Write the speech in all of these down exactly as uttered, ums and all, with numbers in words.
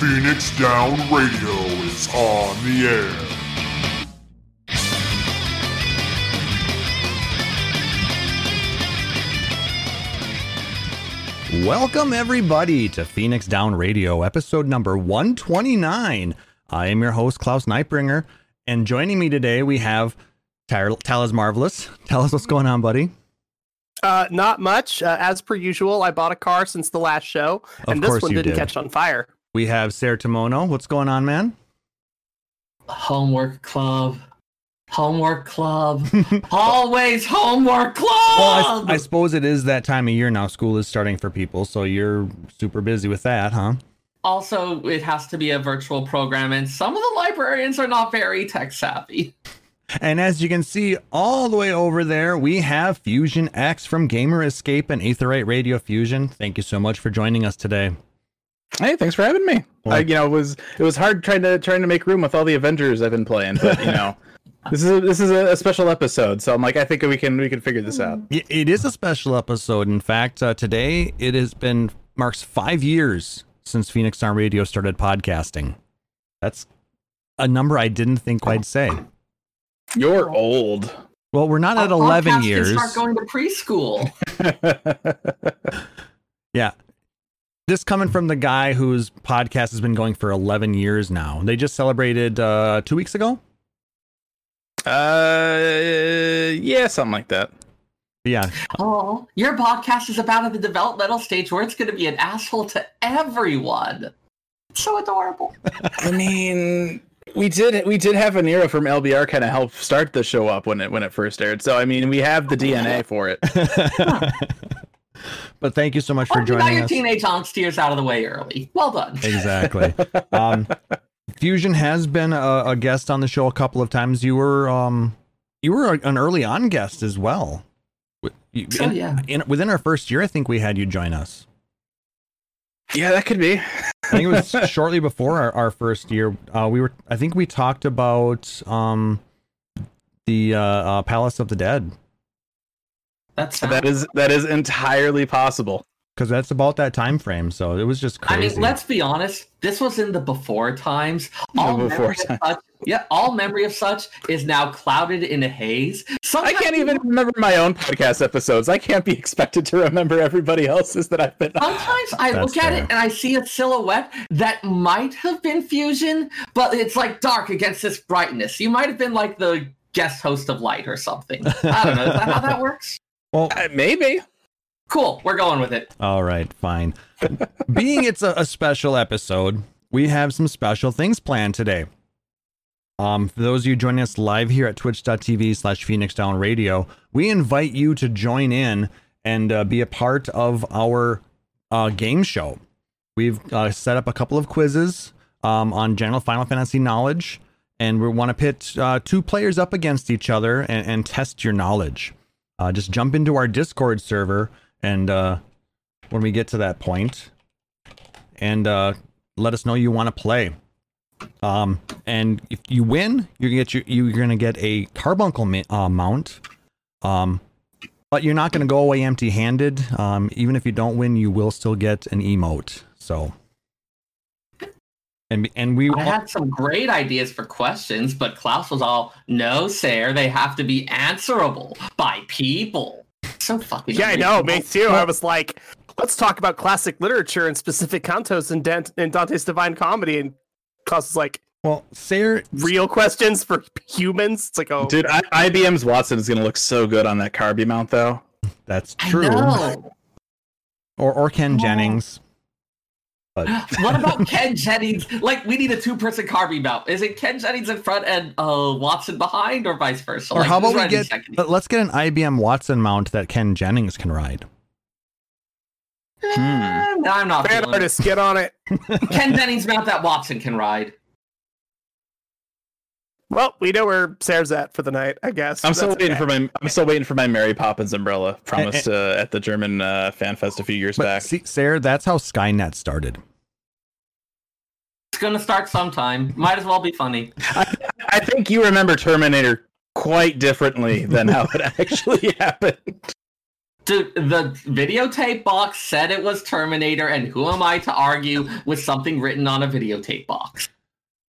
Phoenix Down Radio is on the air. Welcome, everybody, to Phoenix Down Radio, episode number one twenty-nine. I am your host, Klaus Nightbringer, and joining me today, we have Tal- Talis Marvelous. Tell us what's going on, buddy. Uh, not much. Uh, as per usual, I bought a car since the last show, and this one didn't did. catch on fire. We have Sarah Timono. What's going on, man? Homework club. Homework club. Always homework club. Well, I, I suppose it is that time of year now. School is starting for people, so you're super busy with that, huh? Also, it has to be a virtual program, and some of the librarians are not very tech savvy. And as you can see, all the way over there, we have Fusion X from Gamer Escape and Aetherite Radio Fusion. Thank you so much for joining us today. Hey, thanks for having me. Well, I, you know, it was it was hard trying to trying to make room with all the Avengers I've been playing, but you know. This is a, this is a special episode, so I'm like, I think we can we can figure this out. It is a special episode. In fact, uh, today it has been marks five years since Phoenix Down Radio started podcasting. That's a number I didn't think I'd say. You're old. Well, we're not at eleven years. Start going to preschool. Yeah. This coming from the guy whose podcast has been going for eleven years now. They just celebrated uh, two weeks ago. Uh, yeah, something like that. Yeah. Oh, your podcast is about at the developmental stage where it's going to be an asshole to everyone. It's so adorable. I mean, we did we did have Anira from L B R kind of help start the show up when it when it first aired. So I mean, we have the D N A for it. Huh. But thank you so much well, for joining us. You got your teenage angstiers out of the way early. Well done. Exactly. um. Fusion has been a, a guest on the show a couple of times. You were um, you were a, an early on guest as well. You, oh, in, yeah. In, within our first year, I think we had you join us. Yeah, that could be. I think it was shortly before our, our first year. Uh, we were. I think we talked about um, the uh, uh, Palace of the Dead. That's that is that is entirely possible. Because that's about that time frame, so it was just crazy. I mean, let's be honest. This was in the before times. All the before time. such, yeah, all memory of such is now clouded in a haze. Sometimes I can't even remember my own podcast episodes. I can't be expected to remember everybody else's that I've been on. Sometimes I that's look fair. at it and I see a silhouette that might have been Fusion, but it's like dark against this brightness. You might have been like the guest host of Light or something. I don't know. Is that how that works? Well, uh, maybe. Cool, we're going with it. All right, fine. Being it's a, a special episode, we have some special things planned today. Um, for those of you joining us live here at twitch.tv slash Phoenix Down Radio, we invite you to join in and uh, be a part of our uh, game show. We've uh, set up a couple of quizzes um, on general Final Fantasy knowledge, and we want to pit uh, two players up against each other and, and test your knowledge. Uh, just jump into our Discord server. And uh, when we get to that point, and uh, let us know you want to play. Um, and if you win, you get your, you're gonna get a carbuncle ma- uh, mount. Um, but you're not gonna go away empty-handed. Um, even if you don't win, you will still get an emote. So. And and we I had some great ideas for questions, but Klaus was all, "No, sir, they have to be answerable by people." So fucking yeah, I know, me too. I was like, let's talk about classic literature and specific cantos and, Dan- and Dante's Divine Comedy, and Klaus is like, well, Sarah, real questions for humans. It's like, oh, dude, I- I B M's Watson is gonna look so good on that Carby mount, though. That's true. Or or Ken oh. Jennings. But what about Ken Jennings? Like, we need a two-person Carby mount. Is it Ken Jennings in front and uh, Watson behind, or vice versa? Or like, how about we get? Let's get an I B M Watson mount that Ken Jennings can ride. Eh, hmm. No, I'm not. Fan artists, get on it. Ken Jennings mount that Watson can ride. Well, we know where Sarah's at for the night, I guess. I'm still waiting okay. for my I'm still waiting for my Mary Poppins umbrella promised uh, at the German uh, fan fest a few years but back. See, Sarah, that's how Skynet started. It's gonna start sometime. Might as well be funny. I, I think you remember Terminator quite differently than how it actually happened. The, the videotape box said it was Terminator, and who am I to argue with something written on a videotape box?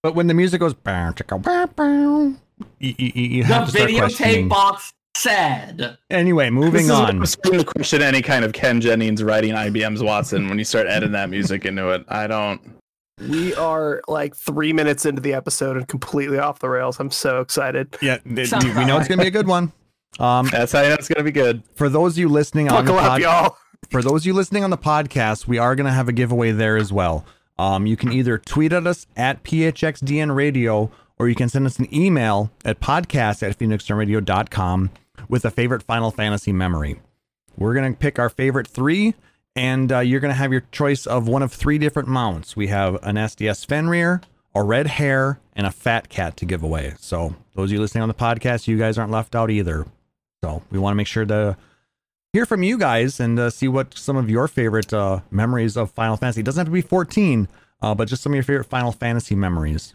But when the music goes... You, you, you have the videotape box said. Anyway, moving this on. Is I'm going to question any kind of Ken Jennings writing I B M's Watson when you start adding that music into it. I don't... We are like three minutes into the episode and completely off the rails. I'm so excited. Yeah, we know it's going to be a good one. Um, that's how that's going to be good. For those of you listening on the pod- up, y'all. For those of you listening on the podcast, we are going to have a giveaway there as well. Um, you can either tweet at us at P H X D N Radio, or you can send us an email at podcast at phoenix down radio dot com with a favorite Final Fantasy memory. We're going to pick our favorite three, and uh, you're going to have your choice of one of three different mounts. We have an S D S Fenrir, a red hare, and a fat cat to give away. So those of you listening on the podcast, you guys aren't left out either. So we want to make sure to hear from you guys and uh, see what some of your favorite uh, memories of Final Fantasy. It doesn't have to be fourteen, uh, but just some of your favorite Final Fantasy memories.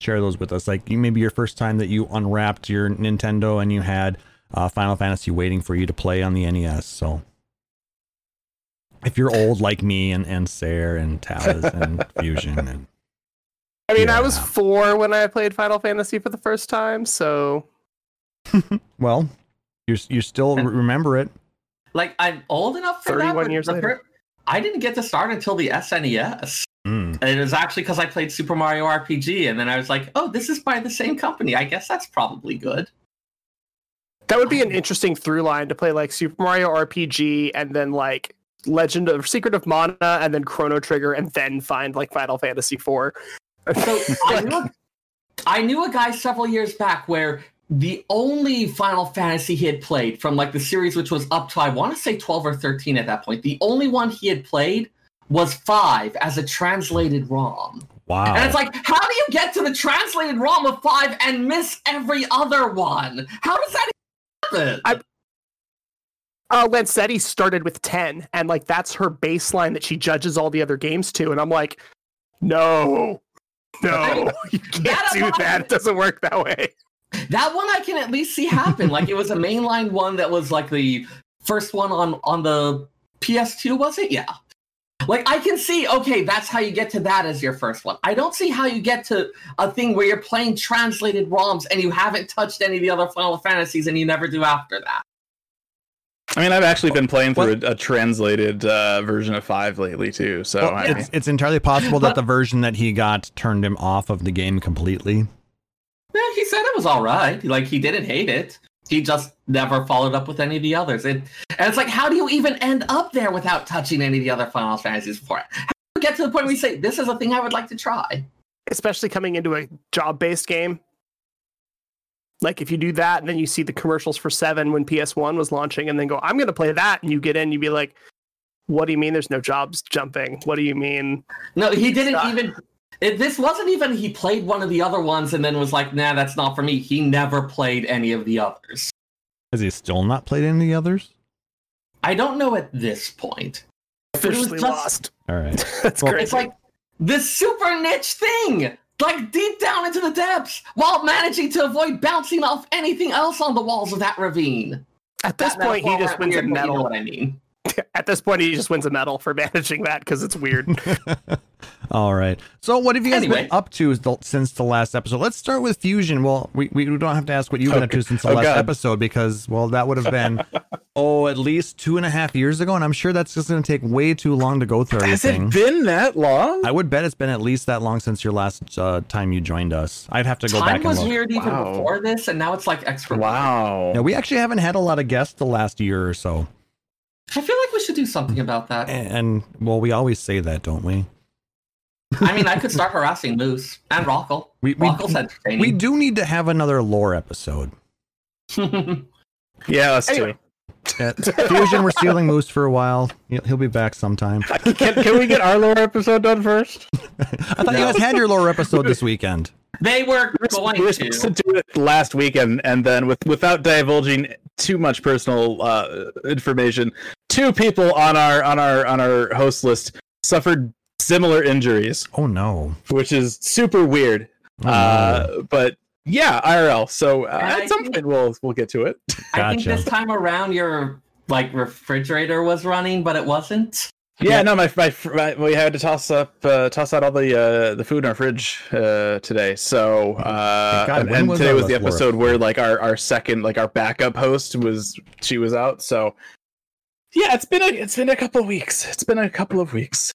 Share those with us. Like maybe your first time that you unwrapped your Nintendo and you had uh, Final Fantasy waiting for you to play on the N E S. So if you're old like me and, and Sarah and Talis and Fusion. And, I mean, yeah. I was four when I played Final Fantasy for the first time, so. Well. You you still remember it? Like I'm old enough for that. thirty-one years later, I didn't get to start until the S N E S, mm. and it was actually because I played Super Mario R P G, and then I was like, "Oh, this is by the same company. I guess that's probably good." That would be an interesting through line to play like Super Mario R P G, and then like Legend of Secret of Mana, and then Chrono Trigger, and then find like Final Fantasy four. So I, knew a, I knew a guy several years back where. The only Final Fantasy he had played from like the series, which was up to, I want to say twelve or thirteen at that point. The only one he had played was five as a translated ROM. Wow. And it's like, how do you get to the translated ROM of five and miss every other one? How does that happen? I, uh, Lancetti started with ten, and like, that's her baseline that she judges all the other games to. And I'm like, no, no, you can't do that. It doesn't work that way. That one I can at least see happen. Like, it was a mainline one that was, like, the first one on, on the P S two, was it? Yeah. Like, I can see, okay, that's how you get to that as your first one. I don't see how you get to a thing where you're playing translated ROMs and you haven't touched any of the other Final Fantasies and you never do after that. I mean, I've actually been playing through a, a translated uh, version of five lately, too. So well, I mean. it's, it's entirely possible that the version that he got turned him off of the game completely. Yeah, he said it was all right. Like, he didn't hate it. He just never followed up with any of the others. It, and it's like, how do you even end up there without touching any of the other Final Fantasies before? How do you get to the point where you say, this is a thing I would like to try? Especially coming into a job-based game. Like, if you do that, and then you see the commercials for seven when P S one was launching, and then go, I'm going to play that, and you get in, you'd be like, what do you mean there's no jobs jumping? What do you mean? No, he didn't uh, even... It, this wasn't even he played one of the other ones and then was like, nah, that's not for me. He never played any of the others. Has he still not played any of the others? I don't know at this point. Officially lost. All right. That's well, crazy. It's like this super niche thing, like deep down into the depths, while managing to avoid bouncing off anything else on the walls of that ravine. At this that point, he just wins a medal. You know what I mean? At this point, he just wins a medal for managing that because it's weird. All right. So what have you guys anyway. been up to since the last episode? Let's start with Fusion. Well, we, we don't have to ask what you've been oh, up to since the oh last God. episode because, well, that would have been, oh, at least two and a half years ago. And I'm sure that's just going to take way too long to go through everything. Has it been that long? I would bet it's been at least that long since your last uh, time you joined us. I'd have to go time back and look. Time was weird even wow. before this, and now it's like extra Wow. Weird. Yeah, we actually haven't had a lot of guests the last year or so. I feel like we should do something about that. And, and well, we always say that, don't we? I mean, I could start harassing Moose and Rockle. We, we, Rockle's entertaining. We do need to have another lore episode. Yeah, let's do it. Fusion, we're stealing Moose for a while. He'll be back sometime. Can, can we get our lore episode done first? I thought no. you guys had your lore episode this weekend. They were going we were to. to do it last weekend, and then with, without divulging too much personal uh, information, two people on our on our on our host list suffered similar injuries. Oh no! Which is super weird. Oh, uh, no. But yeah, I R L. So uh, at I some think, point we'll we'll get to it. I gotcha. think this time around your like refrigerator was running, but it wasn't. Yeah, no, my, my my we had to toss up uh, toss out all the uh, the food in our fridge uh, today. So uh, God, and, and was today was the episode where like our, our second like our backup host was she was out. So yeah, it's been a it's been a couple of weeks. It's been a couple of weeks.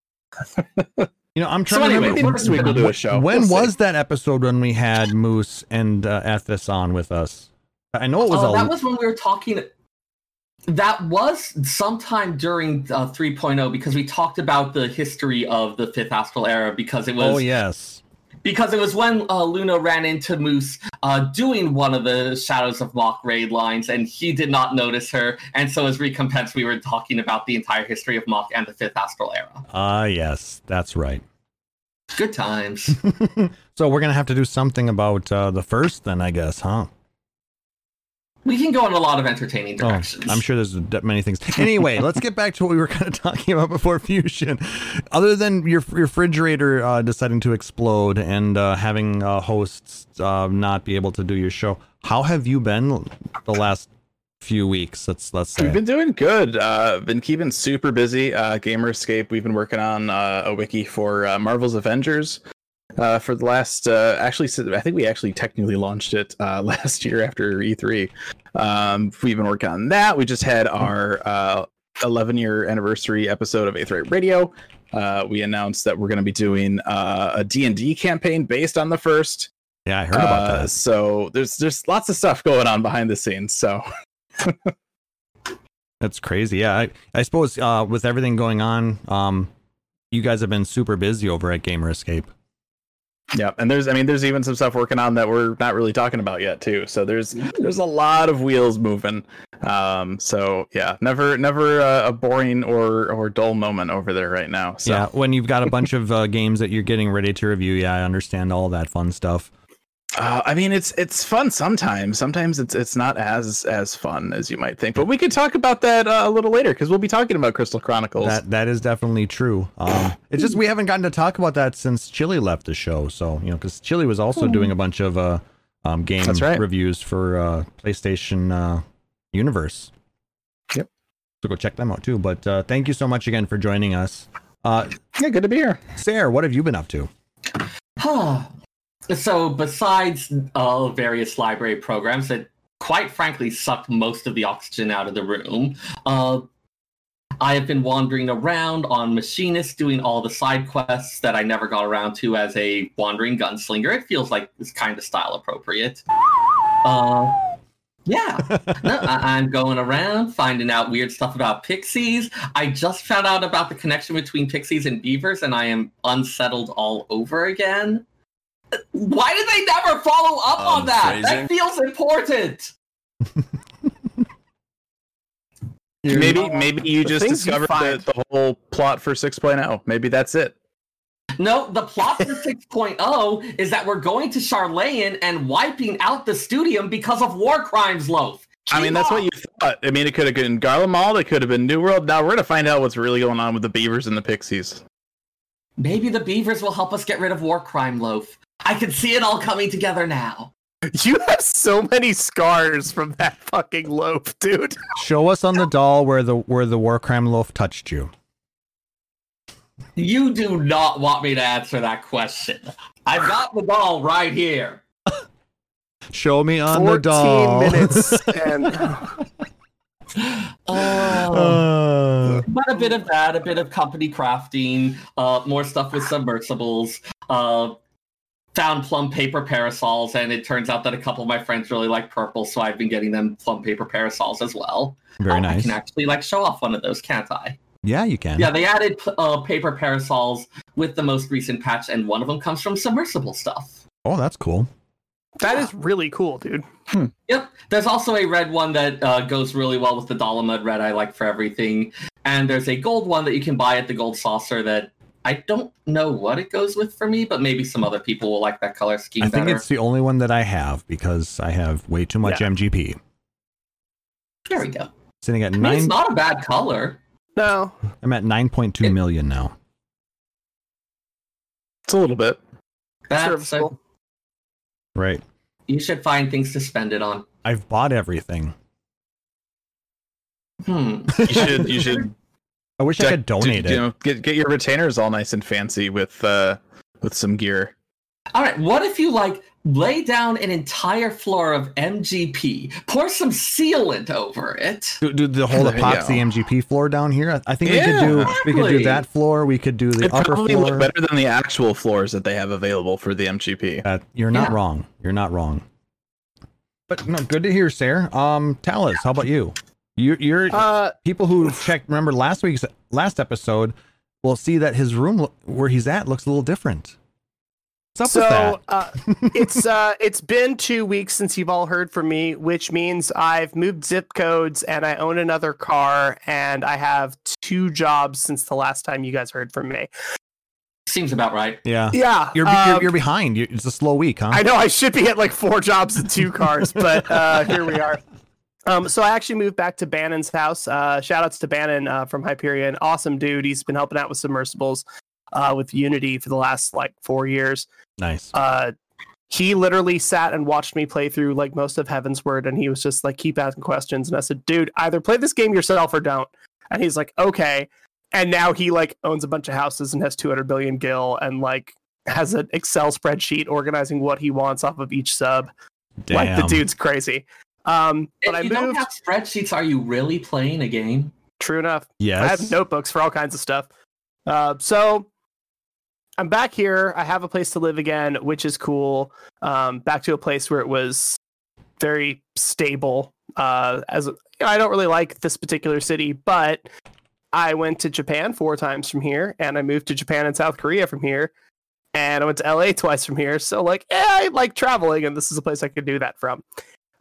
You know, I'm trying so anyway, to remember. Next week we'll do a show. When we'll was see. that episode when we had Moose and uh, Ethis on with us? I know it was. Oh, all... that was when we were talking. That was sometime during uh, three point oh because we talked about the history of the Fifth Astral Era because it was. Oh yes. Because it was when uh, Luna ran into Moose uh, doing one of the Shadows of Mach raid lines, and he did not notice her. And so as recompense, we were talking about the entire history of Mach and the Fifth Astral Era. Ah, uh, yes, that's right. Good times. So we're going to have to do something about uh, the first then, I guess, huh? We can go in a lot of entertaining directions. Oh, I'm sure there's many things. Anyway, let's get back to what we were kind of talking about before Fusion. Other than your, your refrigerator uh, deciding to explode and uh, having uh, hosts uh, not be able to do your show, how have you been the last few weeks? Let's let's say we've been doing good. Uh, been keeping super busy. Uh, Gamer Escape. We've been working on uh, a wiki for uh, Marvel's Avengers. Uh, for the last, uh, actually, I think we actually technically launched it uh, last year after E three. Um, we've been working on that. We just had our uh, eleven year anniversary episode of Aetherite Radio. Uh, we announced that we're going to be doing uh, a D and D campaign based on the first. Yeah, I heard about uh, that. So there's there's lots of stuff going on behind the scenes. So that's crazy. Yeah, I, I suppose uh, with everything going on, um, you guys have been super busy over at Gamer Escape. Yeah, and there's I mean there's even some stuff working on that we're not really talking about yet too. So there's there's a lot of wheels moving. Um so yeah, never never uh, a boring or or dull moment over there right now. So yeah, when you've got a bunch of uh, games that you're getting ready to review, yeah, I understand all that fun stuff. Uh, I mean it's it's fun sometimes. Sometimes it's it's not as as fun as you might think. But we could talk about that uh, a little later because we'll be talking about Crystal Chronicles. That that is definitely true. Um, it's just we haven't gotten to talk about that since Chili left the show. So you know because Chili was also doing a bunch of uh, um, game right. reviews for uh, PlayStation uh, Universe. Yep. So go check them out too. But uh, thank you so much again for joining us. Uh, yeah, good to be here. Sarah, what have you been up to? Huh. So besides uh, various library programs that, quite frankly, sucked most of the oxygen out of the room, uh, I have been wandering around on Machinist doing all the side quests that I never got around to as a wandering gunslinger. It feels like it's kind of style appropriate. Uh, yeah, no, I- I'm going around finding out weird stuff about pixies. I just found out about the connection between pixies and beavers, and I am unsettled all over again. Why did they never follow up um, on that? Phrasing? That feels important. maybe uh, maybe you just discovered you the, the whole plot for six point oh. Maybe that's it. No, the plot for six point oh is that we're going to Charlayan and wiping out the studium because of war crimes, Loaf. Keep I mean, on. That's what you thought. I mean, it could have been Garland Mall. It could have been New World. Now we're going to find out what's really going on with the beavers and the pixies. Maybe the beavers will help us get rid of war crime, Loaf. I can see it all coming together now. You have so many scars from that fucking loaf, dude. Show us on the doll where the where the war crime loaf touched you. You do not want me to answer that question. I've got the doll right here. Show me on the doll. fourteen minutes and... Uh, but a bit of that, a bit of company crafting, uh, more stuff with submersibles, uh, found plum paper parasols, and it turns out that a couple of my friends really like purple, so I've been getting them plum paper parasols as well. Very uh, nice. I can actually like show off one of those, can't I? Yeah, you can. Yeah, they added uh, paper parasols with the most recent patch, and one of them comes from submersible stuff. Oh, that's cool. That yeah. is really cool, dude. Hmm. Yep. There's also a red one that uh, goes really well with the Dolomud red I like for everything. And there's a gold one that you can buy at the Gold Saucer that I don't know what it goes with for me, but maybe some other people will like that color scheme I better. I think it's the only one that I have because I have way too much yeah. M G P. There we go. Sitting at I mean, nine. It's not a bad color. No. I'm at nine point two it... million now. It's a little bit. That's so. Right. You should find things to spend it on. I've bought everything. Hmm. You should. You should. I wish deck, I could donate do, it. You know, get get your retainers all nice and fancy with uh with some gear. All right. What if you like lay down an entire floor of M G P, pour some sealant over it? Do, do the whole epoxy M G P floor down here? I, I think yeah, we could do. Exactly. We could do that floor. We could do the It'd upper probably floor. Look better than the actual floors that they have available for the M G P. Uh, you're not yeah. wrong. You're not wrong. But no, good to hear, Sarah. Um, Talis, how about you? You, you're uh, people who checked. Remember last week's last episode will see that his room lo- where he's at looks a little different. What's up with that? So uh, it's uh, it's been two weeks since you've all heard from me, which means I've moved zip codes and I own another car and I have two jobs since the last time you guys heard from me. Seems about right. Yeah. Yeah. You're um, you're, you're behind. You're, it's a slow week, huh? I know. I should be at like four jobs and two cars, but uh, here we are. Um, so I actually moved back to Bannon's house. Uh, shout outs to Bannon uh, from Hyperion. Awesome dude. He's been helping out with submersibles uh, with Unity for the last like four years. Nice. Uh, he literally sat and watched me play through like most of Heaven's Word, and he was just like, keep asking questions. And I said, dude, either play this game yourself or don't. And he's like, okay. And now he like owns a bunch of houses and has two hundred billion gil and like has an Excel spreadsheet organizing what he wants off of each sub. Damn. Like the dude's crazy. Um, but if I you moved, don't have spreadsheets, are you really playing a game? True enough. Yes. I have notebooks for all kinds of stuff. Uh, so I'm back here. I have a place to live again, which is cool. Um, back to a place where it was very stable. Uh, as you know, I don't really like this particular city, but I went to Japan four times from here, and I moved to Japan and South Korea from here, and I went to L A twice from here. So like, yeah, I like traveling, and this is a place I could do that from.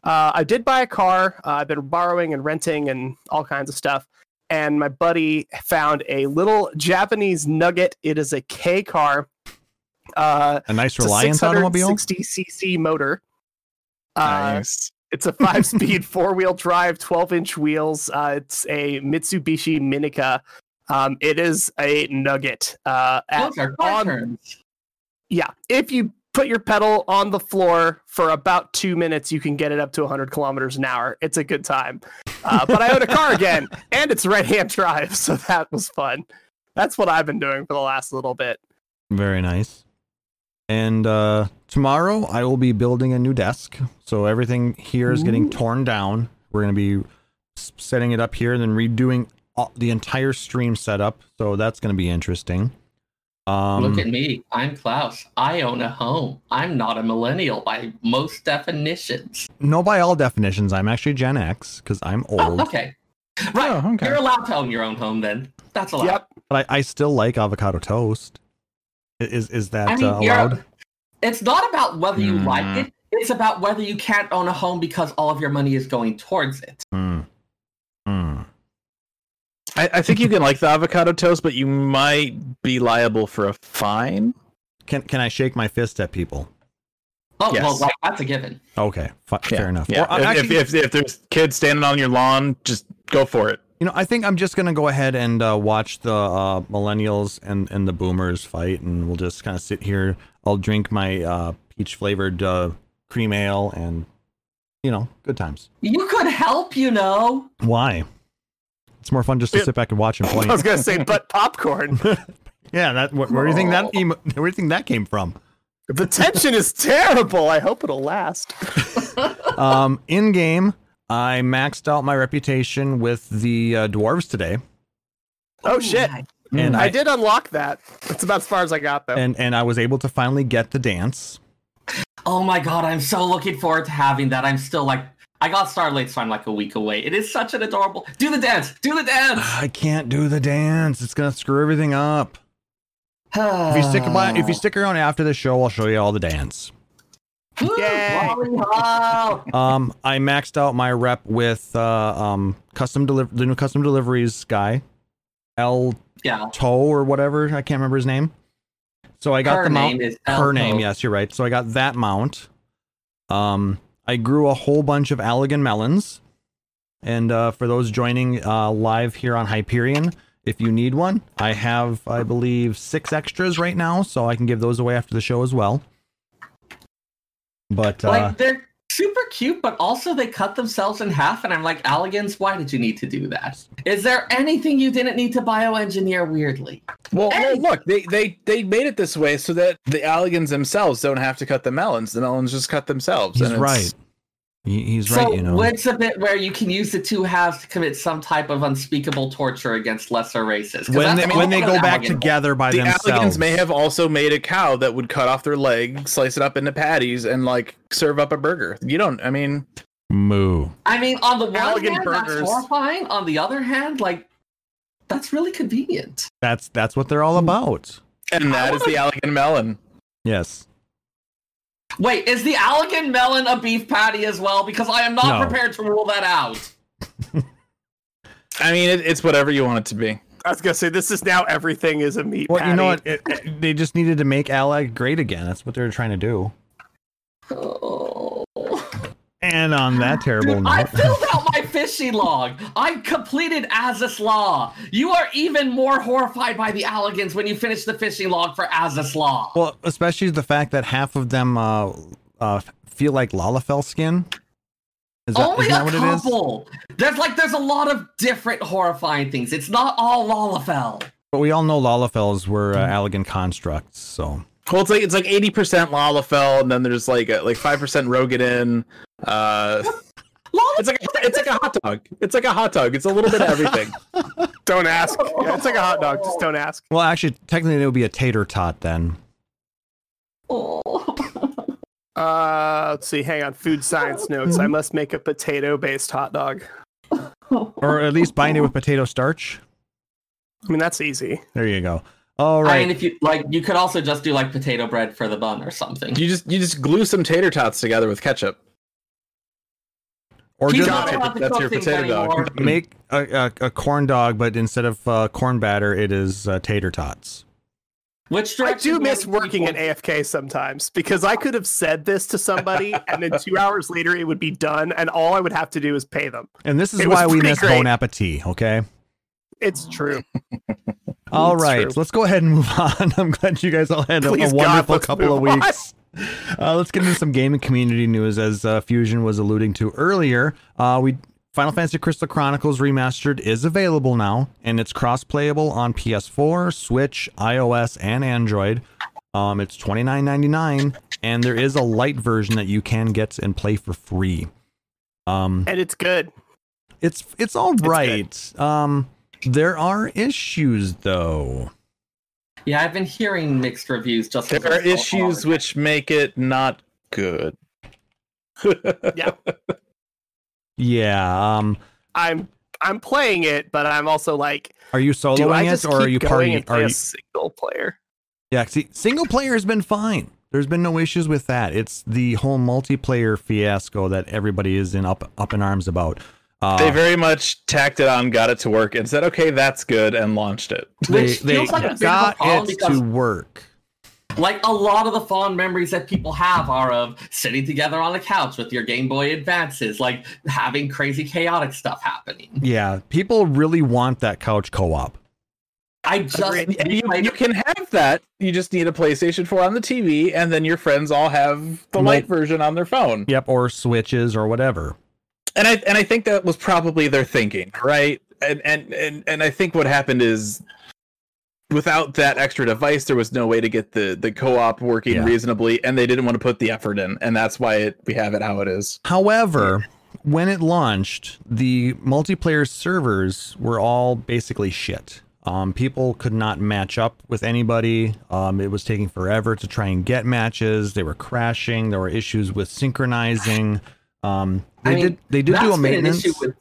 Uh, I did buy a car. Uh, I've been borrowing and renting and all kinds of stuff. And my buddy found a little Japanese nugget. It is a K car. Uh, a nice Reliance automobile. six hundred sixty c c motor. Uh, nice. It's a five-speed four-wheel drive, twelve-inch wheels. Uh, it's a Mitsubishi Minica. Um, it is a nugget. Uh, Those at, are car turns. Yeah, if you put your pedal on the floor for about two minutes, you can get it up to one hundred kilometers an hour. It's a good time. Uh, but I own a car again, and it's right-hand drive, so that was fun. That's what I've been doing for the last little bit. Very nice. And uh, tomorrow, I will be building a new desk. So everything here is getting torn down. We're going to be setting it up here and then redoing all, the entire stream setup. So that's going to be interesting. Um, Look at me. I'm Klaus. I own a home. I'm not a millennial by most definitions. No, by all definitions. I'm actually Gen X because I'm old. Oh, okay. Right. Oh, okay. You're allowed to own your own home then. That's allowed. Yep. But I, I still like avocado toast. Is is that I mean, uh, allowed? It's not about whether you mm. like it. It's about whether you can't own a home because all of your money is going towards it. Mm. Mm. I, I think you can like the avocado toast, but you might be liable for a fine. Can can I shake my fist at people? Oh, yes. Well, like, that's a given. Okay, f- yeah. Fair enough. Yeah. Or, if, actually, if, if, if there's kids standing on your lawn, just go for it. You know, I think I'm just going to go ahead and uh, watch the uh, millennials and, and the boomers fight, and we'll just kind of sit here. I'll drink my uh, peach-flavored uh, cream ale and, you know, good times. You could help, you know. Why? It's more fun just to sit back and watch and play. I was gonna say, but popcorn. Yeah, that. Where, where do you think that? Where do you think that came from? The tension is terrible. I hope it'll last. um, in game, I maxed out my reputation with the uh, dwarves today. Oh shit! And I, I did unlock that. That's about as far as I got though. And and I was able to finally get the dance. Oh my god! I'm so looking forward to having that. I'm still like. I got Starlight, so I'm like a week away. It is such an adorable... Do the dance! Do the dance! I can't do the dance. It's going to screw everything up. if, you stick by, if you stick around after the show, I'll show you all the dance. Yay! um, I maxed out my rep with uh, um, custom deli- the new custom deliveries guy. El yeah. Toe or whatever. I can't remember his name. So I got Her the mount. Name is El Her Toe. name, yes, you're right. So I got that mount. Um... I grew a whole bunch of Allegan melons, and uh, for those joining uh, live here on Hyperion, if you need one, I have, I believe, six extras right now, so I can give those away after the show as well. But uh, like they're super cute, but also they cut themselves in half, and I'm like, Alligans, why did you need to do that? Is there anything you didn't need to bioengineer weirdly? Well, well look, they, they, they made it this way so that the Alligans themselves don't have to cut the melons. The melons just cut themselves. He's and right. It's... He's right, so you know. So what's a bit where you can use the two halves to commit some type of unspeakable torture against lesser races? When they, when they go back together by themselves. The Alligans may have also made a cow that would cut off their leg, slice it up into patties, and like serve up a burger. You don't, I mean... Moo. I mean, on the one hand, that's horrifying. On the other hand, like, that's really convenient. That's that's what they're all about. And that is the Alligan melon. Yes. Wait, is the Alligan melon a beef patty as well? Because I am not no. prepared to rule that out. I mean, it, it's whatever you want it to be. I was going to say, this is now everything is a meat well, patty. You know what? It, it, they just needed to make Allag great again. That's what they were trying to do. Oh. And on that terrible Dude, note... I filled out my fishy log. I completed Azus Law. You are even more horrified by the Alligans when you finish the fishing log for Azus Law. Well, especially the fact that half of them uh, uh, feel like Lalafell skin. Is that, Only is that a what couple. It is? There's like there's a lot of different horrifying things. It's not all Lalafell. But we all know Lalafells were uh, Alligan constructs, so... Well, it's like it's like eighty percent Lalafell, and then there's like a, like five percent Rogadin. Uh, it's like a, it's like a hot dog. It's like a hot dog. It's a little bit of everything. Don't ask. Yeah, it's like a hot dog. Just don't ask. Well, actually, technically, it would be a tater tot then. Uh, let's see. Hang on. Food science notes. I must make a potato-based hot dog, or at least bind it with potato starch. I mean, that's easy. There you go. All right. I mean, if you like, you could also just do like potato bread for the bun or something. You just you just glue some tater tots together with ketchup. Or just that's, that's your potato dog. Make a, a, a corn dog, but instead of uh, corn batter, it is uh, tater tots. Which I do miss working at A F K sometimes, because I could have said this to somebody and then two hours later it would be done, and all I would have to do is pay them. And this is it why we miss great. Bon Appetit. Okay. It's true. All it's right, true. Let's go ahead and move on. I'm glad you guys all had a, a wonderful God, couple of weeks. Uh, let's get into some game and community news, as uh, Fusion was alluding to earlier. Uh, we Final Fantasy Crystal Chronicles Remastered is available now, and it's cross-playable on P S four, Switch, iOS, and Android. Um, it's twenty-nine ninety-nine, and there is a light version that you can get and play for free. Um, and it's good. It's it's all right. It's um. There are issues, though. Yeah, I've been hearing mixed reviews. Just there are issues which make it not good. Yeah. Yeah. Um, I'm I'm playing it, but I'm also like, are you soloing it, or are you partying? Are you single player? Yeah. See, single player has been fine. There's been no issues with that. It's the whole multiplayer fiasco that everybody is in up up in arms about. Uh, they very much tacked it on, got it to work, and said, okay, that's good, and launched it. Which they, feels they like a got it to work. Like, a lot of the fond memories that people have are of sitting together on a couch with your Game Boy Advances, like having crazy chaotic stuff happening. Yeah, people really want that couch co-op. I just you, you can have that. You just need a PlayStation four on the T V, and then your friends all have the light version on their phone. Yep, or Switches or whatever. And I and I think that was probably their thinking, right? And and, and and I think what happened is, without that extra device, there was no way to get the, the co-op working yeah. reasonably, and they didn't want to put the effort in, and that's why it, we have it how it is. However, when it launched, the multiplayer servers were all basically shit. Um, people could not match up with anybody. Um, it was taking forever to try and get matches. They were crashing. There were issues with synchronizing. Um, they I mean, did. They did do a maintenance. With,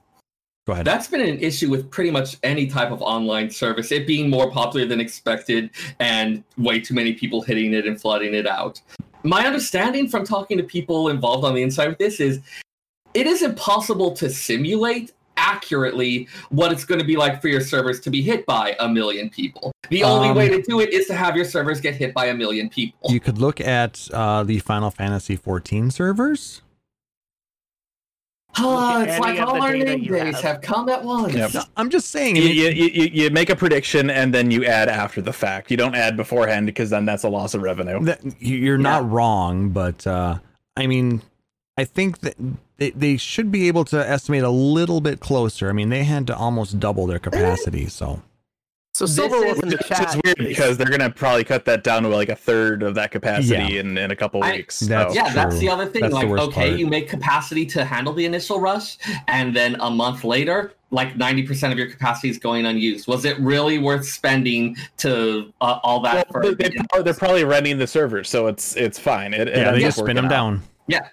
Go ahead. That's been an issue with pretty much any type of online service. It being more popular than expected, and way too many people hitting it and flooding it out. My understanding from talking to people involved on the inside with this is, it is impossible to simulate accurately what it's going to be like for your servers to be hit by a million people. The only um, way to do it is to have your servers get hit by a million people. You could look at uh, the Final Fantasy fourteen servers. Oh, it's like all our name days have. have come at once. Yep. No, I'm just saying. You, you, you, you make a prediction and then you add after the fact. You don't add beforehand, because then that's a loss of revenue. That, you're yeah. not wrong, but uh, I mean, I think that they, they should be able to estimate a little bit closer. I mean, they had to almost double their capacity, so. So Silverwolf in the chat. It's weird because they're going to probably cut that down to like a third of that capacity yeah. in, in a couple of weeks. I, that's so. Yeah, true. That's the other thing. That's like, okay, part. You make capacity to handle the initial rush, and then a month later, like ninety percent of your capacity is going unused. Was it really worth spending to uh, all that? Well, for they, they probably, they're probably renting the servers, so it's it's fine. It, yeah, it, they just spin them out. down. Yeah.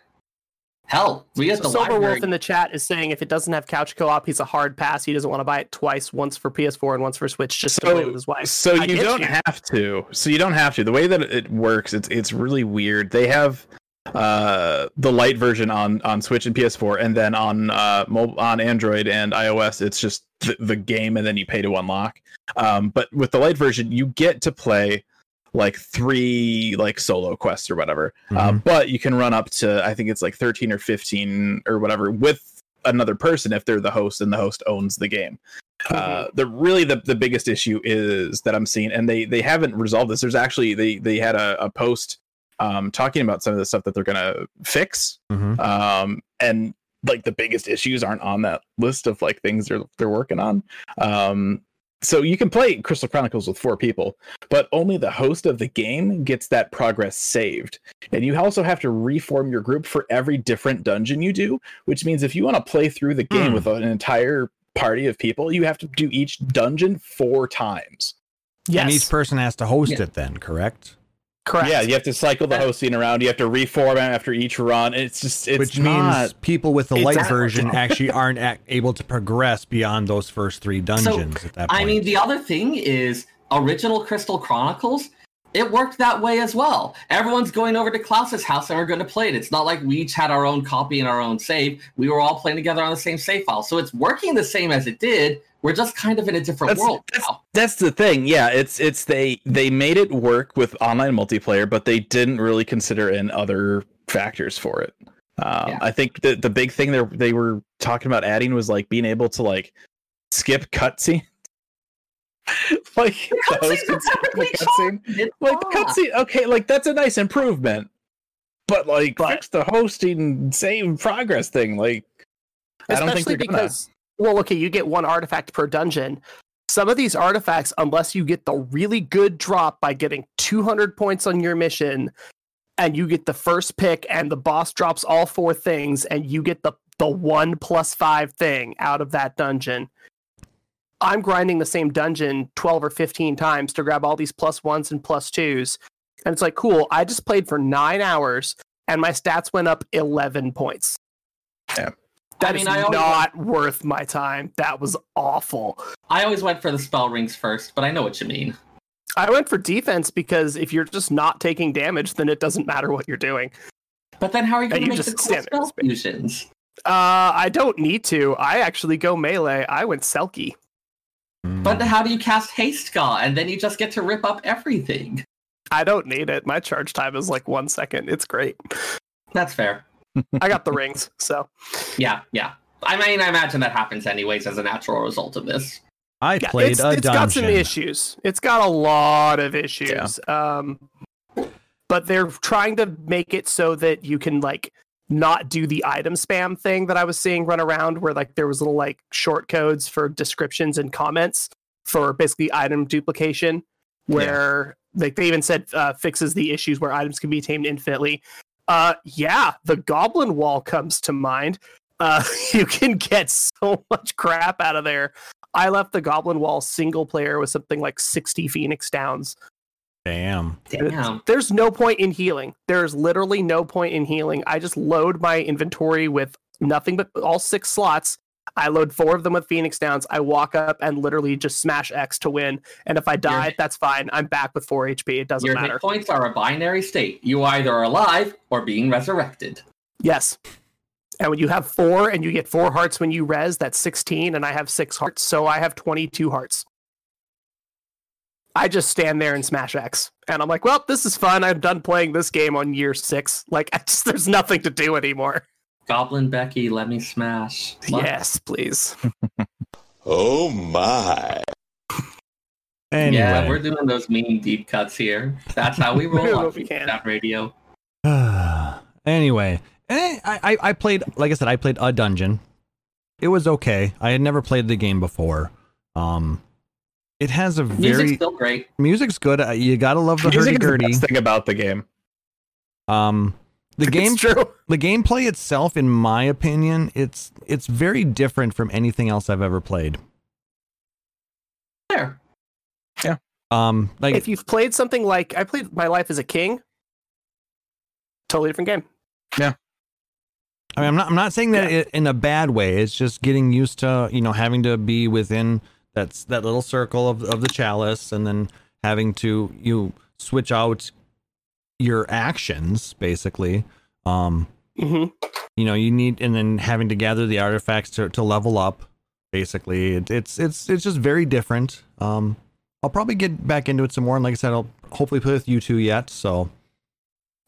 Hell, we have the Silverwolf in the chat is saying if it doesn't have couch co-op, he's a hard pass. He doesn't want to buy it twice, once for P S four and once for Switch, just so, to play with his wife. So I you don't you. have to. So you don't have to. The way that it works, it's it's really weird. They have uh, the light version on, on Switch and P S four, and then on uh, mobile, on Android and iOS, it's just th- the game, and then you pay to unlock. Um, but with the light version, you get to play like three like solo quests or whatever, mm-hmm. uh, but you can run up to I think it's like thirteen or fifteen or whatever with another person if they're the host and the host owns the game. Mm-hmm. Uh, the really the, the biggest issue is that I'm seeing, and they they haven't resolved this. There's actually they they had a, a post um, talking about some of the stuff that they're gonna fix, mm-hmm. um, and like the biggest issues aren't on that list of like things they're they're working on. Um, So you can play Crystal Chronicles with four people, but only the host of the game gets that progress saved. And you also have to reform your group for every different dungeon you do, which means if you want to play through the game mm. with an entire party of people, you have to do each dungeon four times. Yes. And each person has to host yeah. it then, correct? Correct. Yeah, you have to cycle the hosting around. You have to reform after each run. It's just it's Which not, means people with the light exactly. version actually aren't ac- able to progress beyond those first three dungeons so, at that point. I mean, the other thing is original Crystal Chronicles, it worked that way as well. Everyone's going over to Klaus's house and we're going to play it. It's not like we each had our own copy and our own save. We were all playing together on the same save file. So it's working the same as it did. We're just kind of in a different that's, world that's, now. That's the thing. Yeah, it's it's they they made it work with online multiplayer, but they didn't really consider in other factors for it. Um, yeah. I think the the big thing they they were talking about adding was like being able to like skip cutscenes. like the host can skip the cutscene. Like the cutscene. Okay, like that's a nice improvement. But like but, fix the hosting save progress thing. Like I don't think they're gonna. Because- Well, okay, you get one artifact per dungeon. Some of these artifacts, unless you get the really good drop by getting two hundred points on your mission, and you get the first pick, and the boss drops all four things, and you get the, the one plus five thing out of that dungeon. I'm grinding the same dungeon twelve or fifteen times to grab all these plus ones and plus twos. And it's like, cool, I just played for nine hours, and my stats went up eleven points. Yeah. That I mean, is I not went, worth my time. That was awful. I always went for the spell rings first, but I know what you mean. I went for defense because if you're just not taking damage, then it doesn't matter what you're doing. But then how are you going to make the cool spell fusions? Uh, I don't need to. I actually go melee. I went Selkie. Mm. But how do you cast Hastegaw? And then you just get to rip up everything. I don't need it. My charge time is like one second. It's great. That's fair. I got the rings, so yeah, yeah. I mean, I imagine that happens anyways as a natural result of this. I yeah, played it's, a it's dungeon. It's got some issues. It's got a lot of issues. Yeah. Um, but they're trying to make it so that you can like not do the item spam thing that I was seeing run around, where like there was little like short codes for descriptions and comments for basically item duplication, where yeah. like they even said uh, fixes the issues where items can be tamed infinitely. Uh, yeah, the goblin wall comes to mind. Uh, you can get so much crap out of there. I left the goblin wall single player with something like sixty Phoenix Downs. Damn. Damn. There's no point in healing. There's literally no point in healing. I just load my inventory with nothing but all six slots. I load four of them with Phoenix Downs. I walk up and literally just smash X to win. And if I die, your, that's fine. I'm back with four H P. It doesn't your matter. Your hit points are a binary state. You either are alive or being resurrected. Yes. And when you have four and you get four hearts when you res, that's sixteen. And I have six hearts. So I have twenty-two hearts. I just stand there and smash X. And I'm like, well, this is fun. I'm done playing this game on year six. Like, I just, there's nothing to do anymore. Goblin Becky, let me smash. What? Yes, please. Oh my. Anyway. Yeah, we're doing those mean deep cuts here. That's how we roll on Phoenix Down Radio. Anyway, Eh, I, I played, like I said, I played a dungeon. It was okay. I had never played the game before. Um, it has a very... Music's still great. Music's good. You gotta love the hurdy-gurdy. Music is the best thing about the game. Um, the game, true. The gameplay itself, in my opinion, it's it's very different from anything else I've ever played. There. Yeah. Um, like if you've played something like I played My Life as a King, totally different game. Yeah. I mean, I'm not. I'm not saying that yeah. it, in a bad way. It's just getting used to, you know, having to be within that that little circle of, of the chalice, and then having to you switch out your actions basically. Um, mm-hmm. You know, you need, and then having to gather the artifacts to, to level up. Basically, it, it's it's it's just very different. Um, I'll probably get back into it some more, and like I said, I'll hopefully play with you two yet. So,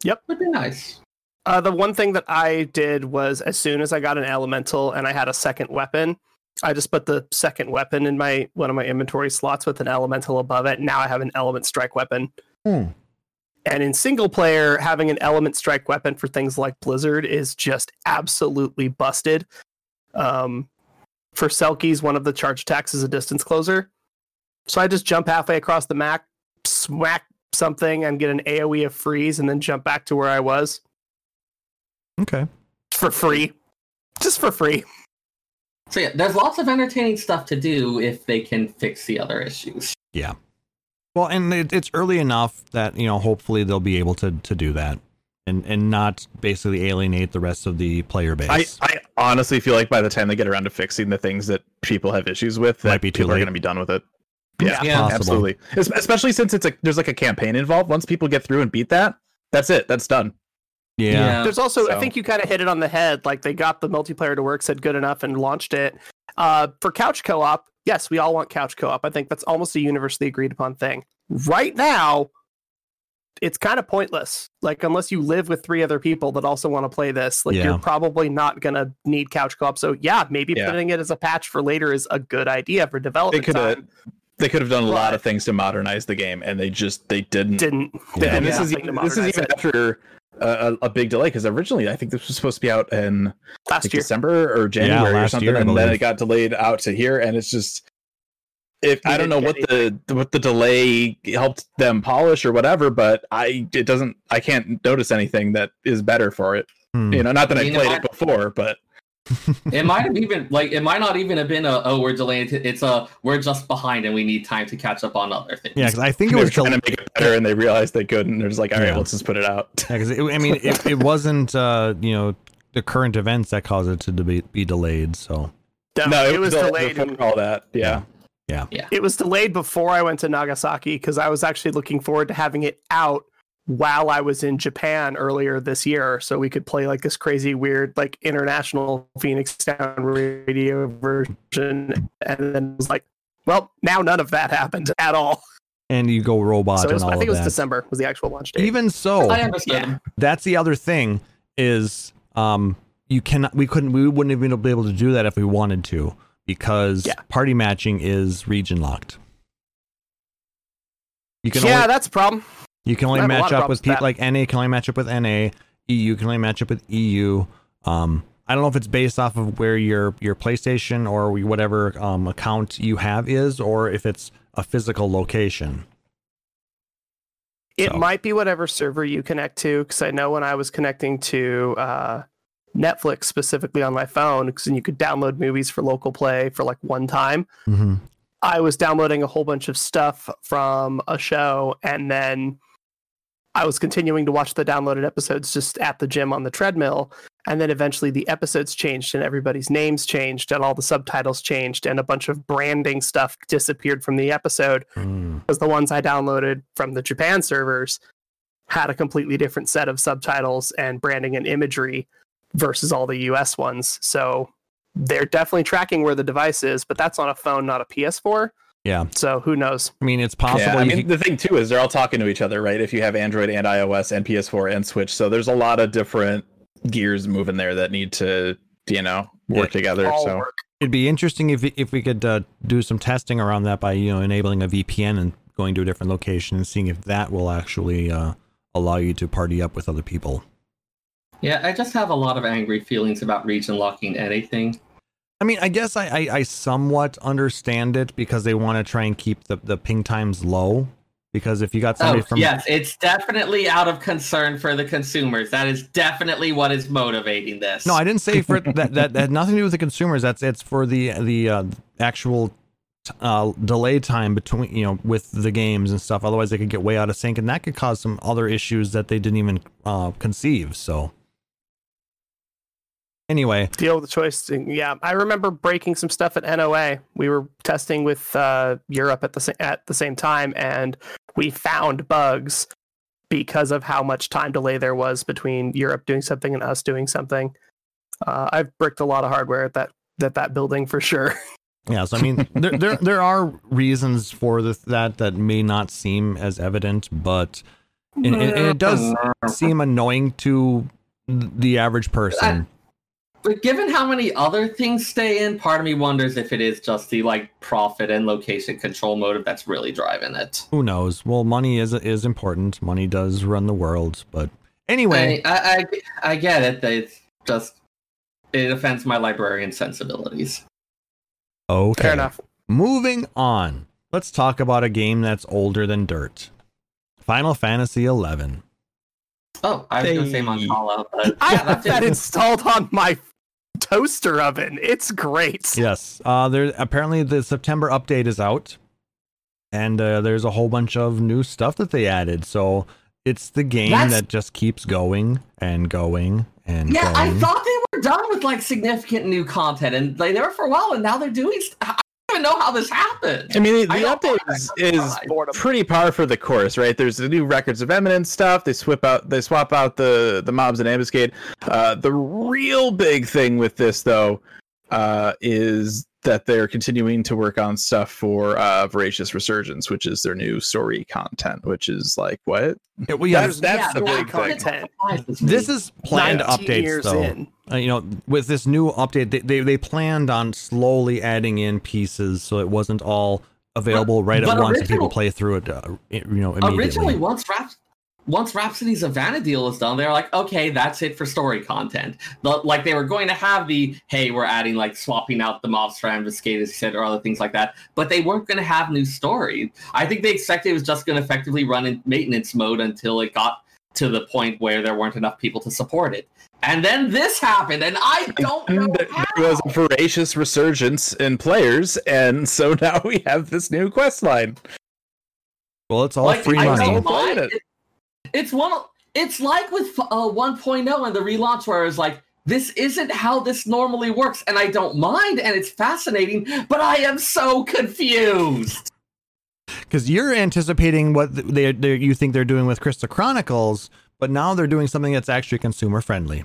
yep, would be nice. Uh, the one thing that I did was as soon as I got an elemental and I had a second weapon, I just put the second weapon in my one of my inventory slots with an elemental above it. Now I have an element strike weapon. Hmm. And in single player, having an element strike weapon for things like Blizzard is just absolutely busted. Um, for Selkies, one of the charge attacks is a distance closer. So I just jump halfway across the map, smack something and get an AoE of freeze and then jump back to where I was. Okay. For free. Just for free. So yeah, there's lots of entertaining stuff to do if they can fix the other issues. Yeah. Well, and it, it's early enough that, you know, hopefully they'll be able to, to do that and, and not basically alienate the rest of the player base. I, I honestly feel like by the time they get around to fixing the things that people have issues with, that people are going to be done with it. Yeah, yeah, absolutely. Especially since it's a, there's like a campaign involved. Once people get through and beat that, that's it. That's done. Yeah. yeah. There's also, so. I think you kind of hit it on the head. Like they got the multiplayer to work, said good enough, and launched it. Uh, for couch co-op, yes, we all want couch co-op. I think that's almost a universally agreed upon thing. Right now, it's kind of pointless. Like unless you live with three other people that also want to play this, like yeah. you're probably not going to need couch co-op. So yeah, maybe yeah. putting it as a patch for later is a good idea for development they time. They could have done a but, lot of things to modernize the game, and they just they didn't. Didn't. Yeah. And this yeah, is even, this is even it. after a, a big delay because originally I think this was supposed to be out in last like year, December or January yeah, or something, year, and then it got delayed out to here. And it's just, if I don't know what anything. the what the delay helped them polish or whatever, but I it doesn't. I can't notice anything that is better for it. Hmm. You know, not that I, mean, I played it I... before, but. It might have even like it might not even have been a oh we're delayed. It's a we're just behind and we need time to catch up on other things. Yeah, because I think it was trying to make it better and they realized they couldn't. They're just like, all right, yeah. well, let's just put it out. Yeah, because I mean, it, it wasn't uh, you know the current events that caused it to be, be delayed. So no, it, it was delayed and all that. Yeah. yeah, yeah, it was delayed before I went to Nagasaki because I was actually looking forward to having it out while I was in Japan earlier this year, so we could play like this crazy weird like international Phoenix Down Radio version, and then it was like, well, now none of that happened at all. And you go robot. So was, and all I think it was that. December was the actual launch date. Even so, I understand. Yeah. That's the other thing is um, you cannot. We couldn't. We wouldn't have been able to do that if we wanted to because yeah. party matching is region locked. You can. Yeah, only, that's a problem. You can only match up with people like N A can only match up with N A, E U can only match up with E U. Um, I don't know if it's based off of where your your PlayStation or whatever um, account you have is, or if it's a physical location. It so. might be whatever server you connect to, because I know when I was connecting to uh, Netflix specifically on my phone, because you could download movies for local play for like one time. Mm-hmm. I was downloading a whole bunch of stuff from a show, and then I was continuing to watch the downloaded episodes just at the gym on the treadmill, and then eventually the episodes changed and everybody's names changed and all the subtitles changed and a bunch of branding stuff disappeared from the episode mm. because the ones I downloaded from the Japan servers had a completely different set of subtitles and branding and imagery versus all the U S ones. So they're definitely tracking where the device is, but that's on a phone, not a P S four. Yeah. So who knows? I mean, it's possible. Yeah, I mean, can... the thing too is they're all talking to each other, right? If you have Android and iOS and P S four and Switch, so there's a lot of different gears moving there that need to, you know, work yeah, together. So work. It'd be interesting if if we could uh, do some testing around that by, you know, enabling a V P N and going to a different location and seeing if that will actually uh, allow you to party up with other people. Yeah, I just have a lot of angry feelings about region locking anything. I mean, I guess I, I, I somewhat understand it because they want to try and keep the, the ping times low. Because if you got somebody oh, from... Yes, it's definitely out of concern for the consumers. That is definitely what is motivating this. No, I didn't say for it, that, that that had nothing to do with the consumers. That's It's for the the uh, actual uh, delay time between, you know, with the games and stuff. Otherwise, they could get way out of sync, and that could cause some other issues that they didn't even uh, conceive, so... Anyway, deal with the choice. Yeah, I remember breaking some stuff at N O A. We were testing with uh, Europe at the sa- at the same time, and we found bugs because of how much time delay there was between Europe doing something and us doing something. Uh, I've bricked a lot of hardware at that that, that building for sure. Yeah, so I mean, there, there there are reasons for this, that that may not seem as evident, but and, and, and it does seem annoying to the average person. I- But given how many other things stay in, part of me wonders if it is just the like profit and location control motive that's really driving it. Who knows? Well, money is is important. Money does run the world. But anyway, I I, I get it. It's just it offends my librarian sensibilities. Okay, fair enough. Moving on. Let's talk about a game that's older than dirt. Final Fantasy eleven. Oh, I was they... going to say Moncala, but I yeah, have that installed on my toaster oven. It's great. Yes. Uh, there apparently the September update is out, and uh, there's a whole bunch of new stuff that they added. So it's the game That's... that just keeps going and going and yeah, going. Yeah, I thought they were done with like significant new content, and like, they were for a while, and now they're doing stuff. Even know how this happened. I mean, the I update is, is pretty par for the course, right? There's the new Records of Eminence stuff. They swap out, they swap out the, the mobs and Ambuscade. Uh, the real big thing with this, though, uh, is that they're continuing to work on stuff for uh, Voracious Resurgence, which is their new story content, which is like what? Yeah, well, yeah, that's, that's yeah, the that big content. Thing. This is planned updates, though. In. Uh, you know, with this new update, they, they they planned on slowly adding in pieces, so it wasn't all available but, right but at once, and people play through it. Uh, you know, immediately. Originally, once Raps- once Rhapsody's of Vanadil was done, they were like, okay, that's it for story content. The, like they were going to have the hey, we're adding like swapping out the mobs for Ambuscade, as you said, or other things like that, but they weren't going to have new story. I think they expected it was just going to effectively run in maintenance mode until it got to the point where there weren't enough people to support it. And then this happened, and I don't know there how. Was a voracious resurgence in players, and so now we have this new quest line. Well, it's all like, free money. It. It's one. It's like with uh, one point oh and the relaunch, where it's like, this isn't how this normally works, and I don't mind, and it's fascinating, but I am so confused. Because you're anticipating what they, they you think they're doing with Crystal Chronicles. But now they're doing something that's actually consumer friendly.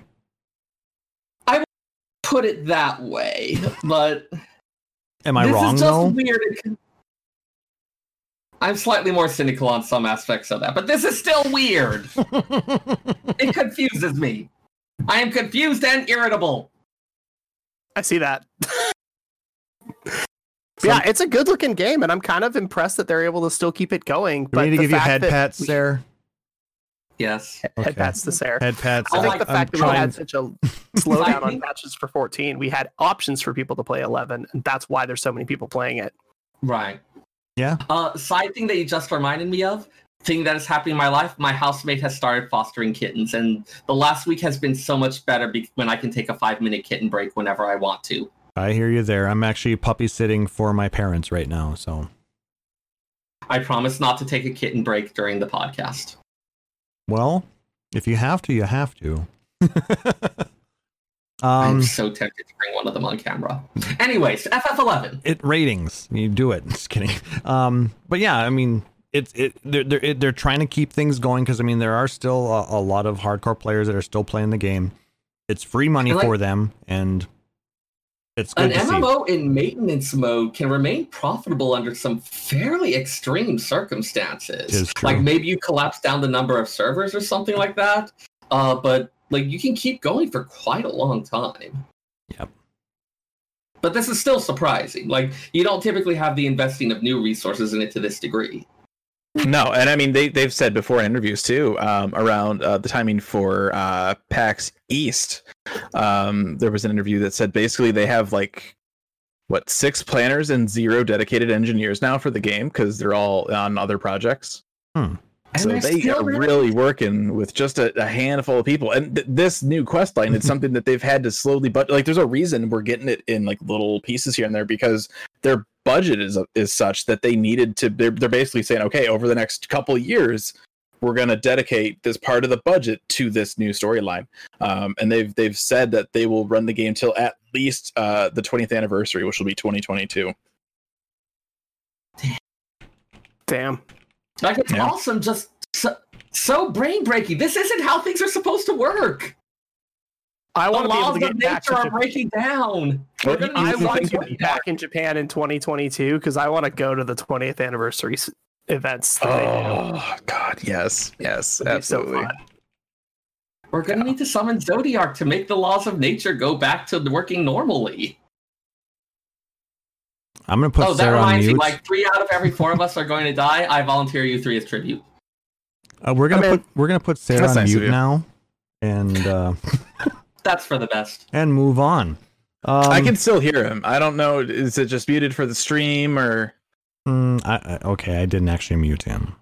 I would put it that way, but am I wrong though? This is just weird. I'm slightly more cynical on some aspects of that, but this is still weird. It confuses me. I am confused and irritable. I see that. Yeah, it's a good looking game, and I'm kind of impressed that they're able to still keep it going. But we need to give you head pats we- there. Yes. Okay. Head pats to Sarah. Head pats. I think like the fact I'm that we had such a slowdown on patches for fourteen, we had options for people to play eleven, and that's why there's so many people playing it. Right. Yeah. Uh, side thing that you just reminded me of, thing that is happening in my life, my housemate has started fostering kittens, and the last week has been so much better be- when I can take a five-minute kitten break whenever I want to. I hear you there. I'm actually puppy sitting for my parents right now, so. I promise not to take a kitten break during the podcast. Well, if you have to, you have to. um, I'm so tempted to bring one of them on camera. Anyways, F F eleven. It ratings. You do it. Just kidding. Um, but yeah, I mean, it's it. They're they're, it, they're trying to keep things going because I mean, there are still a, a lot of hardcore players that are still playing the game. It's free money like, for them, and it's good an to M M O see. In maintenance mode can remain profitable under some fairly extreme circumstances. Like maybe you collapse down the number of servers or something like that. Uh, but like you can keep going for quite a long time. Yep. But this is still surprising. Like you don't typically have the investing of new resources in it to this degree. No, and I mean, they, they've said before in interviews, too, um, around uh, the timing for uh, PAX East, um, there was an interview that said basically they have, like, what, six planners and zero dedicated engineers now for the game because they're all on other projects. Hmm. So they are really, really working with just a, a handful of people. And th- this new quest line is something that they've had to slowly, but like, there's a reason we're getting it in like little pieces here and there, because their budget is is such that they needed to, they're, they're basically saying, okay, over the next couple of years, we're going to dedicate this part of the budget to this new storyline. Um, and they've, they've said that they will run the game till at least uh, the twentieth anniversary, which will be twenty twenty-two. Damn. Like, it's yeah. awesome, just so, so brain-breaking. This isn't how things are supposed to work. I want the to be able to get back to Japan. The laws of nature are breaking down. We're gonna I want to be back in Japan in twenty twenty-two because I want to go to the twentieth anniversary events. Oh, God, yes. Yes, absolutely. So We're going to yeah. need to summon Zodiac to make the laws of nature go back to working normally. I'm going to put oh, Sarah on mute. Oh, that reminds me, like, three out of every four of us are going to die. I volunteer you three as tribute. Uh, we're going to put we're gonna put Sarah That's on nice mute now. And uh, That's for the best. And move on. Um, I can still hear him. I don't know. Is it just muted for the stream or? Mm, I, I, okay, I didn't actually mute him.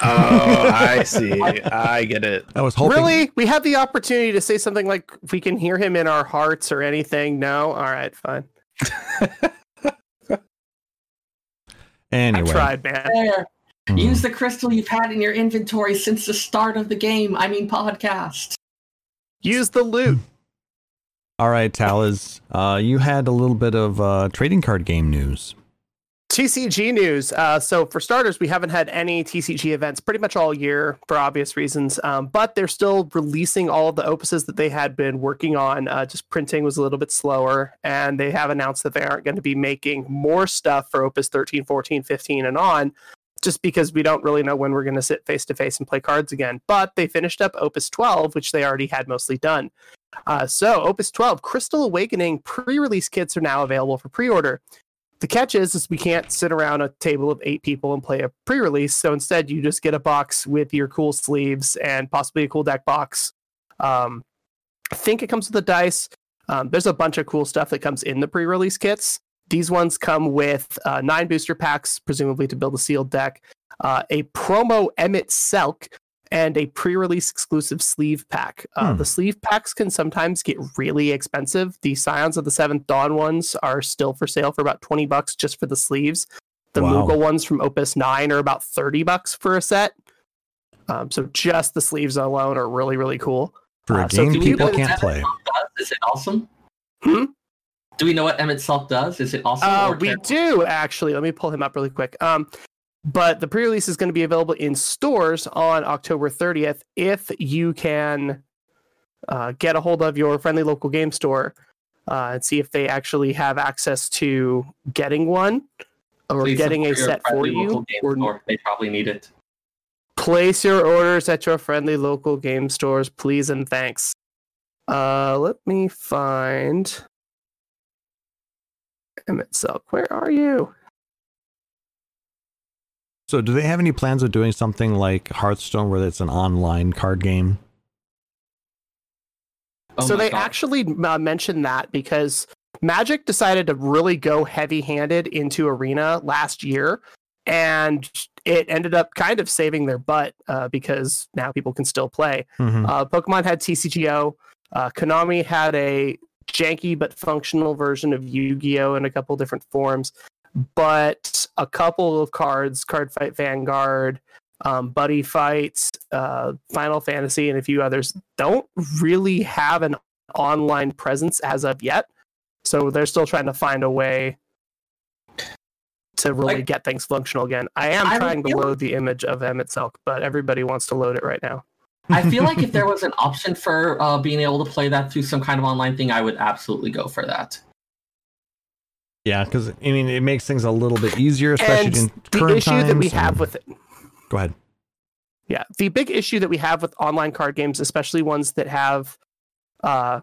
Oh, I see. I get it. I was hoping. Really? We had the opportunity to say something like, if we can hear him in our hearts or anything. No? All right, fine. Anyway. I tried, man. There. Mm. Use the crystal you've had in your inventory since the start of the game. I mean, podcast. Use the loot. All right, Talis. Uh, you had a little bit of uh, trading card game news. T C G news. Uh, so for starters, we haven't had any T C G events pretty much all year for obvious reasons, um, but they're still releasing all of the opuses that they had been working on. Uh, just printing was a little bit slower, and they have announced that they aren't going to be making more stuff for Opus thirteen, fourteen, fifteen, and on, just because we don't really know when we're going to sit face-to-face and play cards again. But they finished up Opus twelve, which they already had mostly done. Uh, so Opus twelve, Crystal Awakening pre-release kits are now available for pre-order. The catch is, is we can't sit around a table of eight people and play a pre-release, so instead you just get a box with your cool sleeves and possibly a cool deck box. Um, I think it comes with the dice. Um, there's a bunch of cool stuff that comes in the pre-release kits. These ones come with uh, nine booster packs, presumably to build a sealed deck, uh, a promo Emmett Selk, and a pre-release exclusive sleeve pack. Uh, hmm. The sleeve packs can sometimes get really expensive. The Scions of the Seventh Dawn ones are still for sale for about twenty bucks just for the sleeves. The wow. Moogle ones from Opus nine are about thirty bucks for a set. Um, so just the sleeves alone are really, really cool. For a uh, game so people can't play. Is it awesome? Hmm? Do we know what Emmett Self does? Is it awesome? Uh, we do, actually. Let me pull him up really quick. Um, But the pre-release is going to be available in stores on October thirtieth if you can uh, get a hold of your friendly local game store uh, and see if they actually have access to getting one or Please getting a set for you. Or store. They probably need it. Place your orders at your friendly local game stores. Please and thanks. Uh, let me find... Emmett Selk, where are you? So do they have any plans of doing something like Hearthstone where it's an online card game? Oh so they God. actually uh, mentioned that because Magic decided to really go heavy-handed into Arena last year, and it ended up kind of saving their butt uh, because now people can still play. Mm-hmm. Uh, Pokemon had T C G O. Uh, Konami had a janky but functional version of Yu-Gi-Oh! In a couple different forms. But a couple of cards, Card Fight Vanguard, um, Buddy Fights, uh, Final Fantasy, and a few others, don't really have an online presence as of yet. So they're still trying to find a way to really like, get things functional again. I am I trying to load like... the image of Emmett Selk, but everybody wants to load it right now. I feel like if there was an option for uh, being able to play that through some kind of online thing, I would absolutely go for that. Yeah, because I mean, it makes things a little bit easier, especially and in current times. The issue that we have with it. Go ahead. Yeah, the big issue that we have with online card games, especially ones that have uh,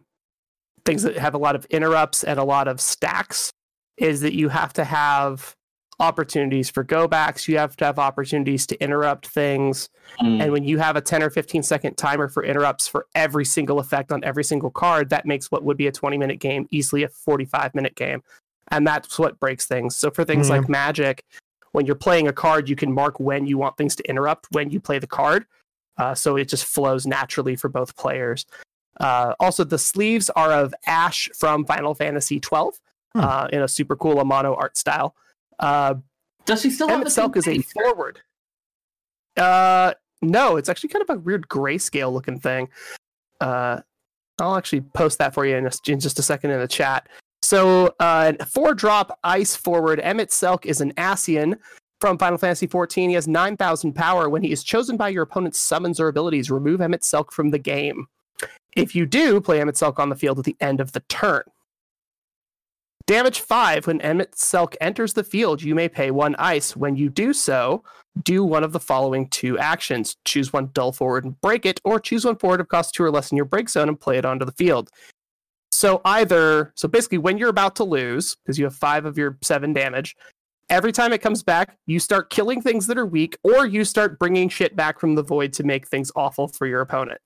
things that have a lot of interrupts and a lot of stacks, is that you have to have opportunities for go backs. You have to have opportunities to interrupt things. Mm. And when you have a ten or fifteen second timer for interrupts for every single effect on every single card, that makes what would be a twenty minute game easily a forty-five minute game. And that's what breaks things. So for things mm. like Magic, when you're playing a card, you can mark when you want things to interrupt when you play the card. Uh, so it just flows naturally for both players. Uh, also, the sleeves are of Ash from Final Fantasy twelve hmm. uh, in a super cool Amano art style. Uh, Does she still have the same is a forward? Uh, no, it's actually kind of a weird grayscale looking thing. Uh, I'll actually post that for you in, a, in just a second in the chat. So, uh, four-drop ice forward, Emmett Selk is an Asian from Final Fantasy fourteen. He has nine thousand power. When he is chosen by your opponent's summons or abilities, remove Emmett Selk from the game. If you do, play Emmett Selk on the field at the end of the turn. Damage five. When Emmett Selk enters the field, you may pay one ice. When you do so, do one of the following two actions. Choose one dull forward and break it, or choose one forward of cost two or less in your break zone and play it onto the field. So either, so basically when you're about to lose, because you have five of your seven damage, every time it comes back, you start killing things that are weak, or you start bringing shit back from the void to make things awful for your opponent.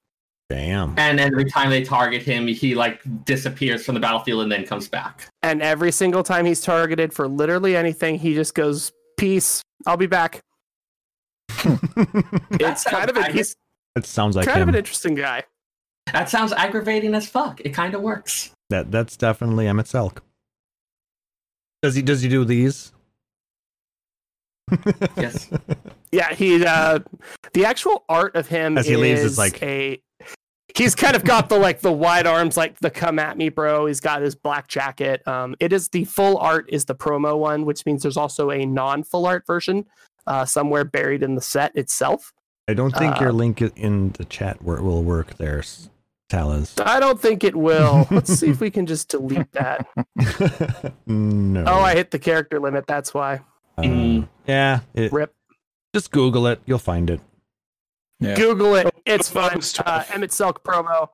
Damn. And every time they target him, he like disappears from the battlefield and then comes back. And every single time he's targeted for literally anything, he just goes, peace, I'll be back. It's kind of a, he's, that sounds like kind him. Of an interesting guy. That sounds aggravating as fuck. It kind of works. That that's definitely Emmett Selk. Does he does he do these? Yes. Yeah, he uh, the actual art of him as he is leaves is like a he's kind of got the like the wide arms, like the come at me, bro. He's got his black jacket. Um, it is the full art is the promo one, which means there's also a non-full art version uh, somewhere buried in the set itself. I don't think uh, your link in the chat will work there, Talis. I don't think it will. Let's see if we can just delete that. No. Oh, I hit the character limit. That's why. Um, yeah. It, Rip. Just Google it. You'll find it. Yeah. Google it. It's fun. Uh, Emmett Selk promo.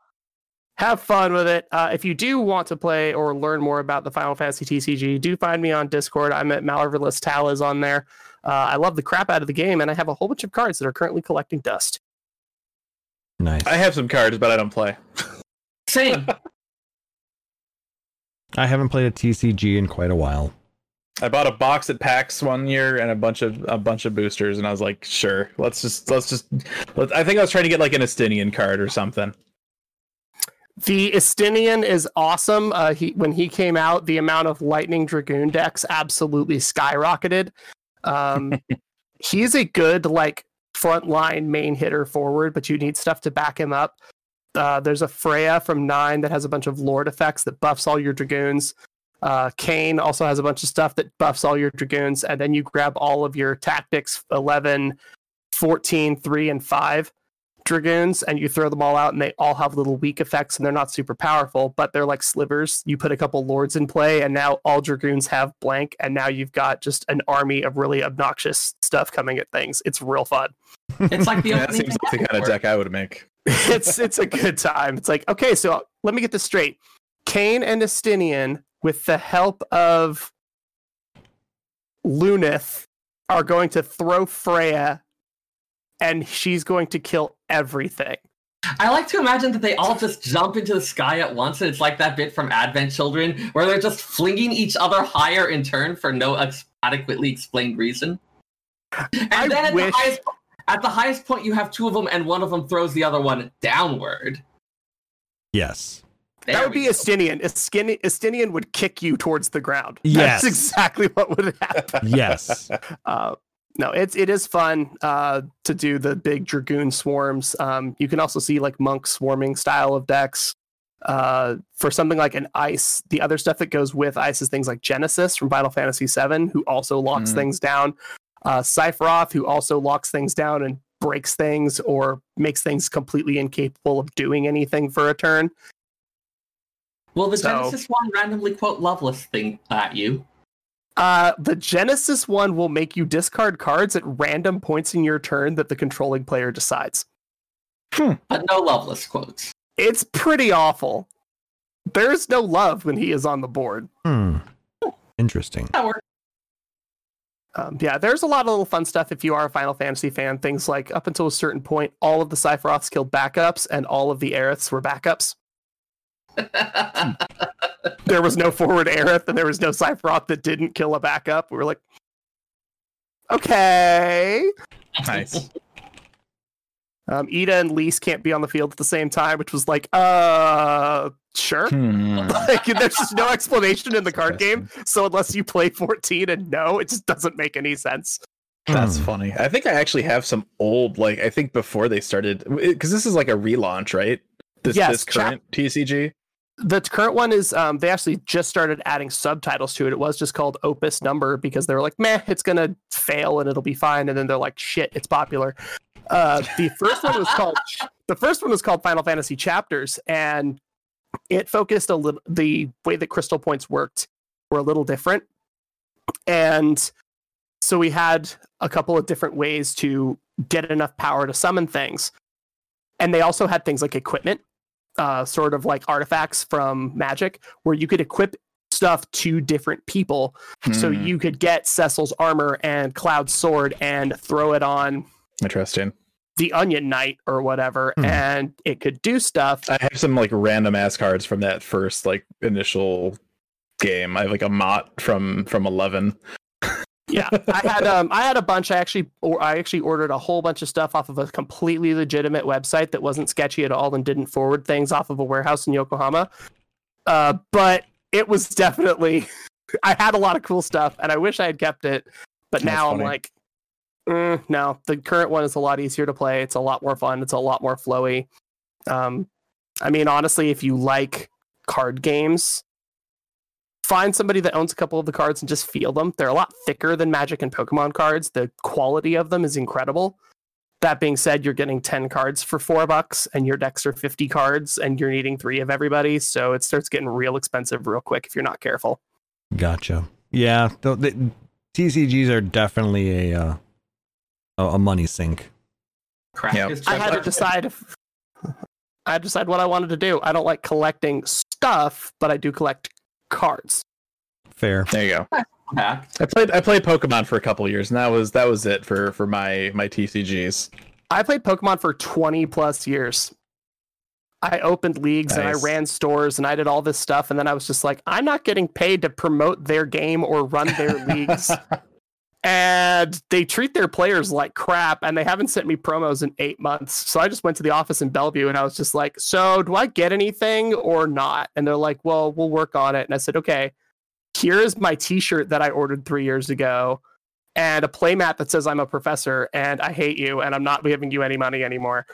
Have fun with it. Uh, if you do want to play or learn more about the Final Fantasy T C G, do find me on Discord. I'm at Marvelous Talis on there. Uh, I love the crap out of the game, and I have a whole bunch of cards that are currently collecting dust. Nice. I have some cards, but I don't play. Same. I haven't played a T C G in quite a while. I bought a box at PAX one year and a bunch of a bunch of boosters, and I was like, sure, let's just let's just. Let's, I think I was trying to get like an Astinian card or something. The Astinian is awesome. Uh, he when he came out, the amount of Lightning Dragoon decks absolutely skyrocketed. um he's a good like frontline main hitter forward, but you need stuff to back him up. Uh there's a Freya from nine that has a bunch of lord effects that buffs all your dragoons. uh Kane also has a bunch of stuff that buffs all your dragoons, and then you grab all of your tactics eleven, fourteen, three, and five dragoons, and you throw them all out, and they all have little weak effects, and they're not super powerful, but they're like slivers. You put a couple lords in play, and now all dragoons have blank, and now you've got just an army of really obnoxious stuff coming at things. It's real fun. It's like the yeah, that seems like the kind of deck I would make. it's it's a good time. It's like, okay, so let me get this straight. Cain and Astinian, with the help of Lunith, are going to throw Freya, and she's going to kill everything. I like to imagine that they all just jump into the sky at once, and it's like that bit from Advent Children where they're just flinging each other higher in turn for no ex- adequately explained reason. And I then at, wish... the highest, at the highest point, you have two of them, and one of them throws the other one downward. Yes. There that would be Astinian. Astinian would kick you towards the ground. Yes. That's exactly what would happen. Yes. Uh, No, it's it is fun uh, to do the big dragoon swarms. Um, you can also see like monk swarming style of decks uh, for something like an ice. The other stuff that goes with ice is things like Genesis from Final Fantasy seven, who also locks mm. things down. Uh, Sephiroth, who also locks things down and breaks things or makes things completely incapable of doing anything for a turn. Will the so, Genesis one randomly quote Loveless thing at you? Uh, the Genesis one will make you discard cards at random points in your turn that the controlling player decides. Hmm. But no Loveless quotes. It's pretty awful. There's no love when he is on the board. Hmm. Interesting. Um, yeah, there's a lot of little fun stuff if you are a Final Fantasy fan. Things like, up until a certain point, all of the Sephiroths killed backups, and all of the Aeriths were backups. There was no forward Aerith, and there was no Sephiroth that didn't kill a backup. We were like, okay. Nice. Um, Ida and Lys can't be on the field at the same time, which was like, uh, sure. Hmm. Like, there's just no explanation in the card game. So unless you play fourteen and know, it just doesn't make any sense. That's hmm. funny. I think I actually have some old, like, I think before they started, because this is like a relaunch, right? This, yes, this current chap- T C G? The current one is, um, they actually just started adding subtitles to it. It was just called Opus Number because they were like, meh, it's going to fail and it'll be fine. And then they're like, shit, it's popular. Uh, the first one was called the first one was called Final Fantasy Chapters, and it focused a little. The way that crystal points worked were a little different, and so we had a couple of different ways to get enough power to summon things, and they also had things like equipment, uh, sort of like artifacts from Magic, where you could equip stuff to different people. Mm. So you could get Cecil's armor and Cloud's sword and throw it on. Interesting. The Onion Knight or whatever, mm. and it could do stuff. I have some like random ass cards from that first like initial game. I have like a Mott from from eleven. Yeah, I had um I had a bunch. I actually or I actually ordered a whole bunch of stuff off of a completely legitimate website that wasn't sketchy at all and didn't forward things off of a warehouse in Yokohama. Uh, but it was definitely I had a lot of cool stuff, and I wish I had kept it. But That's now funny. I'm like. Mm, no, the current one is a lot easier to play. It's a lot more fun. It's a lot more flowy. Um, I mean, honestly, if you like card games, find somebody that owns a couple of the cards and just feel them. They're a lot thicker than Magic and Pokemon cards. The quality of them is incredible. That being said, you're getting ten cards for four bucks, and your decks are fifty cards, and you're needing three of everybody. So it starts getting real expensive real quick if you're not careful. Gotcha. Yeah, the, the T C Gs are definitely a... Uh... a money sink. Yep. I had to decide if I had to decide what I wanted to do. I don't like collecting stuff, but I do collect cards. Fair. There you go. Yeah. I played I played Pokemon for a couple years, and that was that was it for, for my, my T C Gs. I played Pokemon for twenty plus years. I opened leagues, nice. And I ran stores, and I did all this stuff, and then I was just like, I'm not getting paid to promote their game or run their leagues. And they treat their players like crap, and they haven't sent me promos in eight months. So I just went to the office in Bellevue, and I was just like, so do I get anything or not? And they're like, well, we'll work on it. And I said, okay, here's my t-shirt that I ordered three years ago and a playmat that says I'm a professor and I hate you and I'm not giving you any money anymore.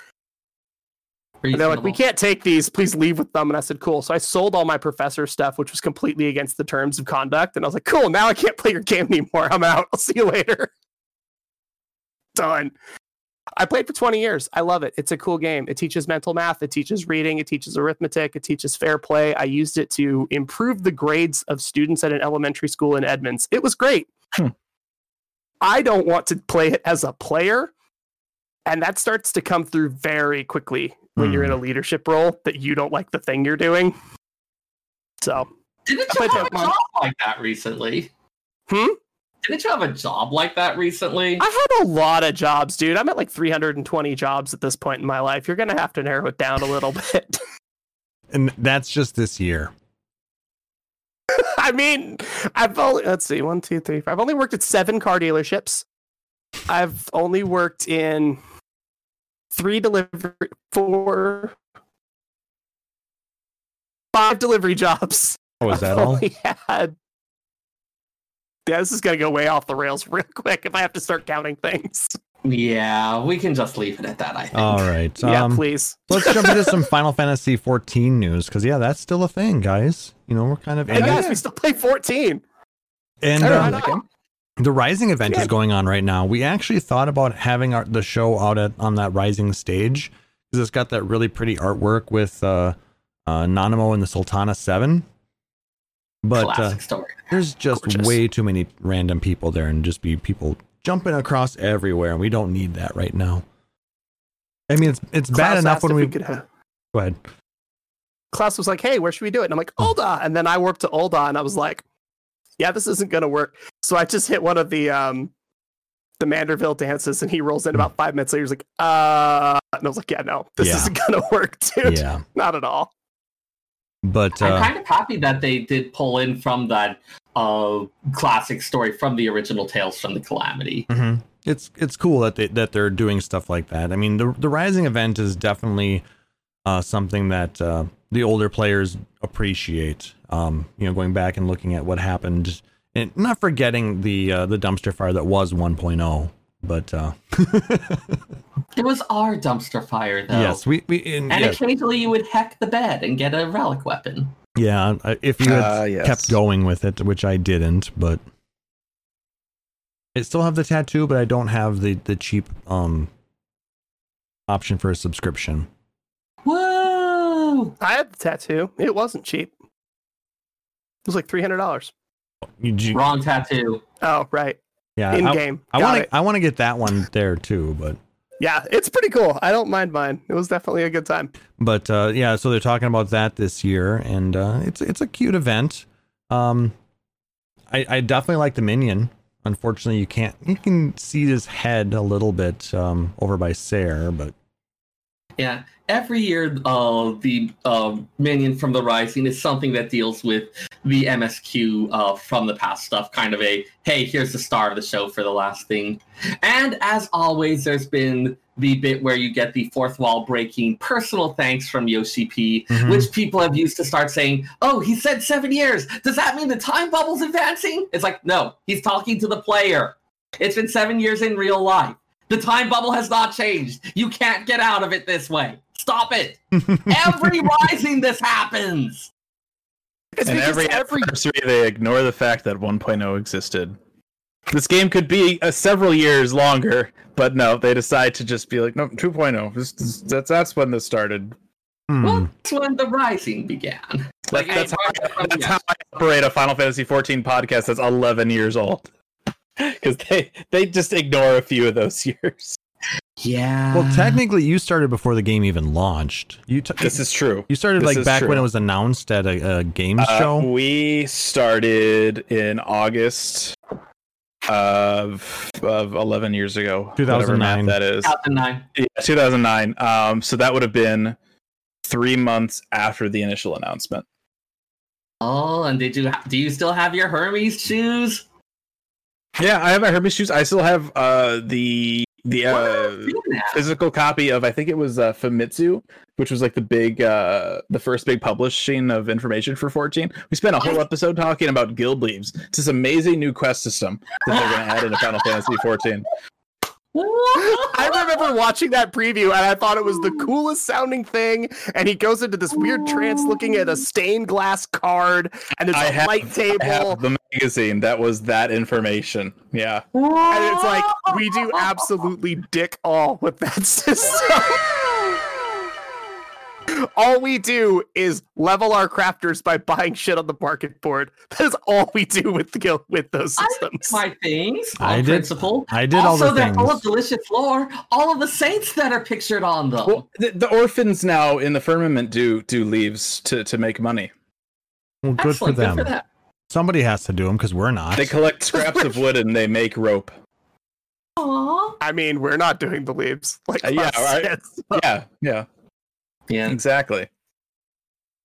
And they're like, we can't take these. Please leave with them. And I said, cool. So I sold all my professor stuff, which was completely against the terms of conduct. And I was like, cool. Now I can't play your game anymore. I'm out. I'll see you later. Done. I played for twenty years. I love it. It's a cool game. It teaches mental math. It teaches reading. It teaches arithmetic. It teaches fair play. I used it to improve the grades of students at an elementary school in Edmonds. It was great. Hmm. I don't want to play it as a player. And that starts to come through very quickly when mm. you're in a leadership role that you don't like the thing you're doing. So didn't you have a job like that recently? Hmm? Didn't you have a job like that recently? I had a lot of jobs, dude. I'm at like three hundred twenty jobs at this point in my life. You're going to have to narrow it down a little bit. And that's just this year. I mean, I've only, let's see, one, two, three, four. I've only worked at seven car dealerships. I've only worked in... Three delivery, four, five delivery jobs. Oh, is that I've all? Only had... Yeah, this is going to go way off the rails real quick if I have to start counting things. Yeah, we can just leave it at that, I think. All right. Yeah, um, please. Let's jump into some Final Fantasy fourteen news, because, yeah, that's still a thing, guys. You know, we're kind of... Hey, guys, we still play fourteen. And... Um, the Rising event yeah. is going on right now. We actually thought about having our, the show out at, on that Rising stage because it's got that really pretty artwork with uh, uh, Nanamo and the Sultana seven. But uh, there's just Gorgeous. way too many random people there and just be people jumping across everywhere, and we don't need that right now. I mean, it's it's Klaus bad enough when we... we could have... Go ahead. Klaus was like, hey, where should we do it? And I'm like, Olda! And then I warped to Olda, and I was like, yeah, this isn't going to work. So I just hit one of the um, the Manderville dances, and he rolls in about five minutes later. He's like, uh, and I was like, yeah, no, this yeah. isn't going to work, dude. Yeah. Not at all. But uh, I'm kind of happy that they did pull in from that uh, classic story from the original Tales from the Calamity. Mm-hmm. It's it's cool that they that they're doing stuff like that. I mean, the the Rising event is definitely uh, something that uh, the older players appreciate. Um, you know, going back and looking at what happened, and not forgetting the uh, the dumpster fire that was one point oh. But uh, it was our dumpster fire, though. Yes, we, we and, and yes. occasionally you would hack the bed and get a relic weapon. Yeah, if you had uh, yes. kept going with it, which I didn't, but I still have the tattoo, but I don't have the the cheap um option for a subscription. Whoa! I had the tattoo. It wasn't cheap. It was like three hundred dollars. You... Wrong tattoo. Oh, right. Yeah, in I, game. I want to. I want to get that one there too, but yeah, it's pretty cool. I don't mind mine. It was definitely a good time. But uh, yeah, so they're talking about that this year, and uh, it's it's a cute event. Um, I, I definitely like the minion. Unfortunately, you can't. You can see his head a little bit um, over by Sarah, but yeah, every year uh, the uh, minion from the Rising is something that deals with the M S Q uh, from the past stuff, kind of a, hey, here's the star of the show for the last thing. And as always, there's been the bit where you get the fourth wall breaking personal thanks from Yoshi P, mm-hmm. which people have used to start saying, oh, he said seven years. Does that mean the time bubble's advancing? It's like, no, he's talking to the player. It's been seven years in real life. The time bubble has not changed. You can't get out of it this way. Stop it. Every Rising this happens. It's and every every anniversary, they ignore the fact that one point oh existed. This game could be uh, several years longer, but no, they decide to just be like, no, two point oh. This, this, that's that's when this started. Hmm. Well, that's when the Rising began. Like, that's how, I, that's how I operate a Final Fantasy fourteen podcast that's eleven years old. Because they, they just ignore a few of those years. Yeah. Well, technically, you started before the game even launched. You t- this is true. You started this like back true. when it was announced at a, a game uh, show. We started in August of of eleven years ago. two thousand nine. That is. two thousand nine. Yeah, two thousand nine. Um, so that would have been three months after the initial announcement. Oh, and did you ha- do you still have your Hermes shoes? Yeah, I have my Hermes shoes. I still have uh, the the uh, physical copy of, I think it was uh, Famitsu, which was like the big, uh, the first big publishing of information for fourteen. We spent a whole episode talking about guild leaves. It's this amazing new quest system that they're going to add into Final Fantasy fourteen. I remember watching that preview and I thought it was the coolest sounding thing. And he goes into this weird trance looking at a stained glass card and there's I a have, light table. I have the magazine. That was that information. Yeah. And it's like, we do absolutely dick all with that system. All we do is level our crafters by buying shit on the market board. That is all we do with the, with those systems. I did my things. I did. Principle. I did also, all the things. Also, they're full of delicious lore. All of the saints that are pictured on them. Well, the, the orphans now in the firmament do do leaves to, to make money. Well, good Excellent. for them. Good for that. Somebody has to do them because we're not. They collect scraps of wood and they make rope. Aww. I mean, we're not doing the leaves. Like, uh, yeah, right? yeah, yeah. Yeah, exactly.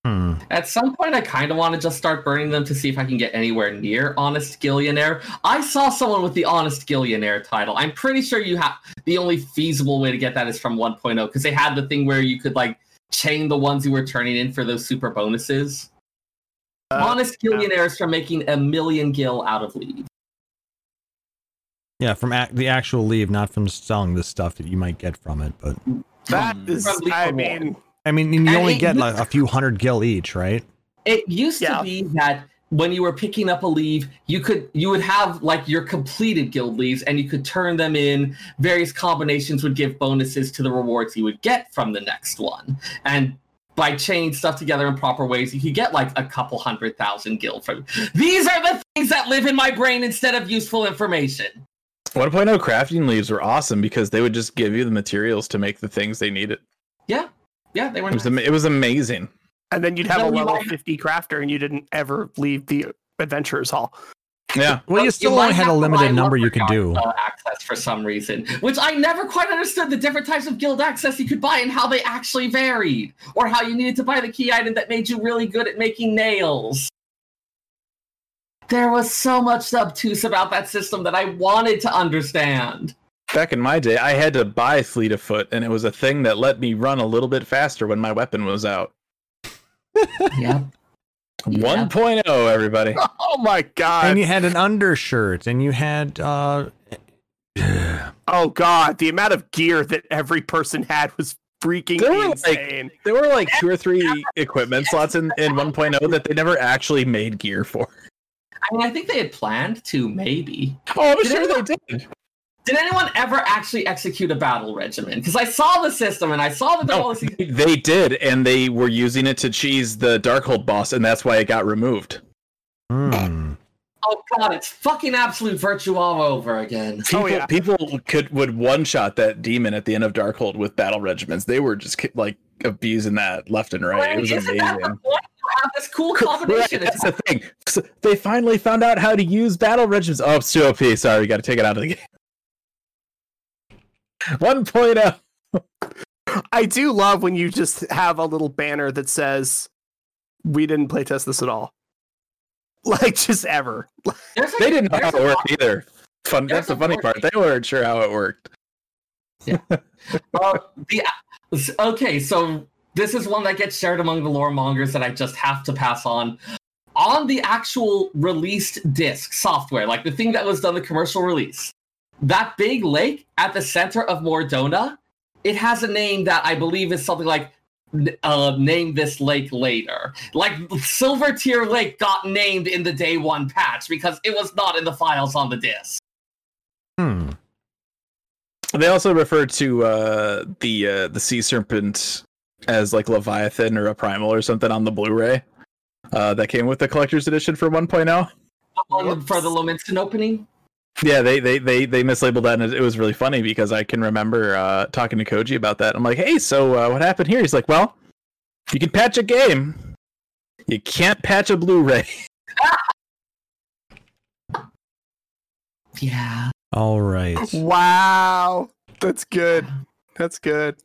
Hmm. At some point, I kind of want to just start burning them to see if I can get anywhere near Honest Gillionaire. I saw someone with the Honest Gillionaire title. I'm pretty sure you have the only feasible way to get that is from one point oh because they had the thing where you could like chain the ones you were turning in for those super bonuses. Uh, Honest Gillionaires yeah. from making a million gil out of leave. Yeah, from act- the actual leave, not from selling the stuff that you might get from it. But that is, I mean. I mean, you only get like a few hundred gil each, right? It used yeah. to be that when you were picking up a leave, you could you would have like your completed guild leaves, and you could turn them in. Various combinations would give bonuses to the rewards you would get from the next one, and by chaining stuff together in proper ways, you could get like a couple hundred thousand gil from. These are the things that live in my brain instead of useful information. one point oh crafting leaves were awesome because they would just give you the materials to make the things they needed. Yeah. Yeah, they were. It was, nice. am- it was amazing. And then you'd have no, a level fifty crafter, and you didn't ever leave the Adventurer's Hall. Yeah. Well, well you still you only had a limited number you could do. Uh, access for some reason, which I never quite understood the different types of guild access you could buy and how they actually varied, or how you needed to buy the key item that made you really good at making nails. There was so much obtuse about that system that I wanted to understand. Back in my day, I had to buy Fleet of Foot, and it was a thing that let me run a little bit faster when my weapon was out. Yeah. Yeah. one point oh, everybody. Oh, my God. And you had an undershirt, and you had... Uh... Oh, God. The amount of gear that every person had was freaking there were insane. Like, there were like two or three equipment slots in, in one point oh that they never actually made gear for. I mean, I think they had planned to, maybe. Oh, I'm did sure anyone, they did. Did anyone ever actually execute a battle regimen? Because I saw the system, and I saw the no, they, they did, and they were using it to cheese the Darkhold boss, and that's why it got removed. Mm. Oh, God, it's fucking Absolute Virtue all over again. People, oh, yeah. people could would one-shot that demon at the end of Darkhold with battle regimens. They were just, like, abusing that left and right. Well, it was amazing. Have this cool combination. Right, that's the thing. So they finally found out how to use battle regimens. Oh, it's too O P. Sorry, we got to take it out of the game. one point oh. I do love when you just have a little banner that says, "We didn't playtest this at all." Like, just ever. Like, they didn't know how it worked lot. either. Fun. There's that's the funny part. They weren't sure how it worked. Yeah. uh, the, okay, so. This is one that gets shared among the lore mongers that I just have to pass on. On the actual released disc software, like the thing that was done, the commercial release, that big lake at the center of Mordona, it has a name that I believe is something like, uh, name this lake later. Like, Silver Tier Lake got named in the day one patch because it was not in the files on the disc. Hmm. They also refer to uh, the uh, the Sea Serpent as like Leviathan or a Primal or something on the Blu-ray uh, that came with the collector's edition for one point oh. Oh, for the Lominson opening? Yeah, they, they, they, they mislabeled that, and it was really funny because I can remember uh, talking to Koji about that. I'm like, hey, so uh, what happened here? He's like, well, you can patch a game. You can't patch a Blu-ray. Yeah. All right. Wow. That's good. That's good.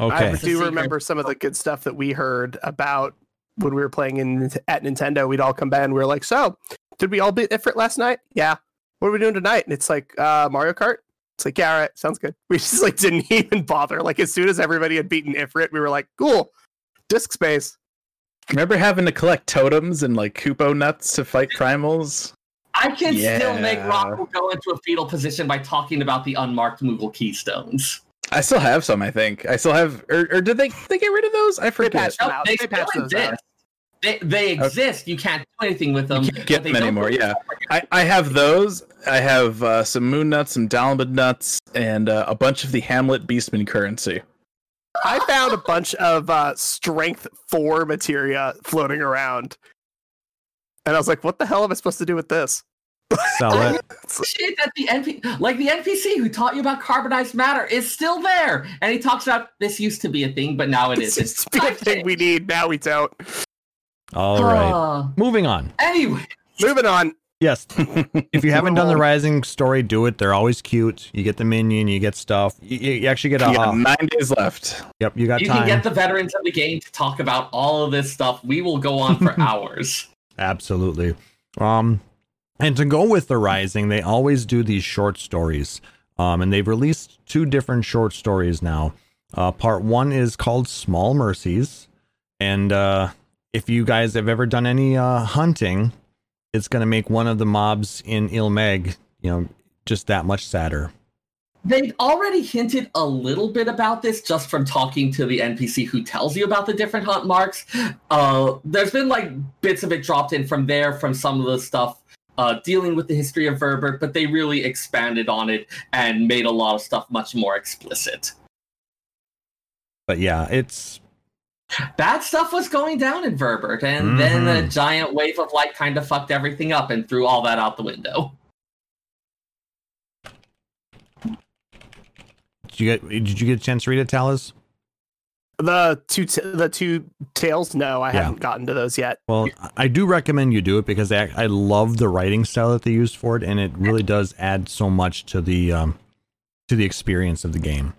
Okay. I do remember some of the good stuff that we heard about when we were playing in at Nintendo. We'd all come back and we were like, so, did we all beat Ifrit last night? Yeah. What are we doing tonight? And it's like, uh, Mario Kart? It's like, yeah, all right, sounds good. We just like didn't even bother. Like, as soon as everybody had beaten Ifrit, we were like, cool, disc space. Remember having to collect totems and like Koopo nuts to fight primals? I can yeah. still make Rocco go into a fetal position by talking about the unmarked Moogle keystones. I still have some, I think. I still have... Or, or did they they get rid of those? I forget. They, no, they, they, still those exist. They, they exist. Okay. You can't do anything with them. You can't get them anymore, yeah. I, I have those. I have uh, some moon nuts, some Dalmud nuts, and uh, a bunch of the Hamlet Beastman currency. I found a bunch of uh, Strength four materia floating around. And I was like, what the hell am I supposed to do with this? Sell it. I appreciate that the N P C, like the N P C who taught you about carbonized matter, is still there, and he talks about this used to be a thing, but now it isn't. It's a thing thing we need, now we don't. All uh, right, moving on. Anyway, moving on. Yes, if you haven't done the Rising story, do it. They're always cute. You get the minion, you get stuff. You, you actually get a uh, nine days left. Yep, you got. You time. can get the veterans of the game to talk about all of this stuff. We will go on for hours. Absolutely. Um. And to go with the Rising, they always do these short stories. Um, and they've released two different short stories now. Uh, part one is called Small Mercies. And uh, if you guys have ever done any uh, hunting, it's going to make one of the mobs in Ilmeg, you know, just that much sadder. They've already hinted a little bit about this just from talking to the N P C who tells you about the different hunt marks. Uh, there's been like bits of it dropped in from there, from some of the stuff. Uh, dealing with the history of Verbert, but they really expanded on it and made a lot of stuff much more explicit. But yeah, it's... Bad stuff was going down in Verbert, and mm-hmm. then a giant wave of light kind of fucked everything up and threw all that out the window. Did you get, did you get a chance to read it, Talis? The two t- the two tales? No, I yeah. haven't gotten to those yet. Well, I do recommend you do it because I, I love the writing style that they used for it, and it really does add so much to the um, to the experience of the game.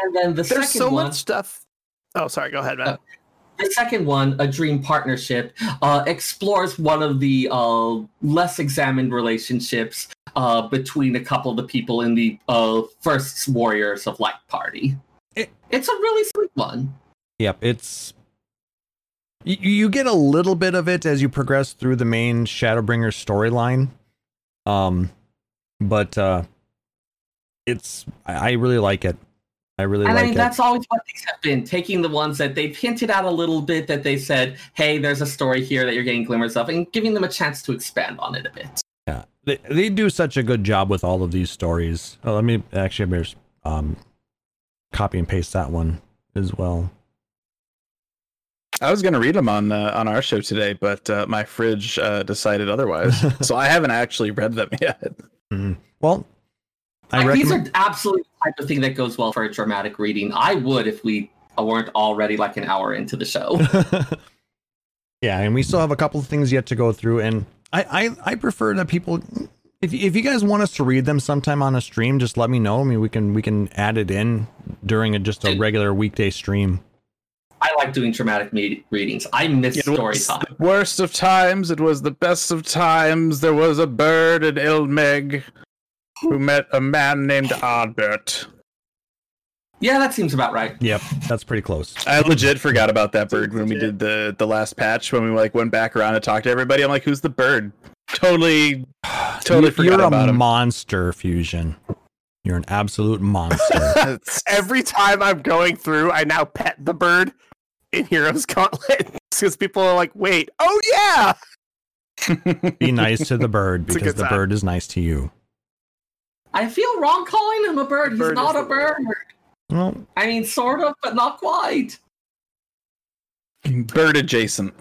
And then the There's second so one... much stuff. Oh, sorry. Go ahead, Matt. Uh, the second one, A Dream Partnership, uh, explores one of the uh, less examined relationships uh, between a couple of the people in the uh, first Warriors of Light party. It, it's a really sweet one. Yep, it's... You, you get a little bit of it as you progress through the main Shadowbringer storyline. Um, but uh, it's... I, I really like it. I really and like I mean, it. That's always what these have been, taking the ones that they've hinted at a little bit, that they said, hey, there's a story here that you're getting glimmers of, and giving them a chance to expand on it a bit. Yeah, they they do such a good job with all of these stories. Oh, let me actually um, copy and paste that one as well. I was going to read them on uh, on our show today, but uh, my fridge uh, decided otherwise. So I haven't actually read them yet. Mm-hmm. Well... I like, recommend- these are absolutely the type of thing that goes well for a dramatic reading. I would if we weren't already like an hour into the show. Yeah, and we still have a couple of things yet to go through. And I, I, I prefer that people, if if you guys want us to read them sometime on a stream, just let me know. I mean, we can we can add it in during a, just a Dude, regular weekday stream. I like doing dramatic me- readings. I miss it story time. The worst of times. It was the best of times. There was a bird in Ilmeg who met a man named Albert. Yeah, that seems about right. Yep, that's pretty close. I legit forgot about that bird when we did the, the last patch, when we like went back around and talked to everybody. I'm like, who's the bird? Totally, totally forgot about him. You're a monster, Fusion. You're an absolute monster. Every time I'm going through, I now pet the bird in Heroes Gauntlet because people are like, wait, oh yeah! Be nice to the bird because the bird is nice to you. I feel wrong calling him a bird. He's bird not a bird. Well, I mean, sort of, but not quite. Bird adjacent.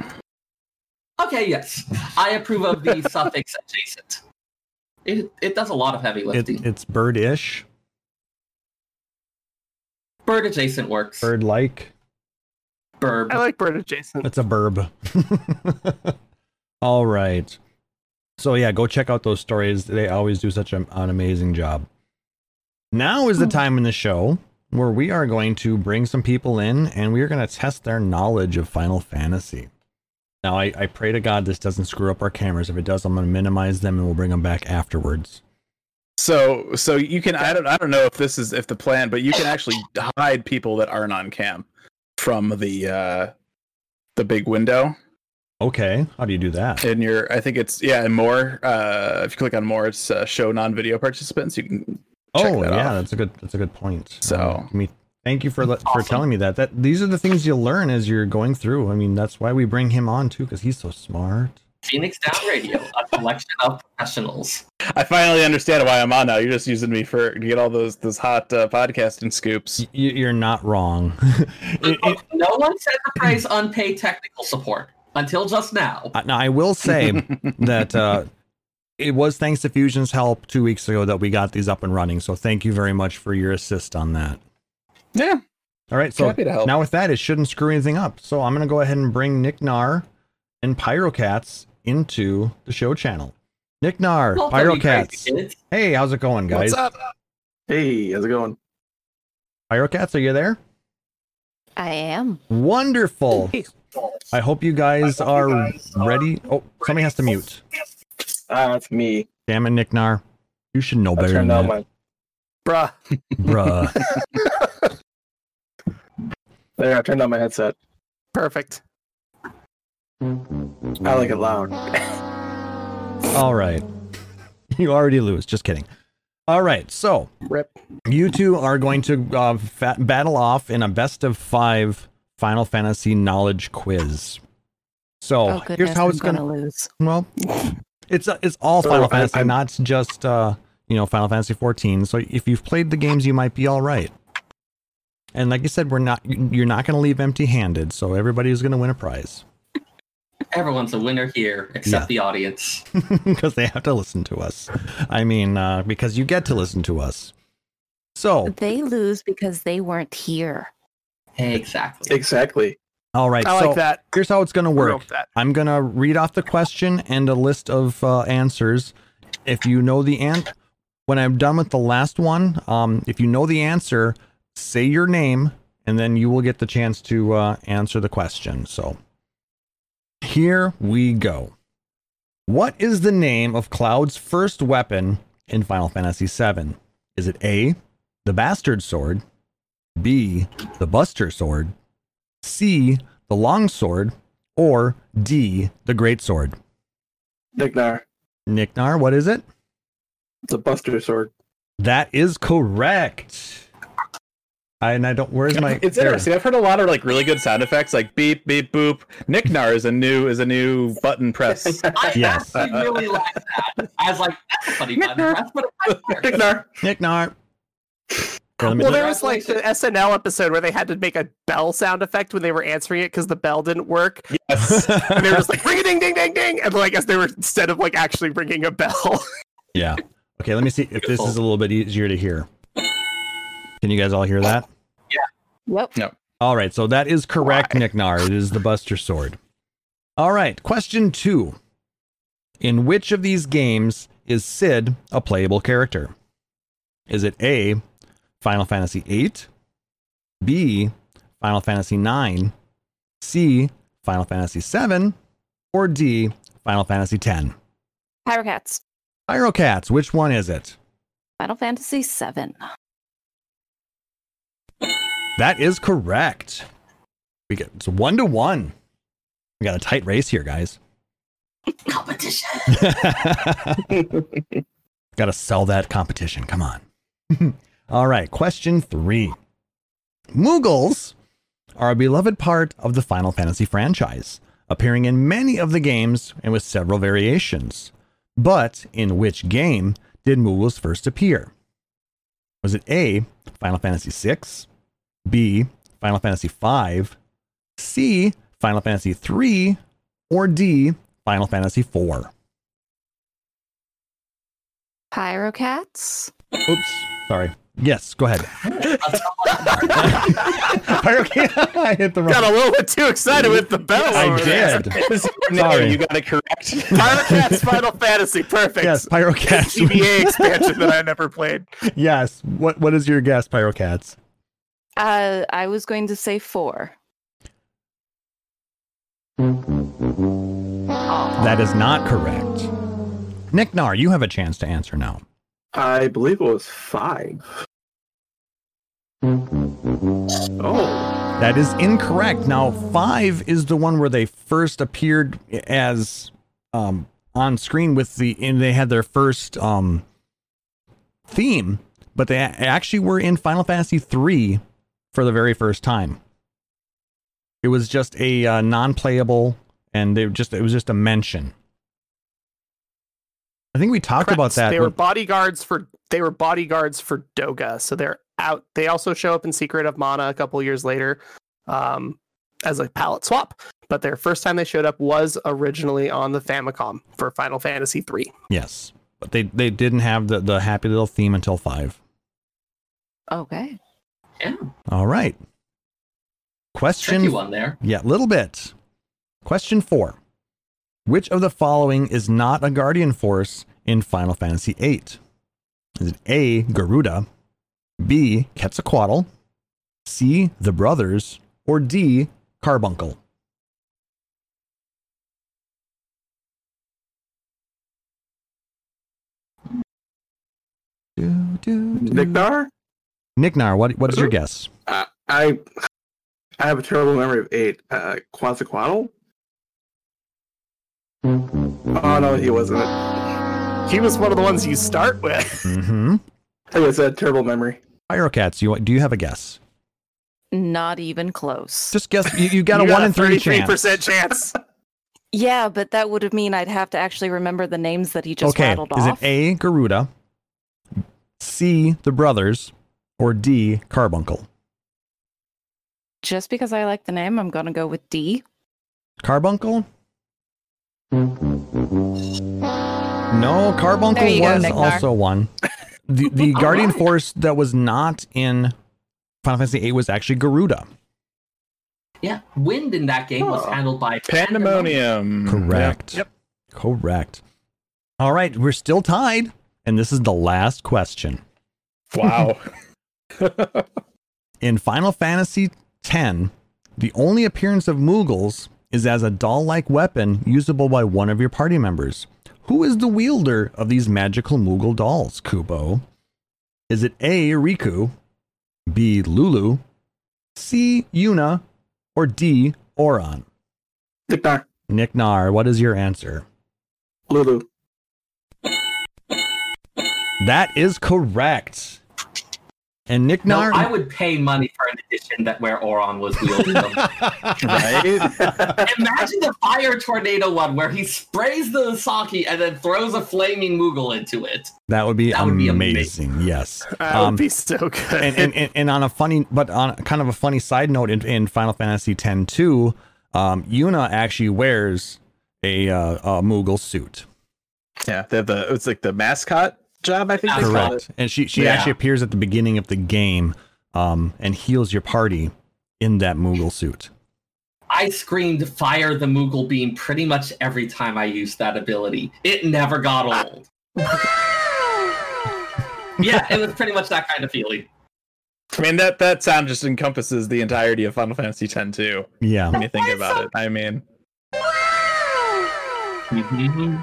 Okay, yes. I approve of the suffix adjacent. It it does a lot of heavy lifting. It, it's bird-ish. Bird adjacent works. Bird-like. Burb. I like bird adjacent. It's a burb. All right. So yeah, go check out those stories. They always do such an, an amazing job. Now is the time in the show where we are going to bring some people in and we are going to test their knowledge of Final Fantasy. Now, I, I pray to God this doesn't screw up our cameras. If it does, I'm going to minimize them and we'll bring them back afterwards. So, so you can, I don't, I don't know if this is, if the plan, but you can actually hide people that aren't on cam from the, uh, the big window. Okay, how do you do that? In your, I think it's, yeah, and more. Uh, if you click on more, it's uh, show non-video participants. You can check oh, that yeah, off. that's a good, that's a good point. So, I mean, thank you for le- for awesome. telling me that. That these are the things you'll learn as you're going through. I mean, that's why we bring him on too, because he's so smart. Phoenix Down Radio, a collection of professionals. I finally understand why I'm on now. You're just using me for to get all those those hot uh, podcasting scoops. You, you're not wrong. it, it, no one said the phrase "unpaid technical support." Until just now. Uh, now, I will say that uh, it was thanks to Fusion's help two weeks ago that we got these up and running. So thank you very much for your assist on that. Yeah. All right. So now with that, it shouldn't screw anything up. So I'm going to go ahead and bring Nicknar and PyroCats into the show channel. Nicknar, well, PyroCats. Hey, how's it going, guys? What's up? Hey, how's it going? PyroCats, are you there? I am. Wonderful. I hope you guys, hope are, you guys are ready. Oh, somebody has to mute. Ah, uh, it's me. Damn it, Nicknar. You should know better than that. My... Bruh. Bruh. There, I turned on my headset. Perfect. I like it loud. All right. You already lose. Just kidding. All right, so Rip. You two are going to uh, fat battle off in a best of five Final Fantasy knowledge quiz. So oh, goodness, here's how it's going to lose. Well, it's uh, it's all so Final I, Fantasy, I, not just uh, you know Final Fantasy fourteen. So if you've played the games, you might be all right. And like you said, we're not. You're not going to leave empty-handed. So everybody's going to win a prize. Everyone's a winner here, except yeah. the audience. Because they have to listen to us. I mean, uh, because you get to listen to us. So they lose because they weren't here. Exactly. Exactly. All right. I so like that. Here's how it's going to work. I'm going to read off the question and a list of uh, answers. If you know the answer, when I'm done with the last one, um, if you know the answer, say your name, and then you will get the chance to uh, answer the question. So here we go. What is the name of Cloud's first weapon in Final Fantasy seven? Is it A, the Bastard Sword, B, the Buster Sword, C, the Long Sword, or D, the Great Sword? Nicknar. Nicknar, what is it? The Buster Sword. That is correct. I, and I don't, where's my... It's there. Interesting. I've heard a lot of like really good sound effects, like beep, beep, boop. Nicknar is a new is a new button press. I yes. actually really like that. I was like, that's a funny Nicknar. Button press, but it's right there. Nicknar. Nicknar. Well, there was like the S N L episode where they had to make a bell sound effect when they were answering it because the bell didn't work. Yes. And they were just like, ring a ding, ding, ding, ding. And like, I guess they were, instead of like actually ringing a bell. Yeah. Okay, let me see if this is a little bit easier to hear. Can you guys all hear that? Yeah. Yep. Yep. All right, so that is correct, Why? Nicknar. It is the Buster Sword. All right, question two. In which of these games is Cid a playable character? Is it A, Final Fantasy eight, B, Final Fantasy nine, C, Final Fantasy seven, or D, Final Fantasy ten? PyroCats. PyroCats, which one is it? Final Fantasy seven. That is correct. We get it's one to one. We got a tight race here, guys. Competition. Got to sell that competition. Come on. All right, question three. Moogles are a beloved part of the Final Fantasy franchise, appearing in many of the games and with several variations. But in which game did Moogles first appear? Was it A, Final Fantasy six, B, Final Fantasy five, C, Final Fantasy three, or D, Final Fantasy four? PyroCats? Oops, sorry. Yes, go ahead. PyroCats. I hit the wrong. Got a little bit too excited with the bell. I did. Sorry, you got it correct. PyroCats, Final Fantasy, perfect. Yes, PyroCats. C B A expansion that I never played. Yes. What What is your guess, PyroCats? Uh, I was going to say four. That is not correct. Nicknar, you have a chance to answer now. I believe it was five. Oh. That is incorrect. Now, five is the one where they first appeared as um, on screen with the, and they had their first um, theme, but they actually were in Final Fantasy three for the very first time. It was just a uh, non-playable, and they just it was just a mention. I think we talked Correct. About that. They were bodyguards for they were bodyguards for Doga, so they're out. They also show up in Secret of Mana a couple years later um, as a palette swap. But their first time they showed up was originally on the Famicom for Final Fantasy three. Yes, but they, they didn't have the, the happy little theme until five. Okay. Yeah. All right. Question tricky one there. Yeah, a little bit. Question four. Which of the following is not a guardian force in Final Fantasy eight? Is it A, Garuda, B, Quetzalcoatl, C, the Brothers, or D, Carbuncle? Nicknar? Nicknar, what what is your guess? Uh, I I have a terrible memory of eight. Uh, Quetzalcoatl? Oh, no, he wasn't. He was one of the ones you start with. Mm-hmm. It was a terrible memory. PyroCats, you, do you have a guess? Not even close. Just guess. You, you got you a got one in three chance. thirty-three percent chance. Yeah, but that would mean I'd have to actually remember the names that he just okay. rattled off. Okay, is it A, Garuda, C, the Brothers, or D, Carbuncle? Just because I like the name, I'm going to go with D. Carbuncle? No, Carbuncle was go, also one. The the Guardian right. Force that was not in Final Fantasy eight was actually Garuda. Yeah, wind in that game oh. was handled by Pandemonium. Pandemonium. Correct. Yep. Correct. All right, we're still tied, and this is the last question. Wow. In Final Fantasy X, the only appearance of Moogles is as a doll-like weapon usable by one of your party members. Who is the wielder of these magical Moogle dolls, Kubo? Is it A, Riku, B, Lulu, C, Yuna, or D, Oran? Nicknar. Nicknar, what is your answer? Lulu. That is correct. And Nicknar, no, I would pay money for an edition that where Oran was wielding them. Right? Imagine the fire tornado one where he sprays the Usagi and then throws a flaming Moogle into it. That would be, that would be amazing. amazing. Yes, that um, would be so good. And, and, and, and on a funny, but on kind of a funny side note, in, in Final Fantasy X two, um, Yuna actually wears a, uh, a Moogle suit. Yeah, they have the it's like the mascot. Job, I think that's correct. And she she yeah. actually appears at the beginning of the game um, and heals your party in that Moogle suit. I screamed fire the Moogle beam pretty much every time I used that ability. It never got old. Yeah, it was pretty much that kind of feeling. I mean, that that sound just encompasses the entirety of Final Fantasy X too. Yeah. When you think about so- it. I mean. Mm-hmm.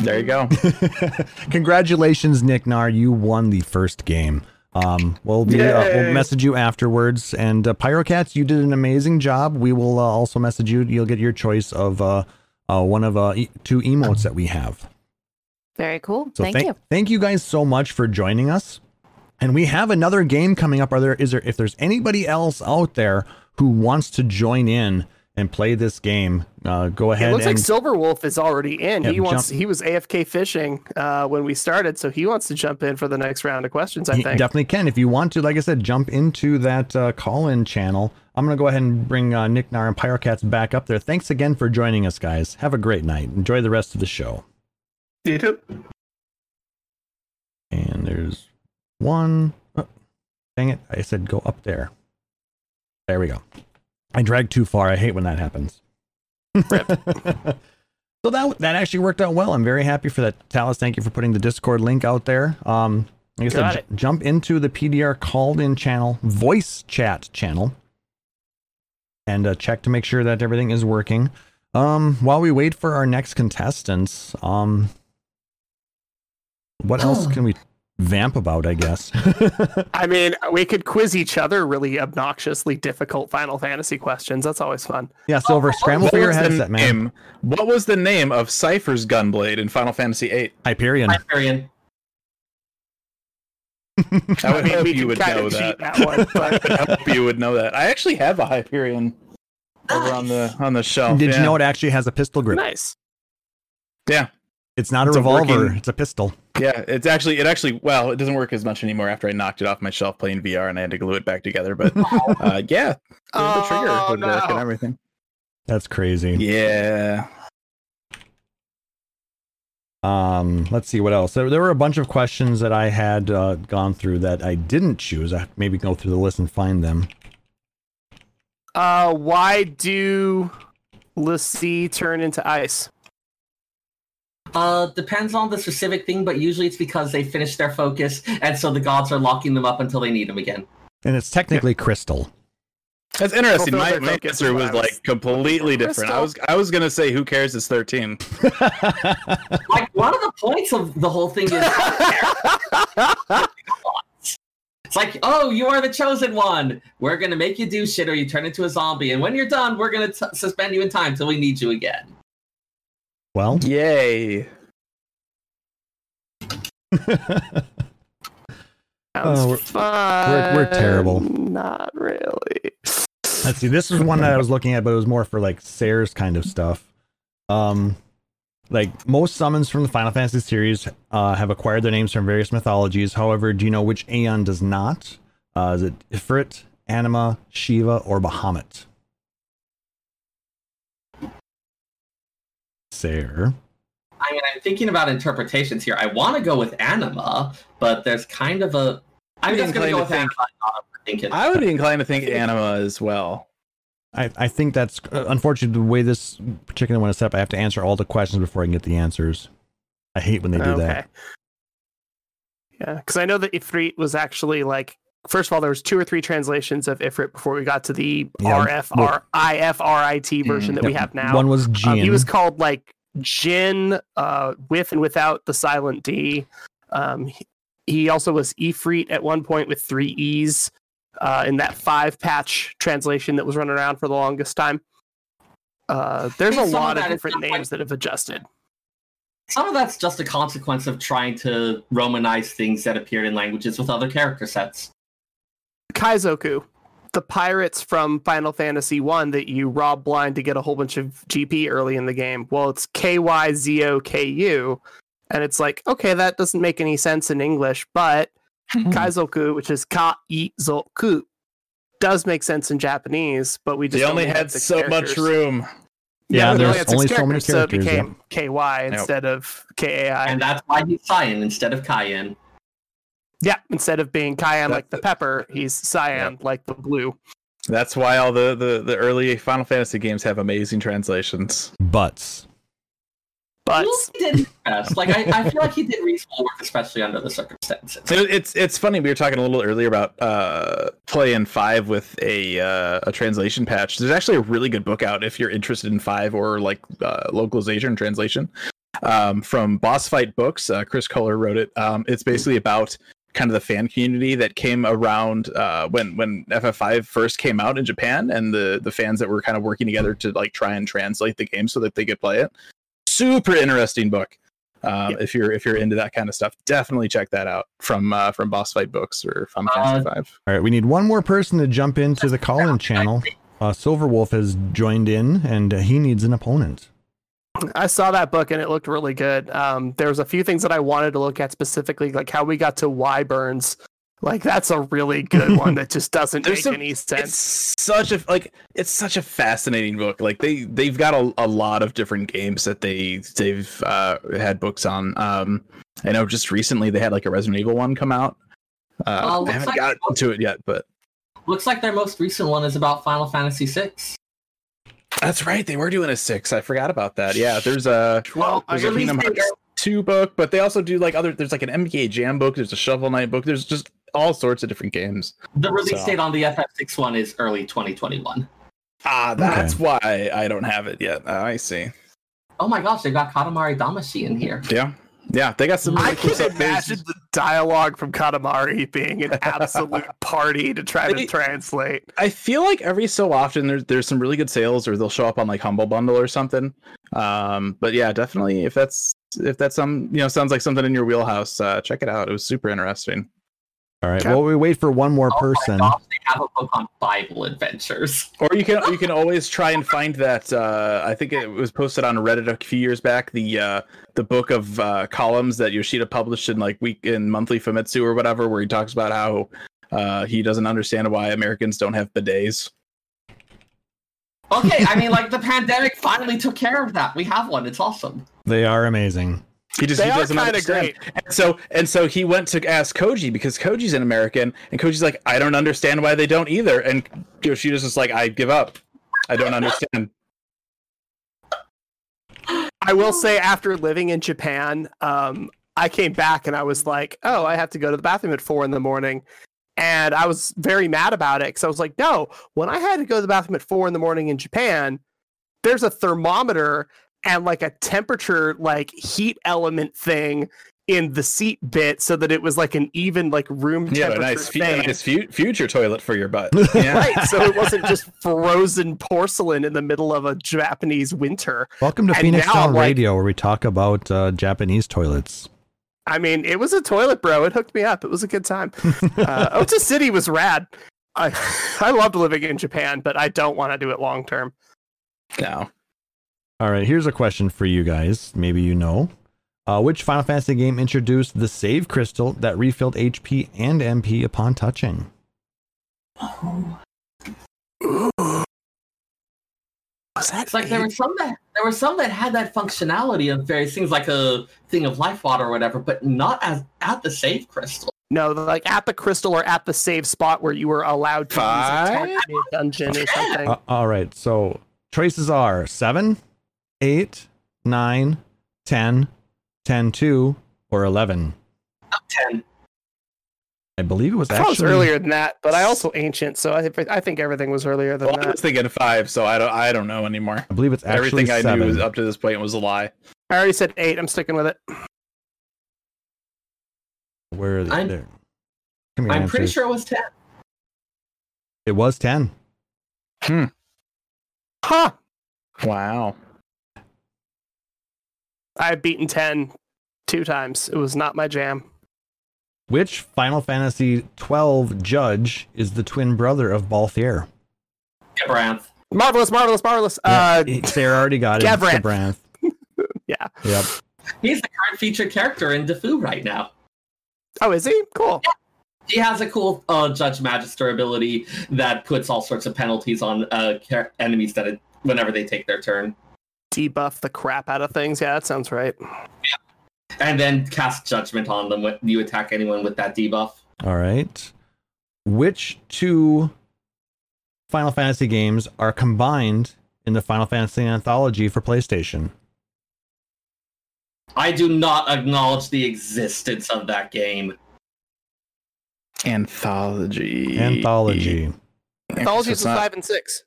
There you go. Congratulations, Nicknar. You won the first game. Um, we'll, be, uh, we'll message you afterwards. And uh, PyroCats, you did an amazing job. We will uh, also message you. You'll get your choice of uh, uh, one of uh, e- two emotes that we have. Very cool. So thank, thank you. Thank you guys so much for joining us. And we have another game coming up. Are there? Is there? If there's anybody else out there who wants to join in and play this game, Uh, go ahead. It looks and, like Silverwolf is already in. Yeah, he wants. Jump. He was A F K fishing uh, when we started, so he wants to jump in for the next round of questions. I he think definitely can if you want to. Like I said, jump into that uh, call-in channel. I'm gonna go ahead and bring uh, Nicknar and PyroCats back up there. Thanks again for joining us, guys. Have a great night. Enjoy the rest of the show. You too. And there's one. Oh, dang it! I said go up there. There we go. I dragged too far. I hate when that happens. So that that actually worked out well. I'm very happy for that. Talis, thank you for putting the Discord link out there. Um, like I said, j- jump into the P D R called in channel, voice chat channel, and uh, check to make sure that everything is working. Um, while we wait for our next contestants, um, what else can we vamp about, I guess? I mean, we could quiz each other really obnoxiously difficult Final Fantasy questions. That's always fun. Yeah, Silver, so oh, scramble oh, for your headset, man. What was the name of Cypher's gunblade in Final Fantasy eight? Hyperion. Hyperion. I would hope you would know that. that one, but... I hope you would know that. I actually have a Hyperion over on the on the shelf. Did yeah. you know it actually has a pistol grip? Nice. Yeah. It's not a it's revolver, a working, it's a pistol. Yeah, it's actually, it actually, well, it doesn't work as much anymore after I knocked it off my shelf playing V R and I had to glue it back together, but uh, yeah, oh, the trigger would no. work and everything. That's crazy. Yeah. Um, let's see what else. There, there were a bunch of questions that I had uh, gone through that I didn't choose. I maybe go through the list and find them. Uh, why do Lassie turn into ice? Uh, depends on the specific thing, but usually it's because they finish their focus, and so the gods are locking them up until they need them again. And it's technically yeah. crystal. That's interesting. My, my answer was, was like completely different. Crystal. I was I was gonna say, who cares? It's thirteen. Like one of the points of the whole thing is, it's like, oh, you are the chosen one. We're gonna make you do shit, or you turn into a zombie, and when you're done, we're gonna t- suspend you in time till we need you again. Well, yay. Oh, we're, fun. We're, we're terrible. Not really. Let's see. This is one that I was looking at, but it was more for like Sarah's kind of stuff. Um, like most summons from the Final Fantasy series uh, have acquired their names from various mythologies. However, do you know which Aeon does not? Uh, is it Ifrit, Anima, Shiva, or Bahamut? There. I mean, I'm thinking about interpretations here. I want to go with Anima, but there's kind of a... I'm just going to go with think, Anima. Not I would be inclined to think Anima as well. I, I think that's, uh, unfortunately, the way this particular one is set up, I have to answer all the questions before I can get the answers. I hate when they do okay. that. Yeah, because I know that Ifrit was actually like, first of all, there was two or three translations of Ifrit before we got to the yeah, R F R I F R I T version mm, that we have now. One was Jin. Um, he was called, like, Jin uh, with and without the silent D. Um, he, he also was Ifrit at one point with three E's. Uh, in that five patch translation that was running around for the longest time. Uh, there's a lot of, of different names like, that have adjusted. Some of that's just a consequence of trying to Romanize things that appeared in languages with other character sets. Kaizoku, the pirates from Final Fantasy one that you rob blind to get a whole bunch of G P early in the game. Well, it's K Y Z O K U, and it's like, okay, that doesn't make any sense in English, but Kaizoku, which is Ka-I-Zoku, does make sense in Japanese, but we just they only had so characters. much room. Yeah, yeah there's only, only so many characters. So it became yeah. K Y instead nope. of K A I. And that's why he's cyan instead of cayenne. Yeah, instead of being cayenne that's like the pepper, he's cyan yeah. like the blue. That's why all the, the, the early Final Fantasy games have amazing translations. Butts. But he did best. Like I, I feel like he did reasonable work, especially under the circumstances. It, it's it's funny. We were talking a little earlier about uh, playing Five with a uh, a translation patch. There's actually a really good book out if you're interested in Five or like uh, localization translation um, from Boss Fight Books. Uh, Chris Kohler wrote it. Um, it's basically about kind of the fan community that came around uh, when when F F five first came out in Japan, and the the fans that were kind of working together to like try and translate the game so that they could play it. Super interesting book. Uh, yep. If you're if you're into that kind of stuff, definitely check that out from uh, from Boss Fight Books or Final Fantasy uh, Five. All right, we need one more person to jump into the call-in channel. Uh, Silverwolf has joined in, and uh, he needs an opponent. I saw that book, and it looked really good. Um, there was a few things that I wanted to look at specifically, like how we got to Y Burns. Like that's a really good one that just doesn't make some, any sense. It's such a like it's such a fascinating book. Like they they've got a, a lot of different games that they they've uh, had books on. Um, I know just recently they had like a Resident Evil one come out. Uh, uh, I haven't like, got into it yet, but looks like their most recent one is about Final Fantasy six. That's right, they were doing a six. I forgot about that. Yeah, there's a well, there's I a Kingdom Hearts two book, but they also do like other. There's like an M G A Jam book. There's a Shovel Knight book. There's just all sorts of different games. The release so. date on the F F six one is early twenty twenty-one. Ah, that's okay. why I don't have it yet. Uh, I see. Oh my gosh, they got Katamari Damacy in here. Yeah, yeah, they got some. Really I cool can stuff. imagine the dialogue from Katamari being an absolute party to try to I, translate. I feel like every so often there's there's some really good sales, or they'll show up on like Humble Bundle or something. Um, but yeah, definitely if that's if that's some you know sounds like something in your wheelhouse, uh, check it out. It was super interesting. All right. Well, we wait for one more oh person. My gosh, they have a book on Bible adventures. Or you can you can always try and find that. Uh, I think it was posted on Reddit a few years back. The uh, the book of uh, columns that Yoshida published in like week in monthly Famitsu or whatever, where he talks about how uh, he doesn't understand why Americans don't have bidets. Okay, I mean, like the pandemic finally took care of that. We have one. It's awesome. They are amazing. He just he doesn't understand. Great. And so and so he went to ask Koji because Koji's an American, and Koji's like, I don't understand why they don't either. And Yoshida's just like, I give up. I don't understand. I will say, after living in Japan, um, I came back and I was like, oh, I have to go to the bathroom at four in the morning. And I was very mad about it because I was like, no, when I had to go to the bathroom at four in the morning in Japan, there's a thermometer and like a temperature, like heat element thing in the seat bit, so that it was like an even like room temperature. Yeah, a nice, thing. F- nice fu- future toilet for your butt. Yeah. Right, so it wasn't just frozen porcelain in the middle of a Japanese winter. Welcome to and Phoenix Down Radio, like, where we talk about uh, Japanese toilets. I mean, it was a toilet, bro. It hooked me up. It was a good time. uh, Ota City was rad. I I loved living in Japan, but I don't want to do it long term. No. All right, here's a question for you guys. Maybe you know. Uh, which Final Fantasy game introduced the save crystal that refilled H P and M P upon touching? Oh. Was that it's like there were some that there were some that had that functionality of various things, like a thing of life water or whatever, but not as at the save crystal. No, like at the crystal or at the save spot where you were allowed to Five? use a targeted dungeon or something. Uh, all right, so choices are seven, eight, nine, ten, ten, two, or eleven. Not ten. I believe it was I actually... I was earlier than that, but I also ancient, so I, I think everything was earlier than well, that. I was thinking five, so I don't I don't know anymore. I believe it's actually Everything seven. I knew was up to this point was a lie. I already said eight. I'm sticking with it. Where are they? I'm, there. I'm answers. pretty sure it was ten. It was ten. Hmm. Huh. Wow. I've beaten ten two times. It was not my jam. Which Final Fantasy twelve judge is the twin brother of Balthier? Gabranth. Marvelous, marvelous, marvelous. Yeah, uh, Sarah already got it. Gabranth. Yeah. Yep. He's the current featured character in Defu right now. Oh, is he? Cool. Yeah. He has a cool uh, Judge Magister ability that puts all sorts of penalties on uh, car- enemies that it, whenever they take their turn. Debuff the crap out of things. Yeah, that sounds right. Yeah. And then cast judgment on them when you attack anyone with that debuff. All right. Which two Final Fantasy games are combined in the Final Fantasy Anthology for PlayStation? I do not acknowledge the existence of that game. Anthology. Anthology. Anthology is not... five and six.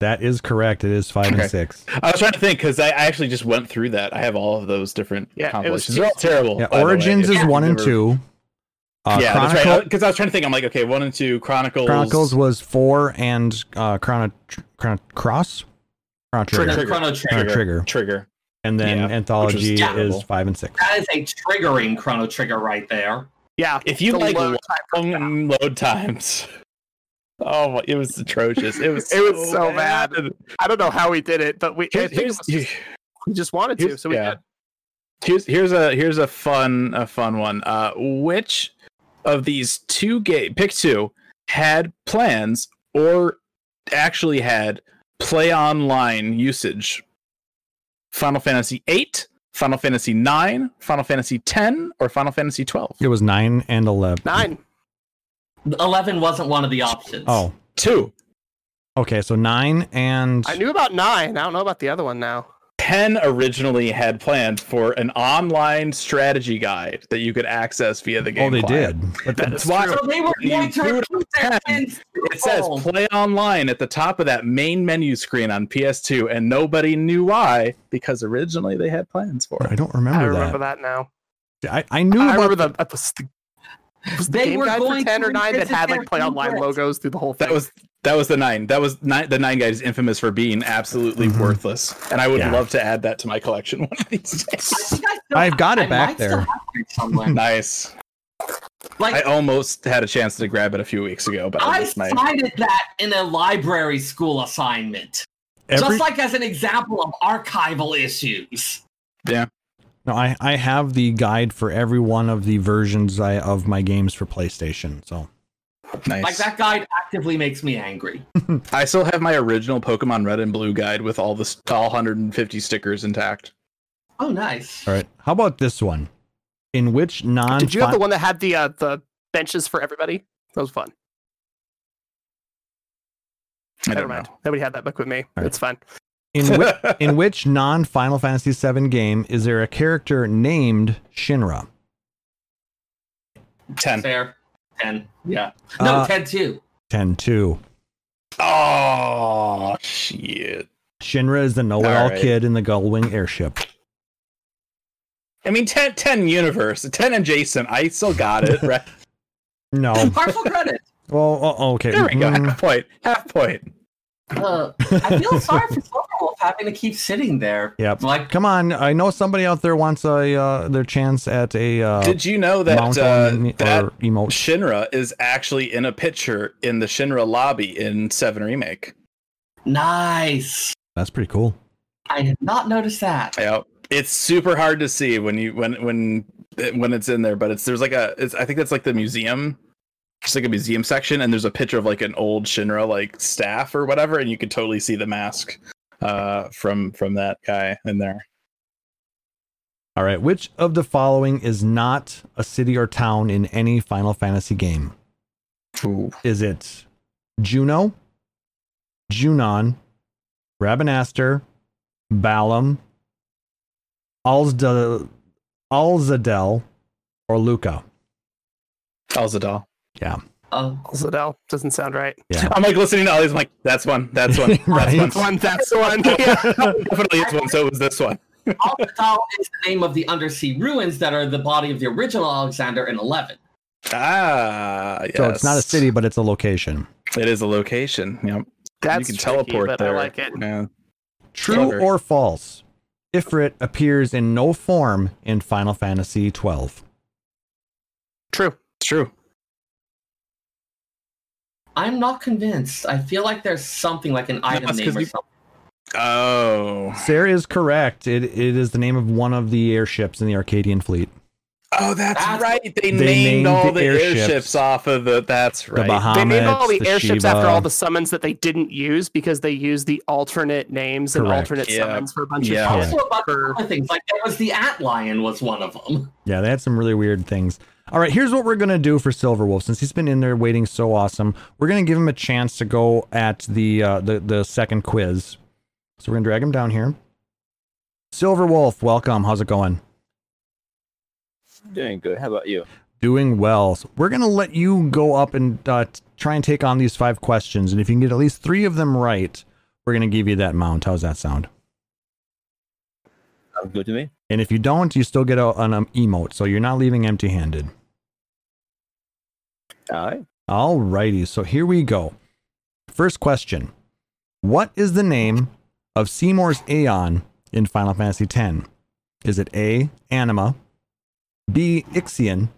That is correct. It is five okay. and six. I was trying to think because I actually just went through that. I have all of those different yeah, compilations. They're all terrible. Yeah, Origins is yeah. one and two. Uh, yeah, Chronicle... that's right. Because I was trying to think. I'm like, okay, one and two. Chronicles. Chronicles was four and uh, Chrono Chrono Cross. Chrono Trigger. Trigger. Chrono Trigger. Chrono Trigger. Trigger. And then yeah, Anthology is five and six. That is a triggering Chrono Trigger right there. Yeah. If you like load long time load times. Oh, it was atrocious. It was it so was so bad. bad. I don't know how we did it, but we here's, here's, it just, we just wanted to, so we yeah. did. Here's here's a here's a fun a fun one. Uh, which of these two games, pick two, had plans or actually had play online usage? Final Fantasy eight, Final Fantasy nine, Final Fantasy ten, or Final Fantasy twelve? It was nine and eleven. Nine. eleven wasn't one of the options. Oh. Two. Okay, so nine and... I knew about nine. I don't know about the other one now. ten originally had planned for an online strategy guide that you could access via the game. Oh, they client. did. But that's why so they were going to It says play online at the top of that main menu screen on P S two, and nobody knew why, because originally they had plans for it. I don't remember I that. I remember that now. I, I knew I about remember the... the Was the they game were guide going for ten or nine that had like play online logos through the whole thing. That was that was the nine. That was nine. The nine guide is infamous for being absolutely mm-hmm. worthless, and I would yeah. love to add that to my collection one of these days. I I've got it I back there. Nice. Like, I almost had a chance to grab it a few weeks ago, but I, I cited my... that in a library school assignment, Every... just like as an example of archival issues. Yeah. No, I, I have the guide for every one of the versions I, of my games for PlayStation, so... Nice. Like, that guide actively makes me angry. I still have my original Pokemon Red and Blue guide with all the all one hundred fifty stickers intact. Oh, nice. All right, how about this one? In which non... Did you have the one that had the uh, the benches for everybody? That was fun. I don't Never mind. Know. Nobody had that book with me. Right. It's fine. In which, in which non-Final Fantasy seven game is there a character named Shinra? ten. Fair. ten. Yeah. No, uh, ten two. ten two. Oh, shit. Shinra is the know-it-all right. kid in the Gullwing airship. I mean, ten, ten universe. ten adjacent. I still got it, right? No. Partial credit. Well, oh, okay. There we go. Mm. Half point. Half point. Uh, I feel sorry for Silverwolf having to keep sitting there. Yep. Like, come on! I know somebody out there wants a uh, their chance at a. Uh, Did you know that uh, that emote? Shinra is actually in a picture in the Shinra lobby in Seven Remake? Nice. That's pretty cool. I did not notice that. Yeah, it's super hard to see when you when when when it's in there, but it's there's like a it's, I think that's like the museum. It's like a museum section, and there's a picture of like an old Shinra like staff or whatever, and you could totally see the mask uh, from from that guy in there. All right, which of the following is not a city or town in any Final Fantasy game? Ooh. Is it Juno, Junon, Rabanaster, Balam, Alzda, Alzadel, or Luca? Alzadel. Yeah. Uh, Alzadel doesn't sound right. Yeah. I'm like listening to all these. I'm like, that's one. That's one. Right? That's one. That's one. Yeah. Definitely is one. So it was this one. Alzadel is the name of the undersea ruins that are the body of the original Alexander in eleven. Ah, yes. So it's not a city, but it's a location. It is a location. Yep. That's you can tricky, teleport but there. I like it. Yeah. True Over. Or false? Ifrit appears in no form in Final Fantasy twelve. True. True. I'm not convinced. I feel like there's something like an item no, name or we... something. Oh. Sarah is correct. It it is the name of one of the airships in the Arcadian fleet. Oh, that's, that's right. They, they named, named all the, the airships. airships off of the. That's right. The Bahamut, they named all the, the airships Shiba. After all the summons that they didn't use because they used the alternate names Correct. and alternate yeah. summons for a bunch yeah. of. Also a bunch of other things. Like there was the Atlion was one of them. Yeah, they had some really weird things. All right, here's what we're gonna do for Silverwolf since he's been in there waiting so awesome. We're gonna give him a chance to go at the uh, the the second quiz. So we're gonna drag him down here. Silverwolf, welcome. How's it going? Doing good. How about you? Doing well. So we're going to let you go up and uh, t- try and take on these five questions. And if you can get at least three of them right, we're going to give you that mount. How's that sound? Sounds good to me. And if you don't, you still get a, an um, emote. So you're not leaving empty handed. All right. All righty. So here we go. First question. What is the name of Seymour's Aeon in Final Fantasy X? Is it A, Anima, B, Ixion,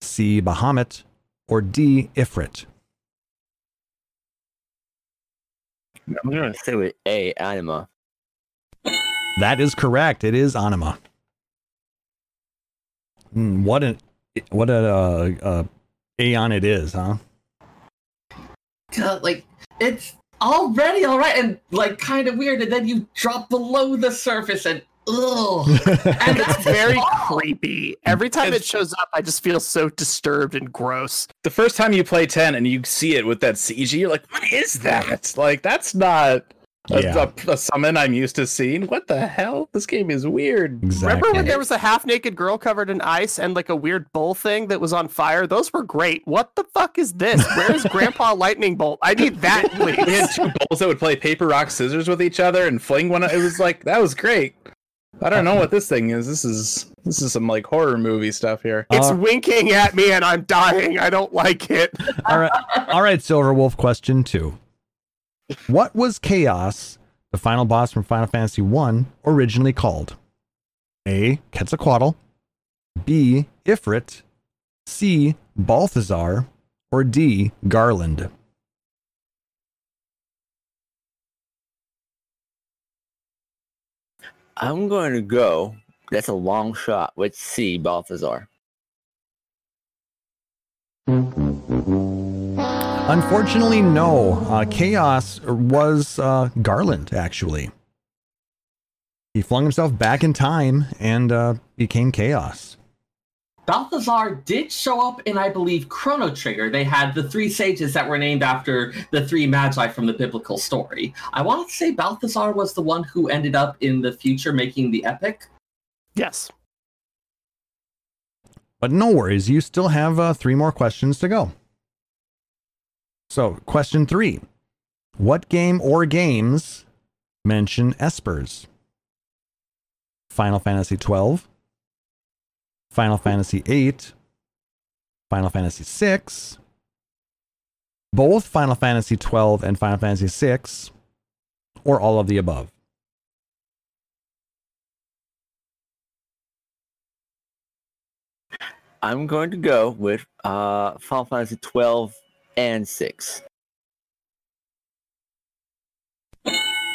C, Bahamut, or D, Ifrit? I'm going to say with A, Anima. That is correct. It is Anima. Mm, what an what a uh, uh, Aeon it is, huh? God, like, it's already all right and, like, kind of weird, and then you drop below the surface and Ugh. And it's very creepy. Every time it's, it shows up, I just feel so disturbed and gross. The first time you play ten and you see it with that C G, you're like, what is that? Like, that's not a, yeah. a, a summon I'm used to seeing. What the hell? This game is weird. Exactly. Remember when there was a half-naked girl covered in ice and like a weird bull thing that was on fire? Those were great. What the fuck is this? Where's Grandpa Lightning Bolt? I need that, please. We had two bulls that would play paper, rock, scissors with each other and fling one. It was like, that was great. I don't know what this thing is. This is this is some like horror movie stuff here. It's uh, winking at me and I'm dying. I don't like it. All right. All right, Silverwolf, question two. What was Chaos, the final boss from Final Fantasy one, originally called? A, Quetzalcoatl, B, Ifrit, C, Balthazar, or D, Garland? I'm going to go, that's a long shot, with C, Balthazar. Unfortunately, no. Uh, Chaos was uh, Garland, actually. He flung himself back in time and uh, became Chaos. Balthazar did show up in, I believe, Chrono Trigger. They had the three sages that were named after the three magi from the biblical story. I want to say Balthazar was the one who ended up in the future making the epic. Yes. But no worries. You still have uh, three more questions to go. So, question three. What game or games mention espers? Final Fantasy twelve. Final Fantasy eight, Final Fantasy six, both Final Fantasy twelve and Final Fantasy six, or all of the above? I'm going to go with uh, Final Fantasy twelve and six.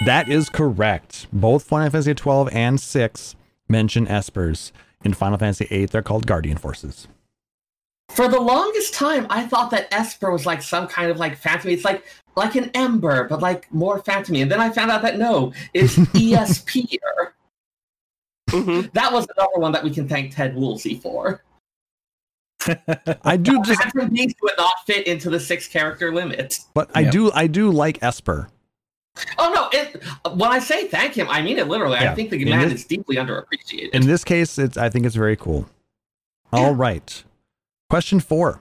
That is correct. Both Final Fantasy twelve and six mention espers. In Final Fantasy eight, they're called Guardian Forces. For the longest time, I thought that Esper was like some kind of like phantom. It's like like an ember, but like more phantom. And then I found out that no, it's E S P-er. Mm-hmm. That was another one that we can thank Ted Woolsey for. I do now, just these would not fit into the six character limit. But I yeah. do I do like Esper. Oh no, it, when I say thank him, I mean it literally. Yeah. I think the man is deeply underappreciated. In this case, it's I think it's very cool. Yeah. All right. Question four.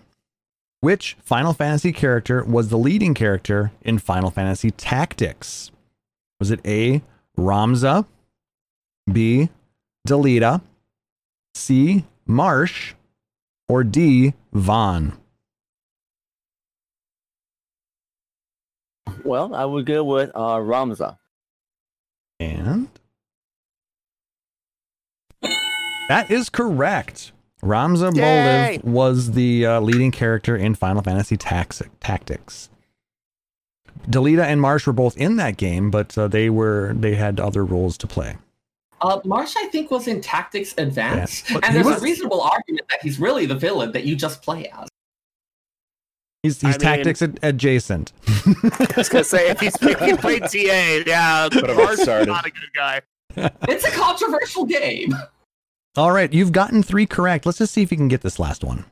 Which Final Fantasy character was the leading character in Final Fantasy Tactics? Was it A, Ramza, B, Delita, C, Marsh, or D, Vaughn? Well, I would go with uh, Ramza. And? That is correct. Ramza Moliv was the uh, leading character in Final Fantasy Taxi- Tactics. Delita and Marsh were both in that game, but uh, they were they had other roles to play. Uh, Marsh, I think, was in Tactics Advance, yeah. and there's was... a reasonable argument that he's really the villain that you just play as. He's, he's tactics mean, ad- adjacent. I was gonna say if he's playing T A, yeah, Marsh is not a good guy. It's a controversial game. All right, you've gotten three correct. Let's just see if you can get this last one.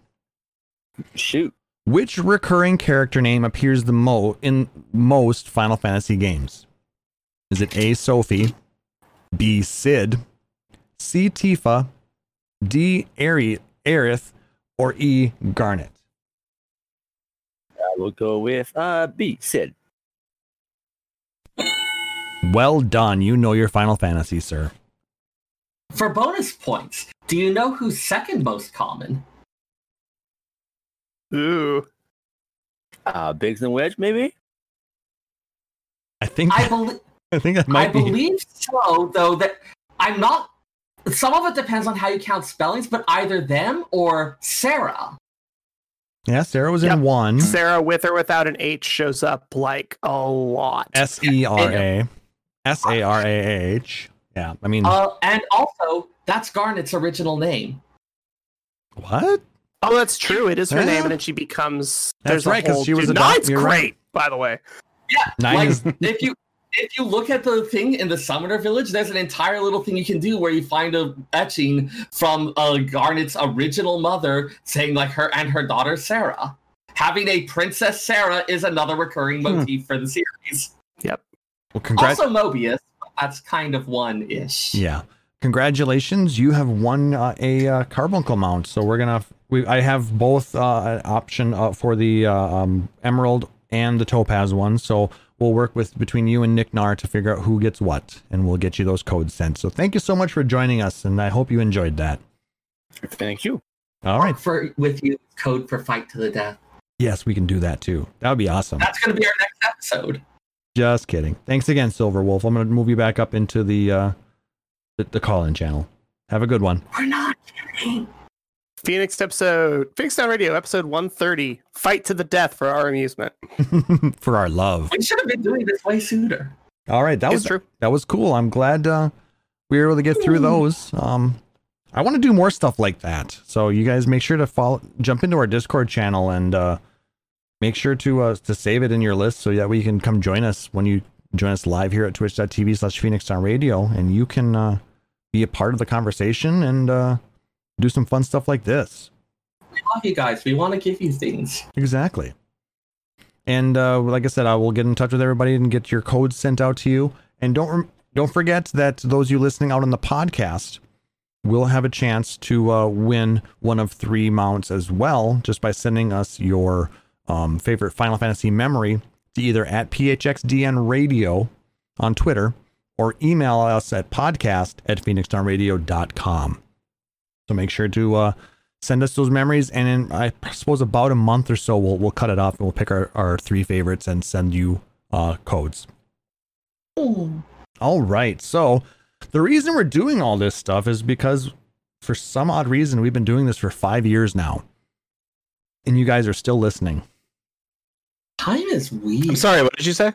Shoot. Which recurring character name appears the mo in most Final Fantasy games? Is it A, Sophie, B, Cid, C, Tifa, D, Aerith, Aerith or E, Garnet? I will go with uh, B, Cid. Well done. You know your Final Fantasy, sir. For bonus points, do you know who's second most common? Ooh. Uh, Biggs and Wedge, maybe? I think I, be- I think that might I be. I believe so, though, that I'm not... Some of it depends on how you count spellings, but either them or Sarah. Yeah, Sarah was yep. in one. Sarah, with or without an H, shows up, like, a lot. S E R A. S A R A H. Yeah, I mean... Uh, and also, that's Garnet's original name. What? Oh, that's true. It is her yeah. name, and then she becomes... That's there's right, because she was a... Nine's great, right. by the way. Yeah, Nine like, is... if you if you look at the thing in the Summoner Village, there's an entire little thing you can do where you find a etching from uh, Garnet's original mother saying, like, her and her daughter, Sarah. Having a Princess Sarah is another recurring motif hmm. for the series. Yep. Well, congrats. Also, Mobius. That's kind of one-ish. Yeah. Congratulations. You have won uh, a uh, carbuncle mount. So we're going to... We, I have both uh, an option uh, for the uh, um, emerald and the topaz one. So we'll work with between you and Nicknar to figure out who gets what. And we'll get you those codes sent. So thank you so much for joining us. And I hope you enjoyed that. Thank you. All right. For with you, code for Fight to the Death. Yes, we can do that too. That would be awesome. That's going to be our next episode. Just kidding. Thanks again, Silverwolf. I'm going to move you back up into the uh, the, the call-in channel. Have a good one. We're not kidding. Phoenix episode, Phoenix Down Radio, episode one thirty. Fight to the death for our amusement. For our love. We should have been doing this way sooner. All right, that it's was true. That was cool. I'm glad uh, we were able to get through those. Um, I want to do more stuff like that. So you guys make sure to follow, jump into our Discord channel and. Uh, Make sure to uh, to save it in your list so that way you can come join us when you join us live here at twitch.tv slash Phoenix Down Radio, and you can uh, be a part of the conversation and uh, do some fun stuff like this. We love you guys. We want to give you things. Exactly. And uh, like I said, I will get in touch with everybody and get your codes sent out to you. And don't rem- don't forget that those of you listening out on the podcast will have a chance to uh, win one of three mounts as well, just by sending us your Um, favorite Final Fantasy memory to either at P H X D N Radio on Twitter or email us at podcast at phoenix down radio dot com. So make sure to uh, send us those memories, and in, I suppose about a month or so we'll we'll cut it off and we'll pick our, our three favorites and send you uh, codes. Ooh. All right. So the reason we're doing all this stuff is because for some odd reason we've been doing this for five years now, and you guys are still listening. Time is weird. I'm sorry, what did you say?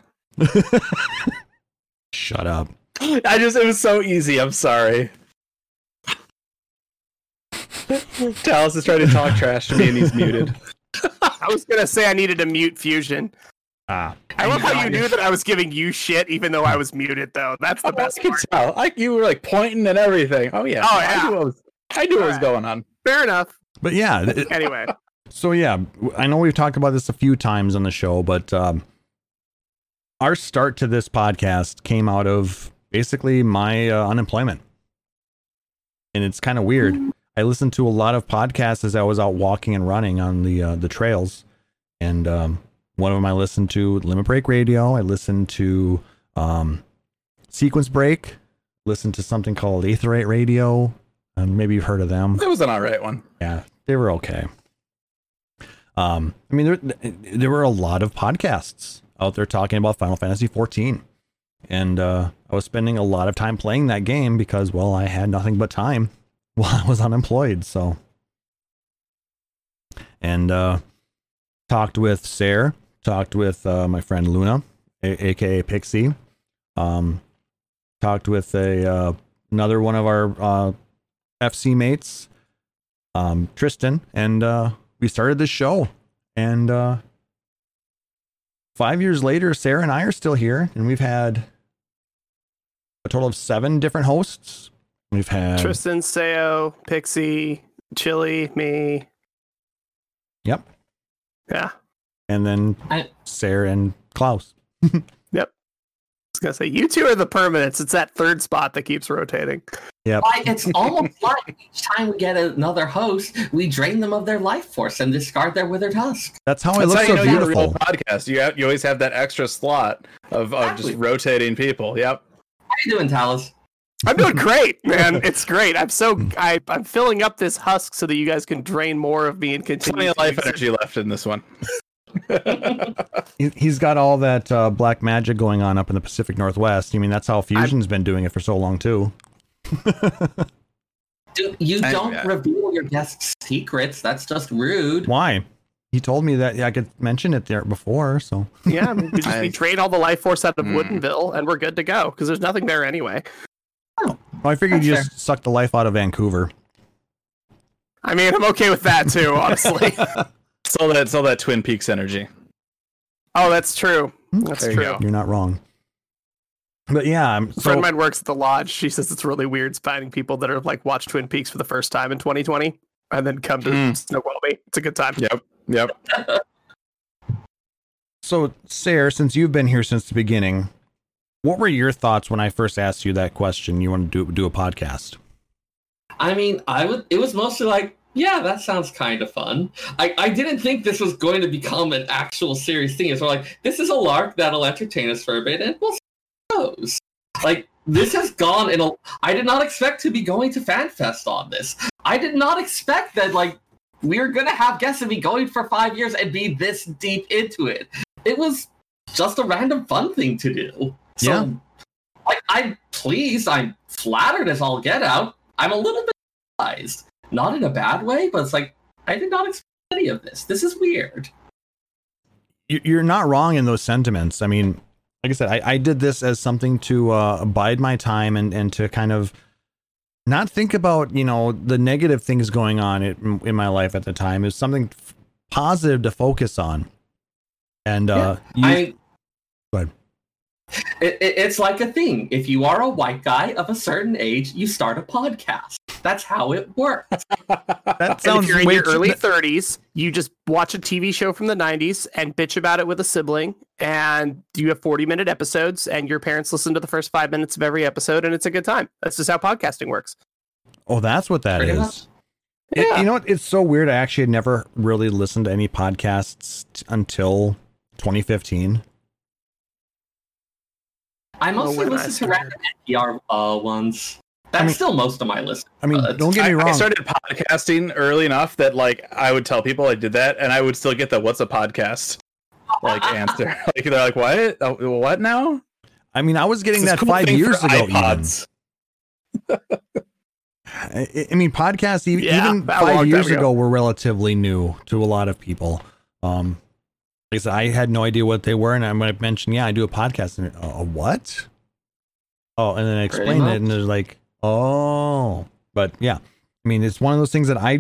Shut up. I just, it was so easy. I'm sorry. Talis is trying to talk trash to me and he's muted. I was going to say I needed to mute Fusion. Ah, I love how you knew that I was giving you shit, even though I was muted, though. That's the oh, best I could part. Tell. I, you were like pointing and everything. Oh, yeah. Oh, yeah. I knew what was, I knew what was going on. Fair enough. But yeah. It, anyway. So, yeah, I know we've talked about this a few times on the show, but um, our start to this podcast came out of basically my uh, unemployment. And it's kind of weird. Mm-hmm. I listened to a lot of podcasts as I was out walking and running on the uh, the trails. And um, one of them I listened to Limit Break Radio. I listened to um, Sequence Break. Listened to something called Aetherite Radio. Um, maybe you've heard of them. That was an all right one. Yeah, they were okay. Um, I mean, there there were a lot of podcasts out there talking about Final Fantasy fourteen. And uh, I was spending a lot of time playing that game because, well, I had nothing but time while I was unemployed. So, and uh, talked with Sarah, talked with uh, my friend Luna, a- aka Pixie, um, talked with a uh, another one of our uh, F C mates, um, Tristan, and uh, we started this show. And uh, five years later, Sarah and I are still here, and we've had a total of seven different hosts. We've had Tristan, Seo, Pixie, Chili, me. Yep. Yeah. And then I... Sarah and Klaus. Yep. I was gonna say you two are the permanents. It's that third spot that keeps rotating. Yep. Like, it's almost like each time we get another host, we drain them of their life force and discard their withered husk. That's how it looks so beautiful. You know, podcast. You have, you always have that extra slot of, of exactly. Just rotating people. Yep. How you doing, Talis? I'm doing great, man. It's great. I'm so I, I'm filling up this husk so that you guys can drain more of me and continue. Plenty of life energy left in this one. He's got all that uh, black magic going on up in the Pacific Northwest. I mean, that's how Fusion's I'm... been doing it for so long too. Dude, you don't I, uh... reveal your guest's secrets. That's just rude. Why? He told me that yeah, I could mention it there before. So yeah, I mean, we, just, I... we drain all the life force out of mm. Woodinville, and we're good to go because there's nothing there anyway. Oh, well, I figured That's you just fair. Sucked the life out of Vancouver. I mean, I'm okay with that too, honestly. It's all that, it's all that Twin Peaks energy. Oh, that's true. That's there true. You You're not wrong. But yeah, I'm, so... a friend of mine works at the lodge. She says it's really weird finding people that are like watch Twin Peaks for the first time in twenty twenty and then come to mm. Snoqualmie. It's a good time. Yep. Yep. So, Sarah, since you've been here since the beginning. What were your thoughts when I first asked you that question? You want to do do a podcast? I mean, I would. It was mostly like, yeah, that sounds kind of fun. I, I didn't think this was going to become an actual serious thing. It's more like this is a lark that'll entertain us for a bit, and we'll see how it goes. Like this has gone in a. I did not expect to be going to FanFest on this. I did not expect that like we were gonna have guests and be going for five years and be this deep into it. It was just a random fun thing to do. So, yeah, I, I'm pleased. I'm flattered as all get out. I'm a little bit surprised, not in a bad way, but it's like I did not expect any of this. This is weird. You're not wrong in those sentiments. I mean, like I said, I, I did this as something to uh, bide my time and, and to kind of not think about, you know, the negative things going on in, in my life at the time. It was something f- positive to focus on. And uh, yeah, you, I. Go ahead. It, it, it's like a thing. If you are a white guy of a certain age, you start a podcast. That's how it works. That sounds. If you're in your early th- thirties, you just watch a T V show from the nineties and bitch about it with a sibling, and you have forty-minute episodes, and your parents listen to the first five minutes of every episode, and it's a good time. That's just how podcasting works. Oh, that's what that Pretty is. Much. It, yeah. You know what? It's so weird. I actually had never really listened to any podcasts t- until twenty fifteen. I mostly oh, listen to random N P R uh, ones. That's I mean, still most of my list. I mean, uh, don't get me wrong. I started podcasting early enough that like I would tell people I did that, and I would still get the "What's a podcast?" like answer. Like they're like, "What? Uh, what now?" I mean, I was getting that cool five years ago. iPods. I, I mean, podcasts even, yeah, even five years ago. ago were relatively new to a lot of people. Um, Like I said, I had no idea what they were, and I might have mentioned, yeah, I do a podcast. And a what? Oh, and then I explained it, and they're like, oh. But yeah, I mean, it's one of those things that I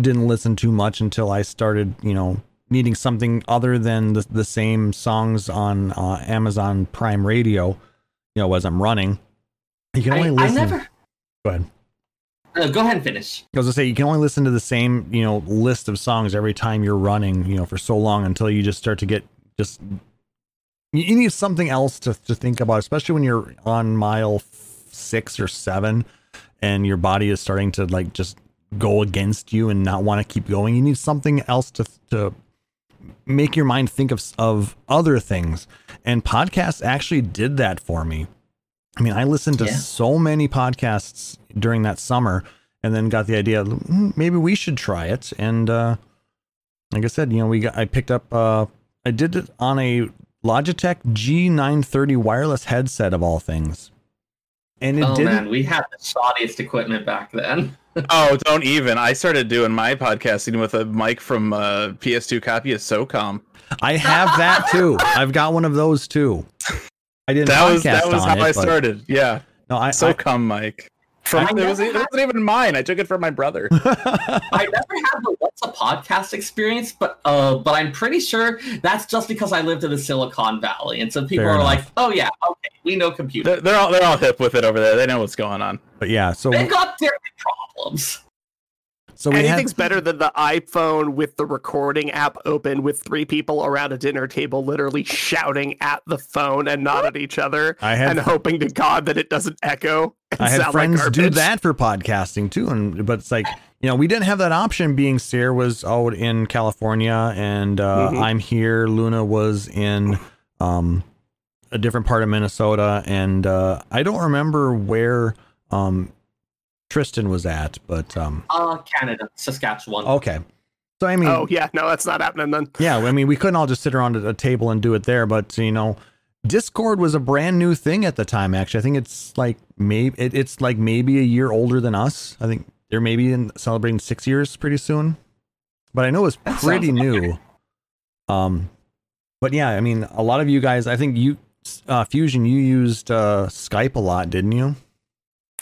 didn't listen to much until I started, you know, needing something other than the, the same songs on uh, Amazon Prime Radio, you know, as I'm running, you can only I, listen. I never... Go ahead. Uh, go ahead and finish. I was gonna say, you can only listen to the same, you know, list of songs every time you're running, you know, for so long until you just start to get just... You need something else to, to think about, especially when you're on mile six or seven and your body is starting to like just go against you and not want to keep going. You need something else to to make your mind think of, of other things. And podcasts actually did that for me. I mean, I listened to yeah. so many podcasts during that summer and then got the idea, mm, maybe we should try it. And uh, like I said, you know, we got, I picked up, uh, I did it on a Logitech G nine thirty wireless headset of all things. And it oh, didn't... man, we had the shoddiest equipment back then. Oh, don't even. I started doing my podcasting with a mic from a P S two copy of SOCOM. I have that too. I've got one of those too. I didn't that was That was how it, I started. Yeah. No, I SOCOM I, mic. From, I it, was, had... it wasn't even mine. I took it from my brother. I never had the what's a podcast experience, but uh, but I'm pretty sure that's just because I lived in the Silicon Valley, and so people Fair are enough. Like, "Oh yeah, okay, we know computers." They're, they're all they're all hip with it over there. They know what's going on. But yeah, so they got different problems. So we anything's had... better than the iPhone with the recording app open with three people around a dinner table literally shouting at the phone and not at each other I had... and hoping to God that it doesn't echo. And I had friends like do that for podcasting too. And but it's like, you know, we didn't have that option being Sarah was out in California and uh, mm-hmm. I'm here. Luna was in um, a different part of Minnesota. And uh, I don't remember where... Um, Tristan was at, but um uh Canada, Saskatchewan. Okay. So I mean oh yeah, no, that's not happening then. Yeah, I mean we couldn't all just sit around a table and do it there, but you know, Discord was a brand new thing at the time, actually. I think it's like maybe it, it's like maybe a year older than us. I think they're maybe in celebrating six years pretty soon. But I know it's pretty new. Um but yeah, I mean a lot of you guys, I think you uh Fusion, you used uh Skype a lot, didn't you?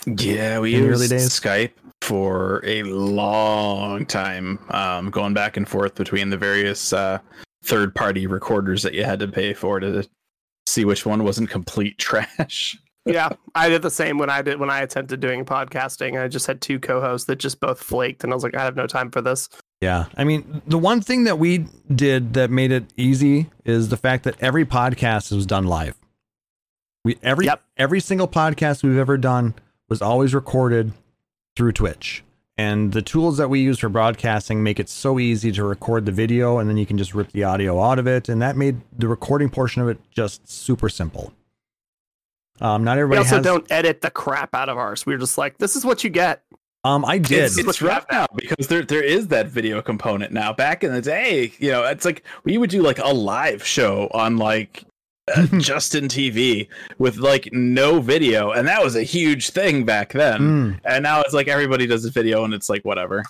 Yeah, we In used Skype for a long time, um, going back and forth between the various uh, third-party recorders that you had to pay for to see which one wasn't complete trash. Yeah, I did the same when I did when I attempted doing podcasting. I just had two co-hosts that just both flaked, and I was like, I have no time for this. Yeah, I mean, the one thing that we did that made it easy is the fact that every podcast was done live. We every yep. every single podcast we've ever done was always recorded through Twitch, and the tools that we use for broadcasting make it so easy to record the video, and then you can just rip the audio out of it, and that made the recording portion of it just super simple. Um, not everybody. We also has... don't edit the crap out of ours. We're just like, this is what you get. Um, I did. It's, it's rough now because there there is that video component now. Back in the day, you know, it's like we would do like a live show on like. Uh, Justin T V with like no video, and that was a huge thing back then. Mm. And now it's like everybody does a video, and it's like whatever.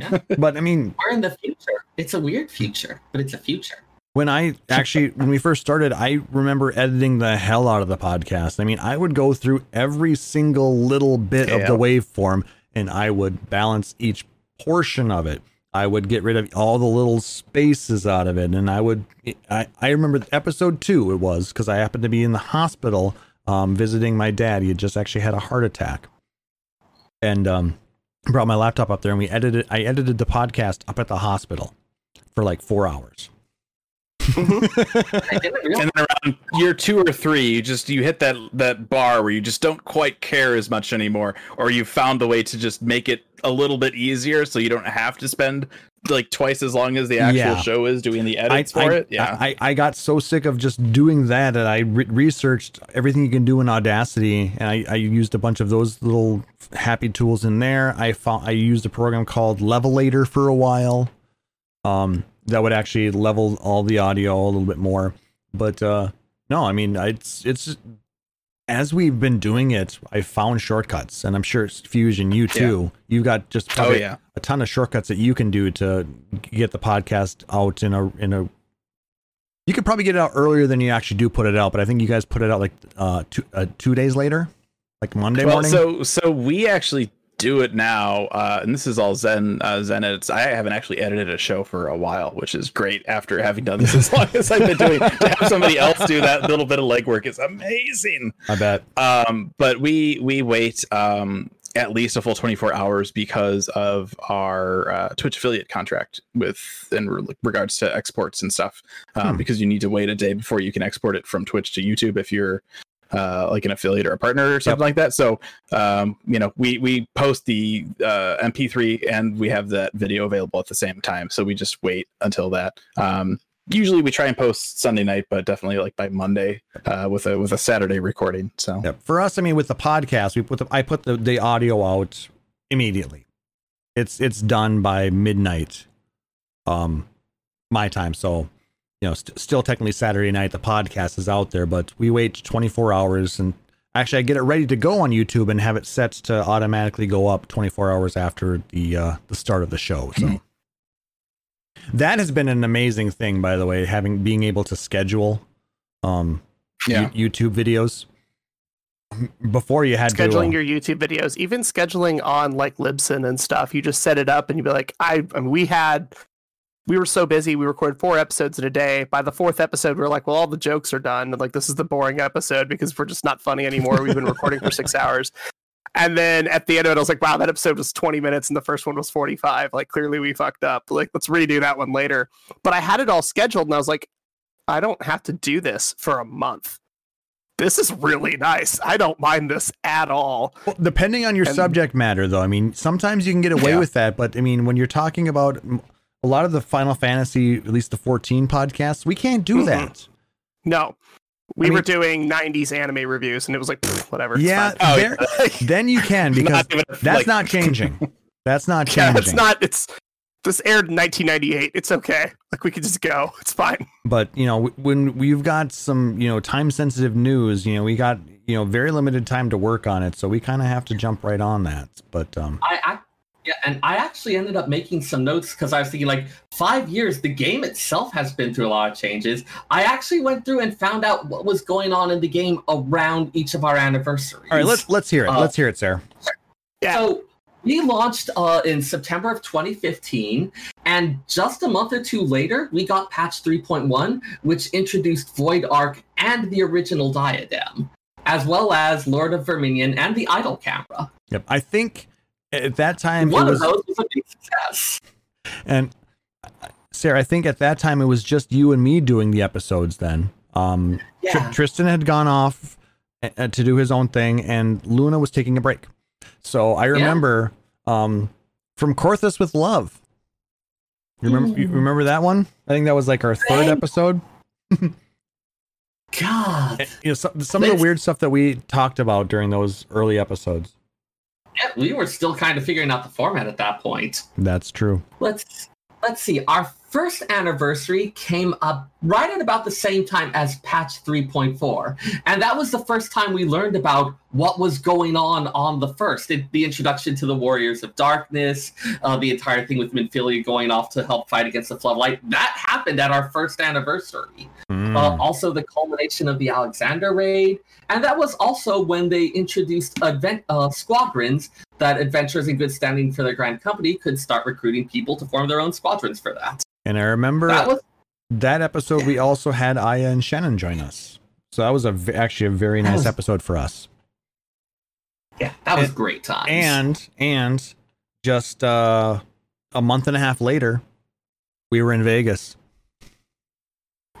Yeah. But I mean, we're in the future. It's a weird future, but it's a future. When I actually, when we first started, I remember editing the hell out of the podcast. I mean, I would go through every single little bit yeah. of the waveform, and I would balance each portion of it. I would get rid of all the little spaces out of it. And I would, I, I remember episode two, it was because I happened to be in the hospital um, visiting my dad. He had just actually had a heart attack, and um, brought my laptop up there, and we edited, I edited the podcast up at the hospital for like four hours. Mm-hmm. And then around year two or three, you just you hit that that bar where you just don't quite care as much anymore, or you found the way to just make it a little bit easier so you don't have to spend like twice as long as the actual yeah. show is doing the edits I, for I, it. Yeah, I, I got so sick of just doing that that I re- researched everything you can do in Audacity, and I, I used a bunch of those little happy tools in there. I found I used a program called Levelator for a while. Um. That would actually level all the audio a little bit more. But uh, no, I mean, it's it's as we've been doing it, I found shortcuts, and I'm sure it's Fusion, you too. Yeah. You've got just probably oh, yeah. a ton of shortcuts that you can do to get the podcast out in a in a. You could probably get it out earlier than you actually do put it out, but I think you guys put it out like uh, two, uh, two days later, like Monday well, morning. So so we actually. do it now. Uh, and this is all Zen uh, Zen edits. I haven't actually edited a show for a while, which is great after having done this as long as I've been doing. To have somebody else do that little bit of legwork is amazing. I bet. Um, but we we wait um, at least a full twenty-four hours because of our uh, Twitch affiliate contract with in re- regards to exports and stuff. Um, hmm. Because you need to wait a day before you can export it from Twitch to YouTube if you're uh like an affiliate or a partner or something yep. like that. So um you know we we post the uh M P three and we have that video available at the same time, so we just wait until that. Um usually we try and post Sunday night, but definitely like by Monday uh with a with a Saturday recording. So yep. for us, I mean, with the podcast, we put the, I put the, the audio out immediately. It's it's done by midnight um my time, so you know, st- still technically Saturday night, the podcast is out there, but we wait twenty-four hours. And actually I get it ready to go on YouTube and have it set to automatically go up twenty-four hours after the, uh, the start of the show. So that has been an amazing thing, by the way, having, being able to schedule, um, yeah. y- YouTube videos. Before you had scheduling to, um, your YouTube videos, even scheduling on like Libsyn and stuff, you just set it up and you'd be like, I, I mean, we had, we were so busy. We recorded four episodes in a day. By the fourth episode, we were like, well, all the jokes are done. And like, this is the boring episode because we're just not funny anymore. We've been recording for six hours. And then at the end of it, I was like, wow, that episode was twenty minutes and the first one was forty-five. Like, clearly we fucked up. Like, let's redo that one later. But I had it all scheduled and I was like, I don't have to do this for a month. This is really nice. I don't mind this at all. Well, depending on your and, subject matter, though, I mean, sometimes you can get away yeah. with that. But I mean, when you're talking about... a lot of the Final Fantasy, at least the fourteen podcasts, we can't do mm-hmm. that. No, we I mean, were doing nineties anime reviews, and it was like pff, whatever. Yeah, oh, there, yeah. Then you can because even, that's like, not changing. That's not changing. Yeah, it's not. It's this aired in nineteen ninety-eight. It's okay. Like we could just go. It's fine. But you know, when we've got some, you know, time sensitive news, you know, we got you know very limited time to work on it, so we kind of have to jump right on that. But um, I. I- Yeah, and I actually ended up making some notes because I was thinking, like, five years, the game itself has been through a lot of changes. I actually went through and found out what was going on in the game around each of our anniversaries. All right, let's let's hear it. Uh, let's hear it, Sarah. Yeah. So we launched uh, in September of twenty fifteen, and just a month or two later, we got patch three point one, which introduced Void Arc and the original Diadem, as well as Lord of Verminion and the Idol Camera. Yep, I think... at that time, one it was, of those was a big success. And Sarah, I think at that time it was just you and me doing the episodes. Then um, yeah. Tr- Tristan had gone off uh, to do his own thing, and Luna was taking a break. So I remember yeah. um, from Korthus with Love. You remember? Mm. You remember that one? I think that was like our third episode. God, and, you know, some, some of the weird stuff that we talked about during those early episodes. Yeah, we were still kind of figuring out the format at that point. That's true. Let's let's see. Our first anniversary came up right at about the same time as patch three point four. And that was the first time we learned about what was going on on the first. It, the introduction to the Warriors of Darkness, uh, the entire thing with Minfilia going off to help fight against the Floodlight. That happened at our first anniversary. Mm. Uh, also the culmination of the Alexander Raid. And that was also when they introduced advent, uh, squadrons that adventurers in good standing for their Grand Company could start recruiting people to form their own squadrons for that. And I remember that, was, that episode, yeah. we also had Aya and Shannon join us. So that was a, actually a very nice was, episode for us. Yeah, that was and, great times. And and just uh, a month and a half later, we were in Vegas.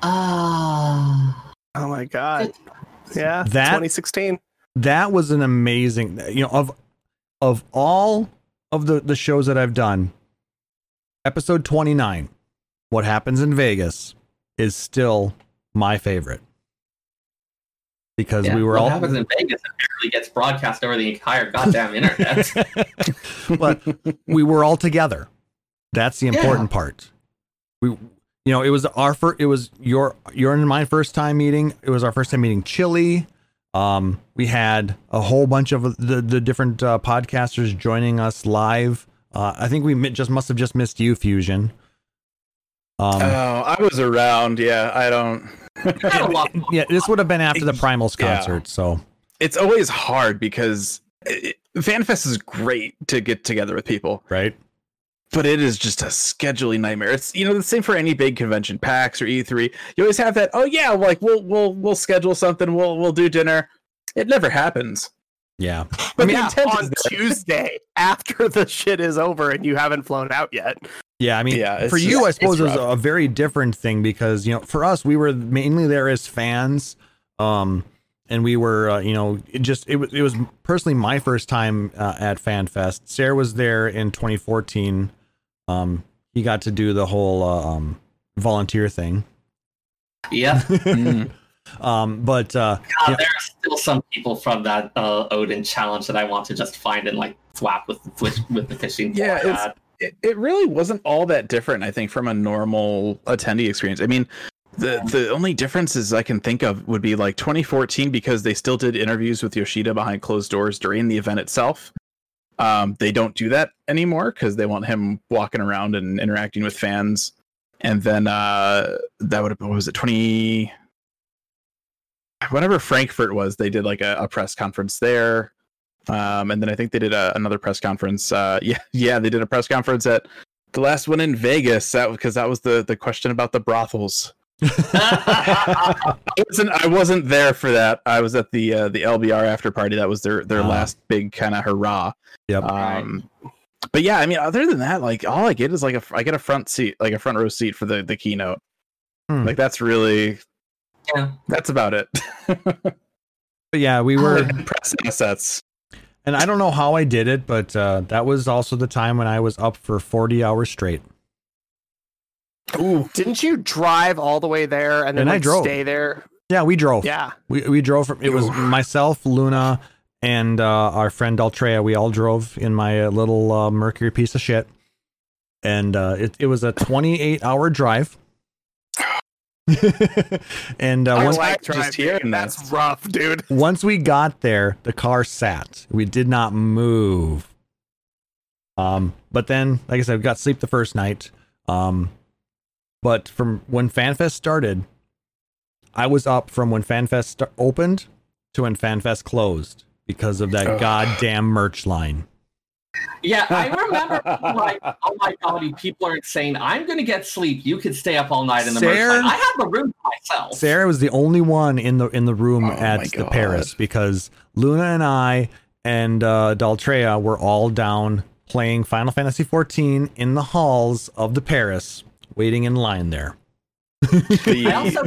Ah! Uh, oh my God! Yeah, that, twenty sixteen. That was an amazing. You know, of of all of the, the shows that I've done, episode twenty-nine. What happens in Vegas is still my favorite because yeah, we were what all. What happens in Vegas apparently gets broadcast over the entire goddamn internet. But we were all together. That's the important yeah. part. We, you know, it was our first. It was your your and my first time meeting. It was our first time meeting Chili. Um, we had a whole bunch of the the different uh, podcasters joining us live. Uh, I think we just must have just missed you, Fusion. Um, oh, I was around. Yeah, I don't. yeah, this would have been after the Primals concert. Yeah. So it's always hard because it, FanFest is great to get together with people, right? But it is just a scheduling nightmare. It's, you know, the same for any big convention, PAX or E three. You always have that, oh yeah, like we'll we'll we'll schedule something, we'll we'll do dinner. It never happens. Yeah, but I mean, yeah, on Tuesday after the shit is over and you haven't flown out yet. Yeah, I mean, yeah, for you, I suppose it was a very different thing because, you know, for us, we were mainly there as fans, um, and we were, uh, you know, it just it was it was personally my first time uh, at FanFest. Sarah was there in twenty fourteen. Um, he got to do the whole uh, um, volunteer thing. Yeah. Mm. Um, but uh, God, yeah. There are still some people from that uh, Odin challenge that I want to just find and like swap with with, with the fishing. Yeah, it's, it it really wasn't all that different, I think, from a normal attendee experience. I mean, the the only differences I can think of would be like twenty fourteen, because they still did interviews with Yoshida behind closed doors during the event itself. Um, they don't do that anymore because they want him walking around and interacting with fans. And then uh, that would have been, what was it, twenty whenever Frankfurt was, they did like a, a press conference there. Um, and then I think they did a, another press conference. Uh, yeah, yeah, they did a press conference at the last one in Vegas. That because that was the, the question about the brothels. I, wasn't, I wasn't there for that. I was at the uh, the L B R after party. That was their, their uh, last big kind of hurrah. Yep. Um, but yeah, I mean, other than that, like all I get is like a I get a front seat, like a front row seat for the, the keynote. Hmm. Like that's really. Yeah, that's about it. But yeah, we were pressing assets, and I don't know how I did it, but uh, that was also the time when I was up for forty hours straight. Ooh! Didn't you drive all the way there and then and like, I drove. Stay there? Yeah, we drove. Yeah, we we drove from. It was myself, Luna, and uh, our friend Daltreia. We all drove in my little uh, Mercury piece of shit, and uh, it it was a twenty-eight hour drive. And uh, once like just here, and that's this. Rough, dude. Once we got there, the car sat. We did not move. Um, but then, like I said, we got sleep the first night. Um, but from when FanFest started, I was up from when FanFest st- opened to when FanFest closed because of that oh. goddamn merch line. Yeah, I remember like, oh my god, people are insane. I'm going to get sleep. You could stay up all night in the Sarah, merch line. I had the room to myself. Sarah was the only one in the in the room oh at the Paris because Luna and I and uh, Daltreia were all down playing Final Fantasy fourteen in the halls of the Paris, waiting in line there. I also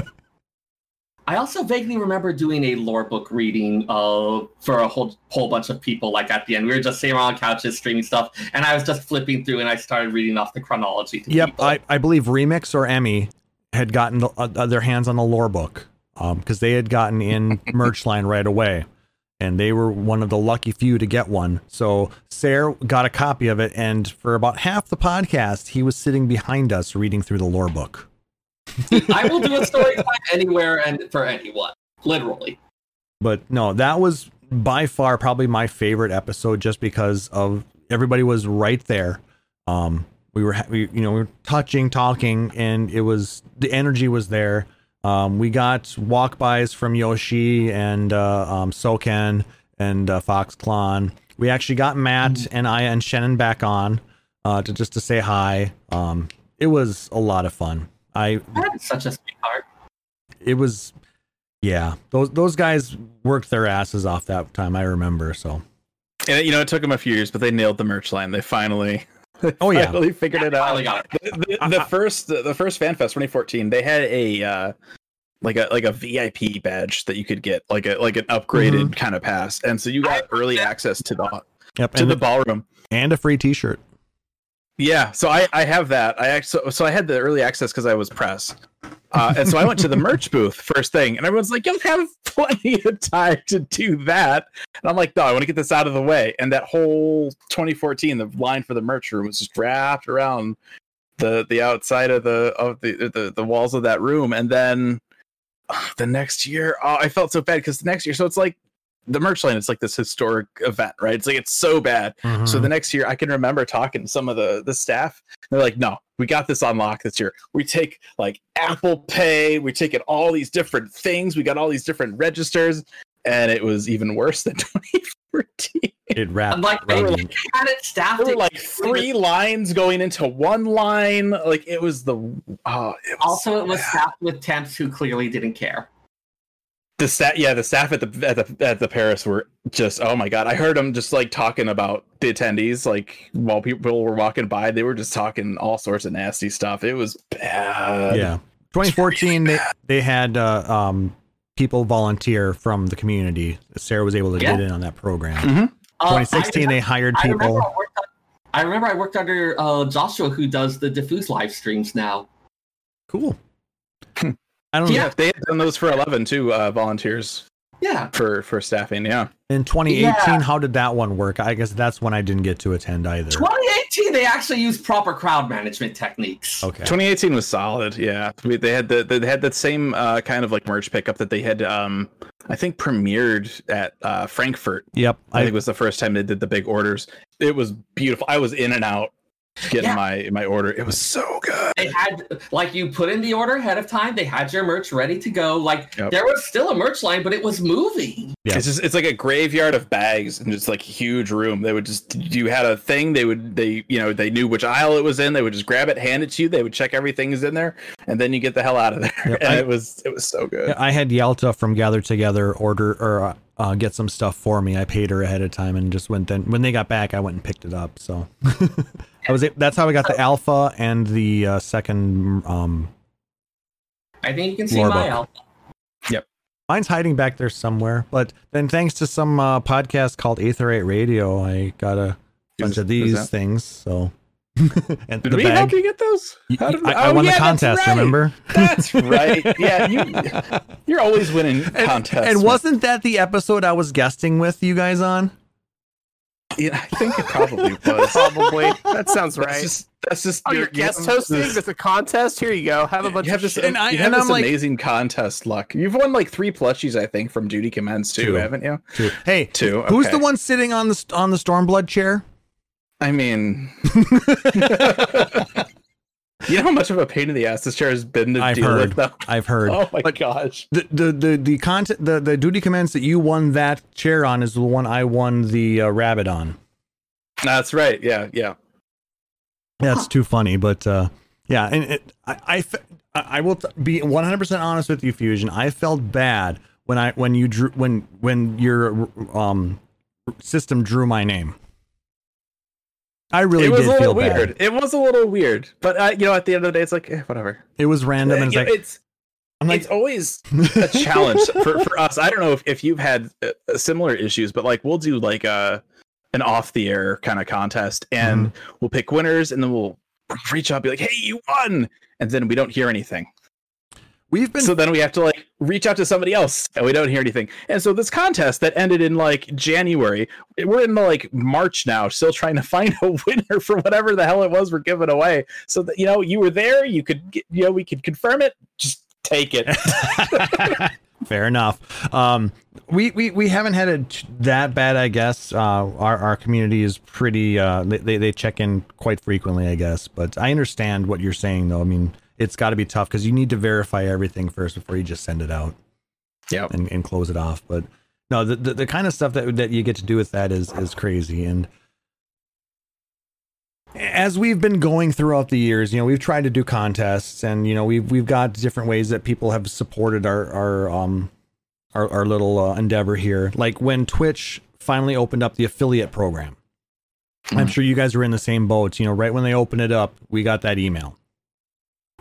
I also vaguely remember doing a lore book reading uh, for a whole whole bunch of people. Like at the end, we were just sitting around couches streaming stuff, and I was just flipping through, and I started reading off the chronology. To yep, people. I, I believe Remix or Emmy had gotten the, uh, their hands on the lore book because um, they had gotten in merch line right away, and they were one of the lucky few to get one. So Sarah got a copy of it, and for about half the podcast, he was sitting behind us reading through the lore book. I will do a story time anywhere and for anyone, literally. But no, that was by far probably my favorite episode, just because of everybody was right there. Um, we were, we, you know, we were touching, talking, and it was the energy was there. Um, we got walk bys from Yoshi and uh, um, Soken and uh, Fox Clan. We actually got Matt mm-hmm. and Aya and Shannon back on uh, to just to say hi. Um, it was a lot of fun. I had such a sweetheart. It was, yeah. Those those guys worked their asses off that time. I remember so. And you know, it took them a few years, but they nailed the merch line. They finally, oh yeah, finally figured yeah, it out. Got it. The, the, the first the, the first FanFest twenty fourteen, they had a uh, like a like a V I P badge that you could get, like a like an upgraded mm-hmm. kind of pass, and so you got early access to the yep, to the, the ballroom and a free T-shirt. Yeah, so I, I have that. I actually so I had the early access because I was press, uh, and so I went to the merch booth first thing, and everyone's like, "You'll have plenty of time to do that," and I'm like, "No, I want to get this out of the way." And that whole twenty fourteen, the line for the merch room was just wrapped around the the outside of the of the the, the walls of that room, and then uh, the next year, oh, I felt so bad because the next year, so it's like. The merch line, it's like this historic event, right? It's like, it's so bad. Mm-hmm. So the next year I can remember talking to some of the, the staff. They're like, no, we got this on lock this year. We take like Apple Pay. We take it all these different things. We got all these different registers. And it was even worse than routine. It wrapped. Like, they had it staffed. There were like three lines going into one line. Like it was the. Uh, it was, also, it was staffed with temps who clearly didn't care. The staff, yeah, the staff at the at the at the Paris were just, oh my god! I heard them just like talking about the attendees, like while people were walking by, they were just talking all sorts of nasty stuff. It was bad. Yeah, twenty fourteen, really they they had uh, um people volunteer from the community. Sarah was able to yeah. get in on that program. Mm-hmm. twenty sixteen, uh, I, they hired I people. Remember I, worked, I remember I worked under uh, Joshua, who does the Diffuse live streams now. Cool. I don't yeah, know. They had done those for eleven too, uh, volunteers. Yeah. For for staffing, yeah. In twenty eighteen, yeah. How did that one work? I guess that's when I didn't get to attend either. twenty eighteen, they actually used proper crowd management techniques. Okay. twenty eighteen was solid, yeah. They had the they had that same uh, kind of like merch pickup that they had um, I think premiered at uh, Frankfurt. Yep. I, I think it was the first time they did the big orders. It was beautiful. I was in and out. Getting yeah. my my order, it was so good. They had like you put in the order ahead of time. They had your merch ready to go. Like yep. there was still a merch line, but it was moving. Yeah. It's just it's like a graveyard of bags and just like huge room. They would just you had a thing. They would they you know they knew which aisle it was in. They would just grab it, hand it to you. They would check everything is in there, and then you get the hell out of there. Yep. And I, it was it was so good. I had Yalta from Gather Together order or uh, get some stuff for me. I paid her ahead of time and just went. Then when they got back, I went and picked it up. So. I was, that's how we got the alpha and the uh, second. Um, I think you can see my alpha. Yep. Mine's hiding back there somewhere. But then thanks to some uh, podcast called Aetherite Radio, I got a bunch is, of these things. So, and did the we bag. Help you get those? How did I, we, I, I oh, won yeah, the contest, that's right. Remember? That's right. Yeah, you, you're always winning and, contests. And wasn't that the episode I was guesting with you guys on? Yeah, I think it probably was. Probably. That sounds right. That's just, that's just oh, your, your guest hosting. It's a contest. Here you go. Have a bunch of this, shit. And I, you have and this I'm amazing like, contest luck. You've won like three plushies, I think, from Duty Commands too, haven't you? Two. Hey, two. Okay. Who's the one sitting on the on the Stormblood chair? I mean, you know how much of a pain in the ass this chair has been to I've deal heard. with. Though? I've heard. Oh my but gosh. The the the the, content, the the Duty Commands that you won that chair on is the one I won the uh, rabbit on. That's right. Yeah, yeah. That's huh. too funny, but uh, yeah, and it, I, I I will be one hundred percent honest with you, Fusion. I felt bad when I when you drew when when your um system drew my name. I really it was did a little feel weird. Bad. It was a little weird, but uh, you know, at the end of the day, it's like eh, whatever. It was random, and it's like it's. I'm like, it's always a challenge for, for us. I don't know if, if you've had uh, similar issues, but like we'll do like a an off the air kind of contest, and mm-hmm. we'll pick winners, and then we'll reach out, and be like, "Hey, you won!" And then we don't hear anything. We've been so then we have to like reach out to somebody else and we don't hear anything. And so this contest that ended in like January, we're in like March now, still trying to find a winner for whatever the hell it was we're giving away. So that, you know, you were there, you could, get, you know, we could confirm it. Just take it. Fair enough. Um, we, we, we haven't had it that bad, I guess. Uh, our, our community is pretty, uh, they, they check in quite frequently, I guess, but I understand what you're saying though. I mean, it's got to be tough because you need to verify everything first before you just send it out yeah, and, and close it off. But no, the, the, the kind of stuff that, that you get to do with that is, is crazy. And as we've been going throughout the years, you know, we've tried to do contests and, you know, we've, we've got different ways that people have supported our, our, um, our, our little uh, endeavor here. Like when Twitch finally opened up the affiliate program, mm. I'm sure you guys were in the same boat, you know, right when they opened it up, we got that email.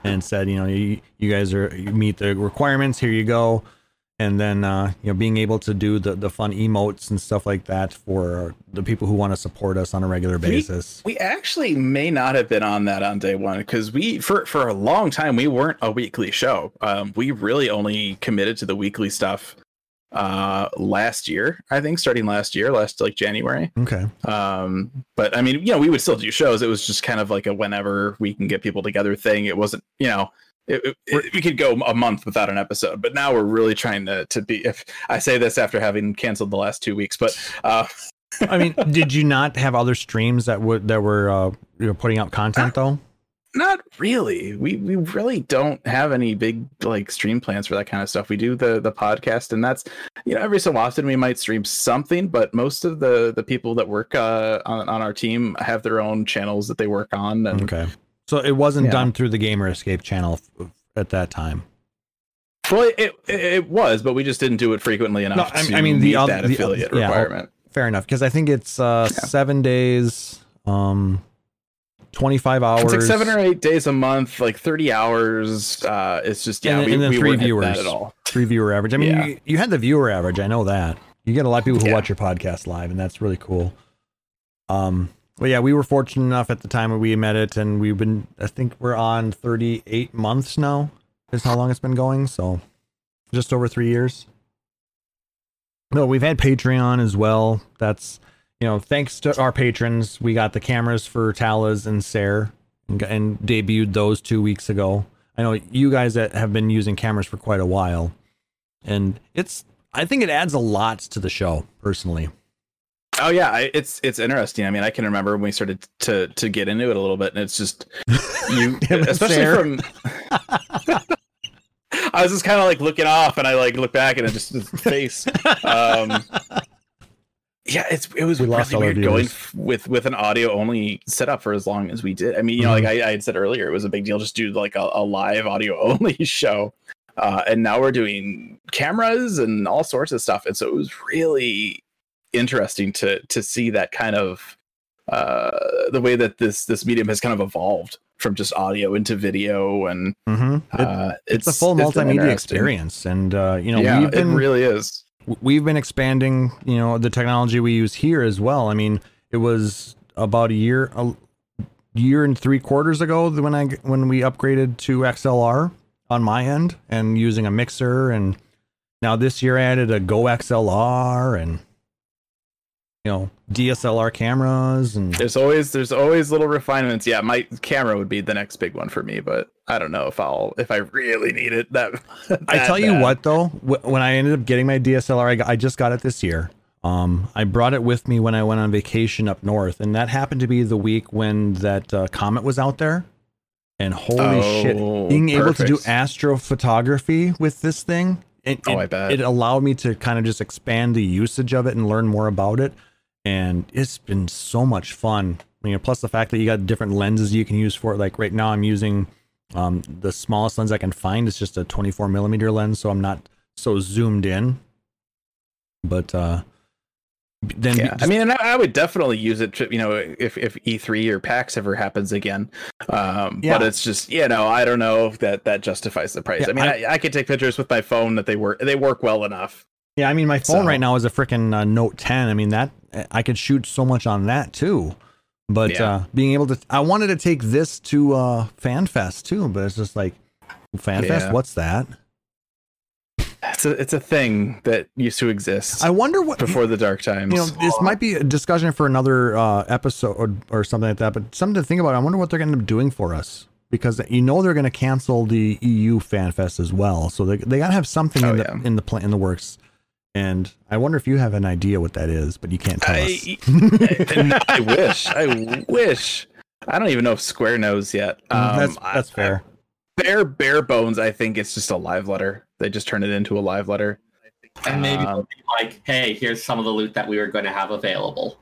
And said, you know, you, you guys are you meet the requirements. Here you go, and then uh, you know, being able to do the, the fun emotes and stuff like that for the people who want to support us on a regular basis. We, we actually may not have been on that on day one because we for for a long time we weren't a weekly show. Um, we really only committed to the weekly stuff uh, last year, I think, starting last year, last like January. Okay. Um, but I mean, you know, we would still do shows. It was just kind of like a whenever we can get people together thing. It wasn't, you know, it, it, it, we could go a month without an episode, but now we're really trying to, to be, if I say this after having canceled the last two weeks, but, uh, I mean, did you not have other streams that would, that were, uh, you know, putting out content though? Not really. We we really don't have any big like stream plans for that kind of stuff. We do the the podcast, and that's, you know, every so often we might stream something, but most of the the people that work uh, on on our team have their own channels that they work on. And, okay, so it wasn't yeah. done through the Gamer Escape channel at that time. Well, it it, it was, but we just didn't do it frequently enough. No, I, to I mean, meet the that the, affiliate the, yeah, requirement. Fair enough, because I think it's uh, yeah. seven days. Um, twenty-five hours. It's like seven or eight days a month, like thirty hours. Uh, it's just, yeah, and, we, and then we three viewers at, at all. Three viewer average. I mean, yeah. you, you had the viewer average. I know that you get a lot of people who yeah. watch your podcast live, and that's really cool. Um, but yeah, we were fortunate enough at the time when we met it, and we've been, I think we're on thirty-eight months now is how long it's been going. So just over three years. No, we've had Patreon as well. That's, you know, thanks to our patrons, we got the cameras for Talis and Sarah and, and debuted those two weeks ago. I know you guys that have been using cameras for quite a while, and it's, I think it adds a lot to the show personally. Oh yeah. I, it's, it's interesting. I mean, I can remember when we started to, to get into it a little bit, and it's just, you, especially Sarah. From, I was just kind of like looking off, and I like look back and it just his face, um, yeah, it's it was we really lost weird going with with an audio only setup for as long as we did. I mean, you know, mm-hmm. like I, I had said earlier, it was a big deal just do like a, a live audio only show, uh, and now we're doing cameras and all sorts of stuff. And so it was really interesting to to see that kind of uh, the way that this this medium has kind of evolved from just audio into video, and mm-hmm. it, uh, it's, it's a full it's multimedia experience. And uh, you know, yeah, we've been, it really is. We've been expanding, you know, the technology we use here as well. I mean, it was about a year, a year and three quarters ago when I, when we upgraded to X L R on my end and using a mixer. And now this year I added a Go X L R and, you know, D S L R cameras. And there's always, there's always little refinements. Yeah. My camera would be the next big one for me, but I don't know if I'll, if I really need it. That, that I tell bad. you what, though, wh- when I ended up getting my D S L R, I, got, I just got it this year. Um, I brought it with me when I went on vacation up north, and that happened to be the week when that uh, comet was out there. And holy oh, shit, being perfect. able to do astrophotography with this thing, it, oh, it, I bet. it allowed me to kind of just expand the usage of it and learn more about it. And it's been so much fun. I mean, plus the fact that you got different lenses you can use for it. Like right now, I'm using. Um, the smallest lens I can find is just a twenty-four millimeter lens, so I'm not so zoomed in. But uh, then, yeah. just... I mean, and I would definitely use it. To, you know, if if E three or PAX ever happens again, um, yeah. but it's just, you know, I don't know if that that justifies the price. Yeah, I mean, I, I, I could take pictures with my phone that they work they work well enough. Yeah, I mean, my phone so. right now is a freaking uh, Note ten. I mean, that I could shoot so much on that too. But yeah. uh, being able to, I wanted to take this to uh, FanFest too, but it's just like, FanFest, yeah. what's that? It's a it's a thing that used to exist. I wonder what before the dark times. You know, this might be a discussion for another uh, episode or, or something like that. But something to think about. I wonder what they're going to be doing for us, because you know they're going to cancel the E U FanFest as well. So they they got to have something oh, in, yeah. the, in the plan in the works. And I wonder if you have an idea what that is, but you can't tell I, us. I, I wish. I wish. I don't even know if Square knows yet. Um, that's that's I, fair. I, bare, bare bones, I think it's just a live letter. They just turned it into a live letter. And maybe um, it'll be like, hey, here's some of the loot that we were going to have available.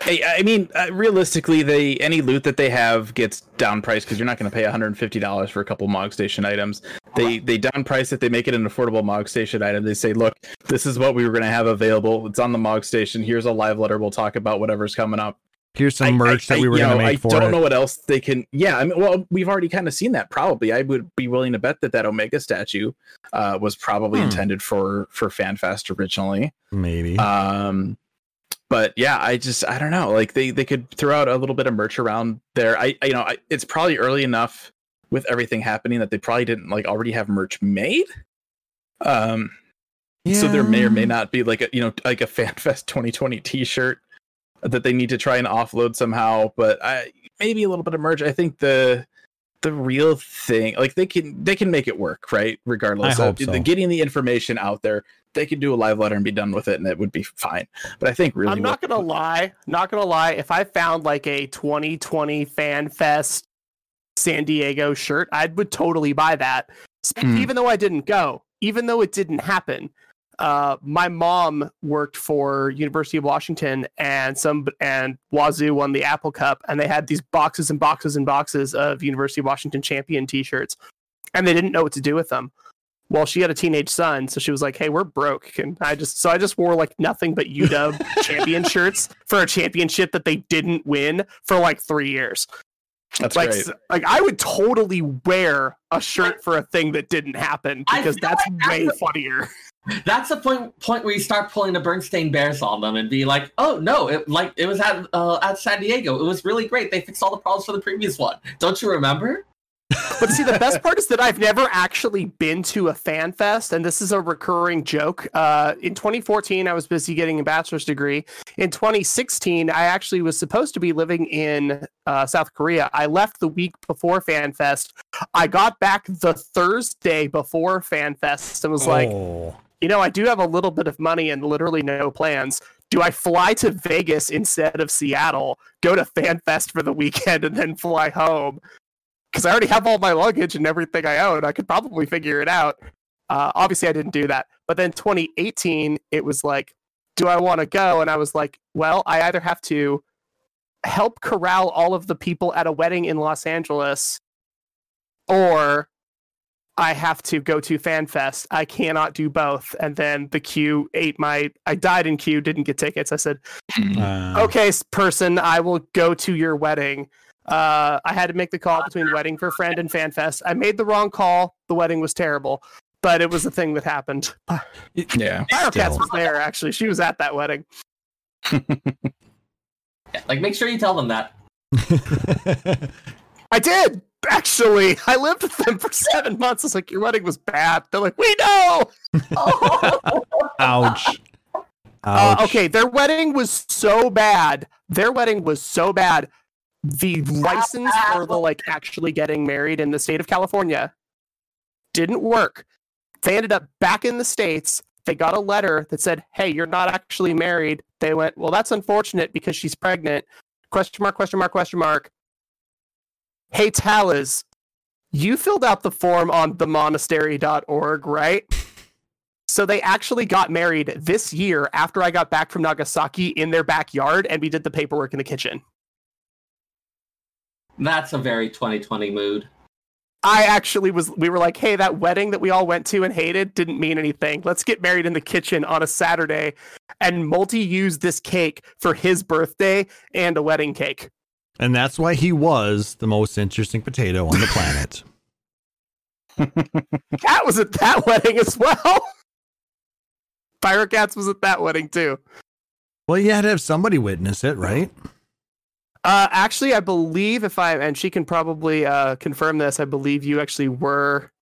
Hey, I mean, uh, realistically, they any loot that they have gets downpriced, because you're not going to pay one hundred fifty dollars for a couple Mog Station items. They they downprice it. They make it an affordable Mog Station item. They say, look, this is what we were going to have available. It's on the Mog Station. Here's a live letter. We'll talk about whatever's coming up. Here's some I, merch I, that we were going to make I for it. I don't know what else they can. Yeah, I mean, well, we've already kind of seen that probably. I would be willing to bet that that Omega statue uh, was probably hmm. intended for, for FanFest originally. Maybe. Um... But yeah, I just, I don't know, like they, they could throw out a little bit of merch around there. I, I you know, I, it's probably early enough with everything happening that they probably didn't like already have merch made. Um, yeah. So there may or may not be like a, you know, like a FanFest twenty twenty t-shirt that they need to try and offload somehow. But I, maybe a little bit of merch. I think the, the real thing, like they can, they can make it work, right? Regardless of so. getting the information out there. They could do a live letter and be done with it, and it would be fine. But I think really, I'm not what, gonna lie, not gonna lie. If I found like a twenty twenty FanFest San Diego shirt, I would totally buy that. Mm. Even though I didn't go, even though it didn't happen. Uh, my mom worked for University of Washington, and some and Wazoo won the Apple Cup, and they had these boxes and boxes and boxes of University of Washington champion T-shirts, and they didn't know what to do with them. Well, she had a teenage son, so she was like, "Hey, we're broke," and I just so I just wore like nothing but U W champion shirts for a championship that they didn't win for like three years. That's like, great. Like I would totally wear a shirt for a thing that didn't happen because that's like way that's funnier. That's the point point where you start pulling the Bernstein Bears on them and be like, "Oh no! It like it was at uh, at San Diego. It was really great. They fixed all the problems for the previous one. Don't you remember?" But see, the best part is that I've never actually been to a fan fest, and this is a recurring joke. Uh, in twenty fourteen, I was busy getting a bachelor's degree. In twenty sixteen, I actually was supposed to be living in uh, South Korea. I left the week before Fan Fest. I got back the Thursday before Fan Fest and was oh. like, you know, I do have a little bit of money and literally no plans. Do I fly to Vegas instead of Seattle, go to FanFest for the weekend, and then fly home? Because I already have all my luggage and everything I own. I could probably figure it out. Uh, obviously, I didn't do that. But then twenty eighteen, it was like, do I want to go? And I was like, well, I either have to help corral all of the people at a wedding in Los Angeles, or I have to go to FanFest. I cannot do both. And then the queue ate my... I died in queue, didn't get tickets. I said, uh, okay, person, I will go to your wedding. Uh, I had to make the call between Wedding for Friend and FanFest. I made the wrong call. The wedding was terrible. But it was the thing that happened. Yeah. PyroCats was there, actually. She was at that wedding. Yeah, like, make sure you tell them that. I did! Actually, I lived with them for seven months. It's like, your wedding was bad. They're like, we know. Oh. Ouch. Ouch. Uh, okay, their wedding was so bad. Their wedding was so bad. The license for the like actually getting married in the state of California didn't work. They ended up back in the States. They got a letter that said, "Hey, you're not actually married." They went, "Well, that's unfortunate because she's pregnant." Question mark? Question mark? Question mark? Hey, Talis, you filled out the form on the monastery dot org, right? So they actually got married this year after I got back from Nagasaki in their backyard, and we did the paperwork in the kitchen. That's a very twenty twenty mood. I actually was, we were like, hey, that wedding that we all went to and hated didn't mean anything. Let's get married in the kitchen on a Saturday and multi-use this cake for his birthday and a wedding cake. And that's why he was the most interesting potato on the planet. Cat was at that wedding as well. PyroCats was at that wedding too. Well, you had to have somebody witness it, right? Uh, actually, I believe if I, and she can probably uh, confirm this, I believe you actually were.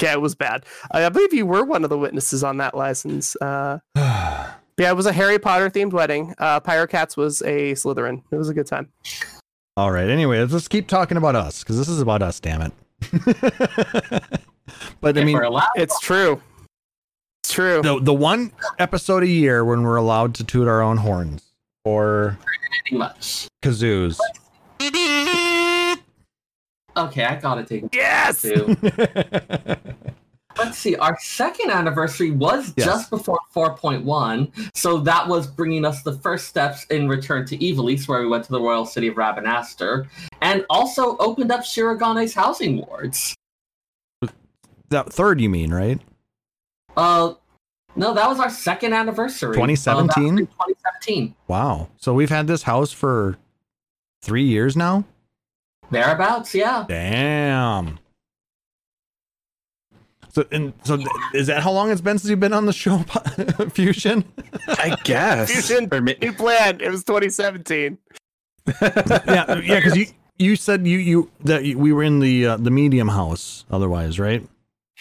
Yeah, it was bad. I believe you were one of the witnesses on that license. Uh Yeah, it was a Harry Potter themed wedding. Uh, PyroCats was a Slytherin. It was a good time. All right. Anyway, let's keep talking about us because this is about us. Damn it. But I mean, it's true. It's true. The the one episode a year when we're allowed to toot our own horns or pretty much kazoos. Okay, I gotta take it. Yes. Let's see, our second anniversary was yes. just before four point one, so that was bringing us the first steps in Return to Ivalice, where we went to the royal city of Rabanaster, and also opened up Shiragane's housing wards. That third, you mean, right? Uh, no, that was our second anniversary. twenty seventeen? Uh, twenty seventeen. Wow. So we've had this house for three years now? Thereabouts, yeah. Damn. So, and so th- is that how long it's been since you've been on the show, Fusion? I guess. Fusion, new plan. It was twenty seventeen. yeah, yeah, because you, you said you, you that you, we were in the uh, the medium house otherwise, right?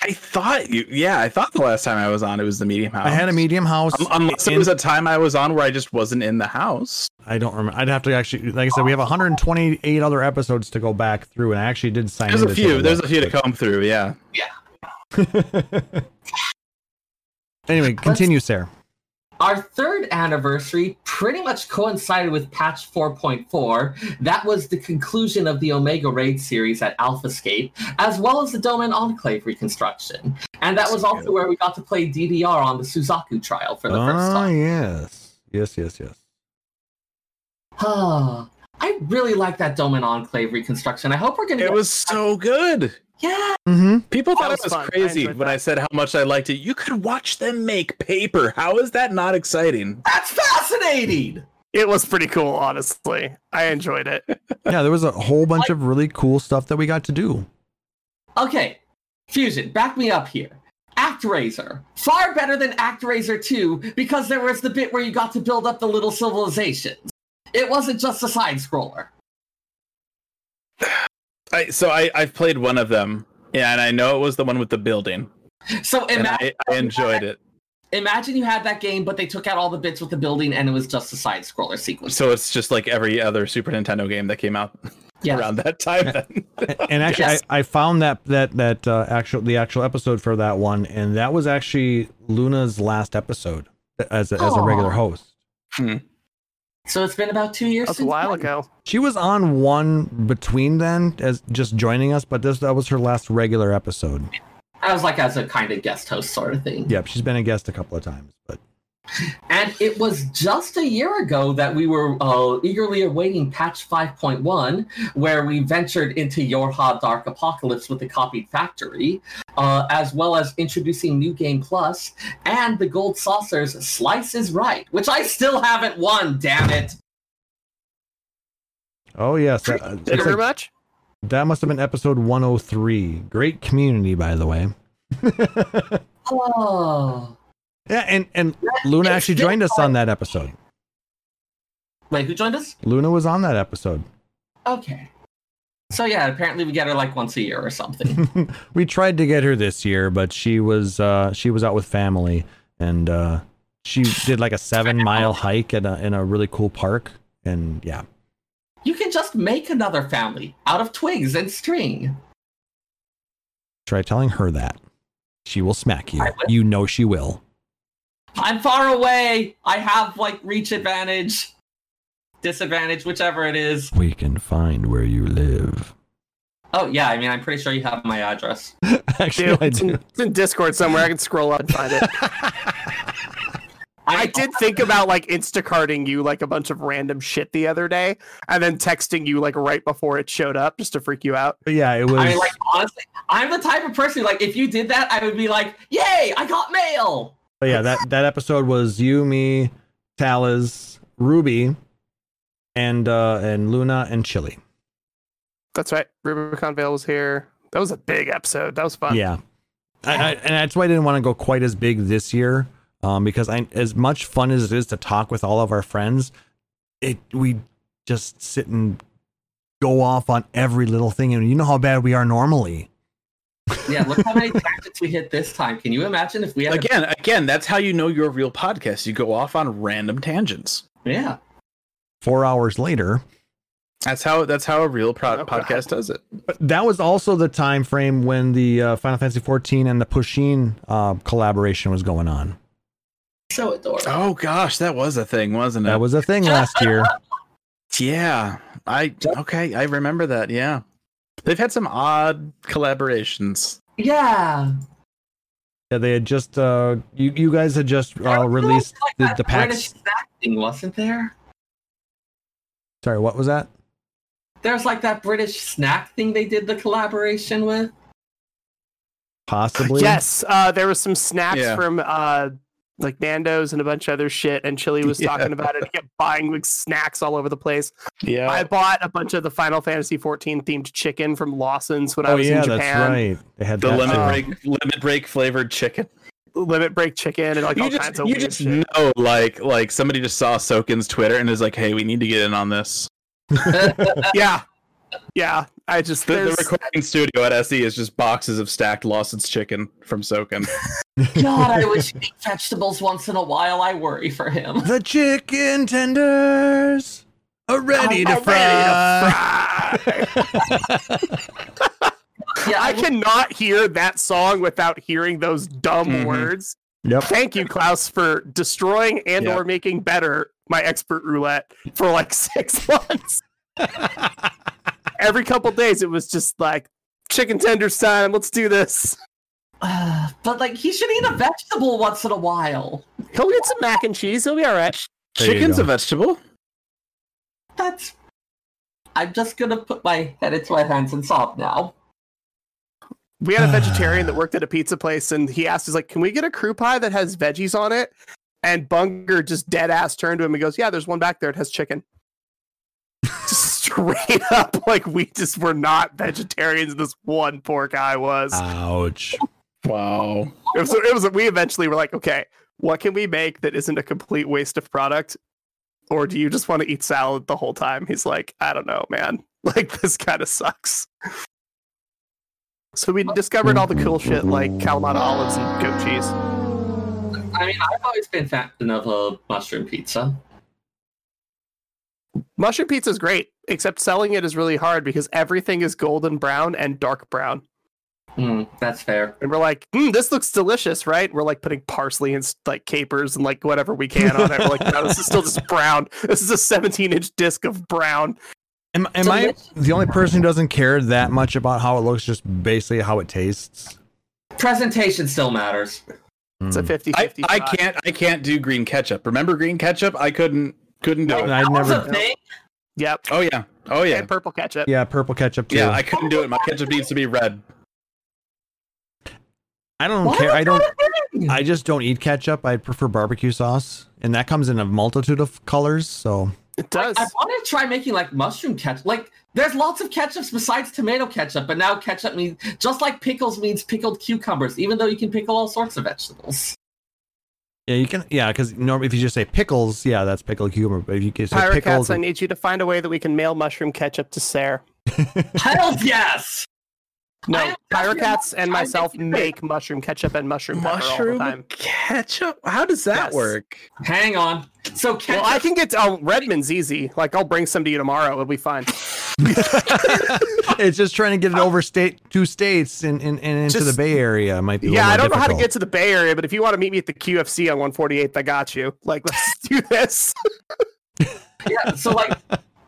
I thought you, yeah, I thought the last time I was on, it was the medium house. I had a medium house. Um, unless in, it was a time I was on where I just wasn't in the house. I don't remember. I'd have to actually, like I said, we have one hundred twenty-eight other episodes to go back through, and I actually did sign there's in. There's a few. There's a few to come through, yeah. Yeah. Anyway, continue, Sarah. Our third anniversary pretty much coincided with patch four point four. That was the conclusion of the Omega Raid series at AlphaScape, as well as the Domain Enclave reconstruction. And that was also where we got to play D D R on the Suzaku trial for the ah, first time. Ah, yes. Yes, yes, yes. Ah, I really like that Domain Enclave reconstruction. I hope we're going to... It was so good. Yeah. Mm-hmm. People thought it was fun. Crazy I when I said how much I liked it. You could watch them make paper. How is that not exciting? That's fascinating. It was pretty cool, honestly. I enjoyed it. Yeah, there was a whole bunch like, of really cool stuff that we got to do. Okay, Fusion, back me up here. ActRaiser, far better than ActRaiser two, because there was the bit where you got to build up the little civilizations. It wasn't just a side-scroller. I, so I, I've played one of them, yeah, and I know it was the one with the building. So imagine I, I enjoyed it. Imagine you had that game, but they took out all the bits with the building, and it was just a side-scroller sequence. So it's just like every other Super Nintendo game that came out yes. around that time. Then. And actually, yes. I, I found that that that uh, actual the actual episode for that one, and that was actually Luna's last episode as a, as a regular host. Hmm. So it's been about two years. That's since a while then. Ago. She was on one between then as just joining us, but this that was her last regular episode. I was like as a kind of guest host sort of thing. Yep, she's been a guest a couple of times, but. And it was just a year ago that we were uh, eagerly awaiting patch five point one, where we ventured into Yorha Dark Apocalypse with the copied factory, uh, as well as introducing New Game Plus and the Gold Saucer's Slice is Right, which I still haven't won, damn it! Oh, yes. That, uh, Thank you very much. That must have been episode one oh three. Great community, by the way. Oh... Yeah, and, and Luna actually joined us on that episode. Wait, who joined us? Luna was on that episode. Okay. So yeah, apparently we get her like once a year or something. We tried to get her this year, but she was uh, she was out with family, and uh, she did like a seven mile hike in a in a really cool park, and yeah. You can just make another family out of twigs and string. Try telling her that. She will smack you. You know she will. I'm far away. I have, like, reach advantage, disadvantage, whichever it is. We can find where you live. Oh, yeah. I mean, I'm pretty sure you have my address. Actually, Dude, I do. It's in Discord somewhere. I can scroll up and find it. I did think about, like, Instacarting you, like, a bunch of random shit the other day, and then texting you, like, right before it showed up just to freak you out. But yeah, it was... I mean, like, honestly, I'm the type of person, like, if you did that, I would be like, yay, I got mail! But yeah, that, that episode was you, me, Talis, Ruby, and uh, and Luna and Chili. That's right. Rubicon Vale was here. That was a big episode. That was fun. Yeah, I, I, and that's why I didn't want to go quite as big this year, um, because I, as much fun as it is to talk with all of our friends, it we just sit and go off on every little thing, and you know how bad we are normally. Yeah, look how many tactics we hit this time. Can you imagine if we had again a- again that's how you know you're a real podcast. You go off on random tangents. Yeah, four hours later. That's how that's how a real pro- oh, podcast wow. does it. But that was also the time frame when the uh, Final Fantasy fourteen and the Pusheen uh, collaboration was going on. So adorable. Oh gosh, that was a thing, wasn't it? That was a thing last year. Yeah, I okay, I remember that. Yeah. They've had some odd collaborations. Yeah. Yeah, they had just, uh, you, you guys had just uh, released like the, the packs. That thing, wasn't there? Sorry, what was that? There's like that British snack thing they did the collaboration with. Possibly. Yes, uh, there was some snacks yeah. from uh, like Nando's and a bunch of other shit, and Chili was yeah. talking about it. He kept buying like, snacks all over the place. Yeah, I bought a bunch of the Final Fantasy fourteen themed chicken from Lawson's when oh, I was yeah, in Japan. That's right. They had the that, limit uh, break, limit break flavored chicken, limit break chicken, and like you all just, kinds of you weird just shit. Know, like like somebody just saw Soken's Twitter and is like, "Hey, we need to get in on this." yeah, yeah. I just the, the recording studio at S E is just boxes of stacked Lawson's chicken from Soken. God, I wish he ate vegetables once in a while. I worry for him. The chicken tenders are ready I'm to fry. Ready to fry. yeah, I, I cannot hear that song without hearing those dumb mm-hmm. words. Yep. Thank you, Klaus, for destroying and yep. or making better my expert roulette for like six months. Every couple days, it was just like, chicken tenders time, let's do this. Uh, but like, he should eat a vegetable once in a while. He'll get some mac and cheese, he'll be alright. Chicken's a vegetable? That's... I'm just gonna put my head into my hands and sob now. We had a vegetarian that worked at a pizza place, and he asked, he's like, can we get a crew pie that has veggies on it? And Bunger just dead-ass turned to him and goes, yeah, there's one back there, it has chicken. Just straight up, like, we just were not vegetarians, this one poor guy was. Ouch. Wow. It was, it was, we eventually were like, okay, what can we make that isn't a complete waste of product? Or do you just want to eat salad the whole time? He's like, I don't know, man. Like, this kind of sucks. So we discovered all the cool shit like Kalamata olives and goat cheese. I mean, I've always been fan of a mushroom pizza. Mushroom pizza is great, except selling it is really hard because everything is golden brown and dark brown. Mm, that's fair. And we're like, mm, this looks delicious, right? We're like putting parsley and like capers and like whatever we can on it. We're like, no, this is still just brown. This is a seventeen inch disc of brown. Am, am I the only person who doesn't care that much about how it looks, just basically how it tastes? Presentation still matters. Mm. It's a fifty-fifty. I, I can't I can't do green ketchup. Remember green ketchup? I couldn't couldn't do it. I never. Yep. Oh yeah. Oh yeah. And purple ketchup. Yeah, purple ketchup too. Yeah, I couldn't do it. My ketchup needs to be red. I don't Why care. I don't I just don't eat ketchup. I prefer barbecue sauce. And that comes in a multitude of colors, so it does. I, I want to try making like mushroom ketchup. Like, there's lots of ketchups besides tomato ketchup, but now ketchup means, just like pickles means pickled cucumbers, even though you can pickle all sorts of vegetables. Yeah, you can. Yeah, because normally if you just say pickles, yeah, that's pickled cucumber. But if you say Pirate pickles, Cats, I need you to find a way that we can mail mushroom ketchup to Sarah. Hell yes. No, PyroCats and myself make mushroom ketchup and mushroom pepper mushroom all the time. Ketchup? How does that yes. work? Hang on. So ketchup. Well, I can get to, oh, Redmond's easy. Like, I'll bring some to you tomorrow. It'll be fine. It's just trying to get it over state two states and in, in, in into just, the Bay Area. It might be. Yeah, I don't difficult. know how to get to the Bay Area, but if you want to meet me at the Q F C on one forty-eighth, I got you. Like, let's do this. Yeah. So like.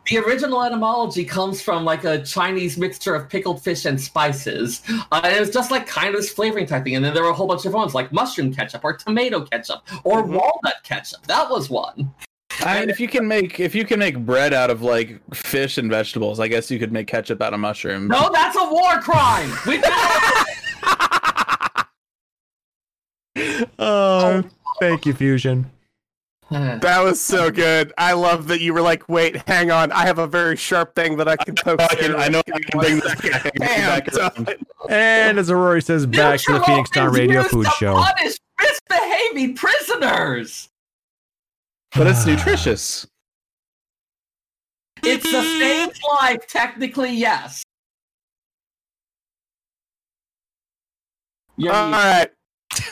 The original etymology comes from like a Chinese mixture of pickled fish and spices. Uh, and it was just like kind of this flavoring type thing. And then there were a whole bunch of ones like mushroom ketchup or tomato ketchup or mm-hmm. walnut ketchup. That was one. I mean, if you can make if you can make bread out of like fish and vegetables, I guess you could make ketchup out of mushroom. No, that's a war crime. We oh, thank you, Fusion. That was so good. I love that you were like, wait, hang on. I have a very sharp thing that I can poke through. I know I can bring this back. back and as Aurori says, back to the Phoenix Down Radio Food Show. Honest, misbehaving prisoners. But it's nutritious. It's the same life, technically, yes. All right.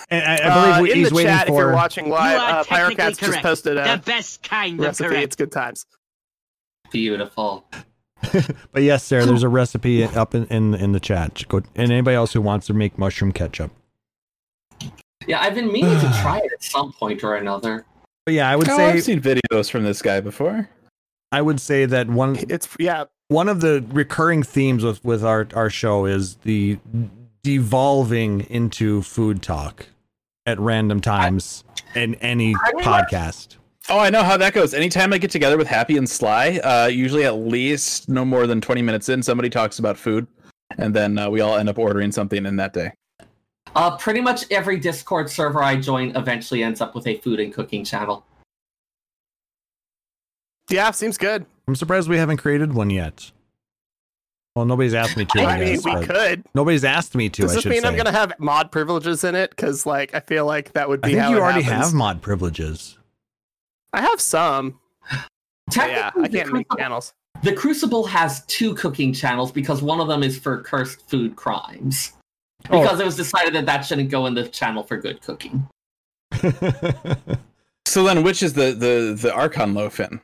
And I, I believe uh, we, in he's the chat, for... if you're watching live, you uh, PyroCats just posted a the best kind recipe. Of correct. It's good times. Beautiful. But yes, Sarah, there's a recipe up in, in in the chat. And anybody else who wants to make mushroom ketchup. Yeah, I've been meaning to try it at some point or another. But yeah, I would oh, say I've seen videos from this guy before. I would say that one. It's yeah. One of the recurring themes with with our our show is the devolving into food talk. At random times I, in any podcast. Oh, I know how that goes. Anytime I get together with Happy and Sly, uh, usually at least no more than twenty minutes in, somebody talks about food, and then uh, we all end up ordering something in that day. Uh, pretty much every Discord server I join eventually ends up with a food and cooking channel. Yeah, seems good. I'm surprised we haven't created one yet. Well, nobody's asked me to. I, I mean, guess, we could. Nobody's asked me to. Does I this should mean say. I'm going to have mod privileges in it? Because, like, I feel like that would be. I think how you it already happens. Have mod privileges. I have some. Yeah, I can't make channels. The Crucible has two cooking channels because one of them is for cursed food crimes. Because oh. it was decided that that shouldn't go in the channel for good cooking. So then, which is the the the Archon loaf in?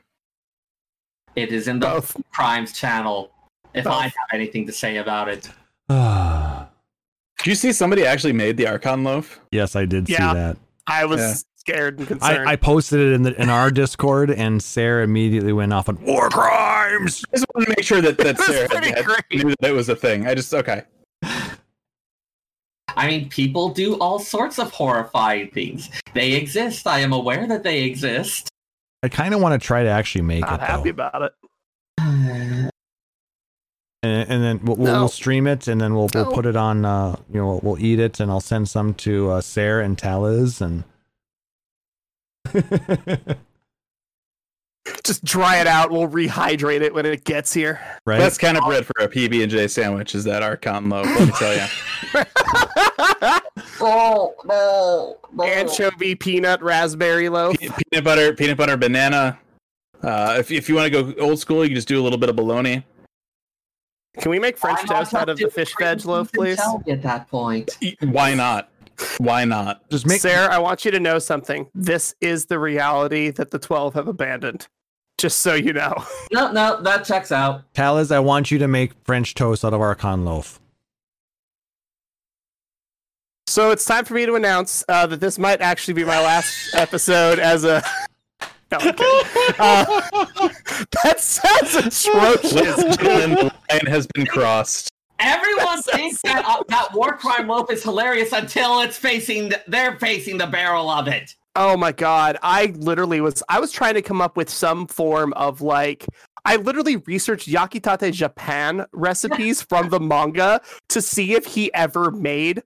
It is in the Both. Crimes channel. If oh. I have anything to say about it. Did you see somebody actually made the Archon loaf? Yes, I did yeah. see that. I was yeah. scared and concerned. I, I posted it in the in our Discord, and Sarah immediately went off on war crimes. I just wanted to make sure that, that Sarah had, knew that it was a thing. I just okay. I mean, people do all sorts of horrifying things. They exist. I am aware that they exist. I kind of want to try to actually make Not it. I'm happy though. about it. Uh, and, and then we'll, no. we'll stream it, and then we'll we'll no. put it on. Uh, you know, we'll, we'll eat it, and I'll send some to uh, Sarah and Talis, and just dry it out. We'll rehydrate it when it gets here. Right. That's kind of bread for a P B and J sandwich. Is that our combo? Let me tell you. Oh, no, no. Anchovy, peanut, raspberry loaf, Pe- peanut butter, peanut butter, banana. Uh, if if you want to go old school, you can just do a little bit of bologna. Can we make French toast out of the fish veg loaf, please? At that point, why not? Why not? Just make Sarah. I want you to know something. This is the reality that the twelve have abandoned. Just so you know. No, no, that checks out. Talis, I want you to make French toast out of our con loaf. So it's time for me to announce uh, that this might actually be my last episode as a. No, I'm kidding. Uh, that sounds atrocious. The line has been crossed. Everyone that thinks that uh, that war crime loaf is hilarious until it's facing the, they're facing the barrel of it. Oh my god! I literally was I was trying to come up with some form of like. I literally researched Yakitate Japan recipes from the manga to see if he ever made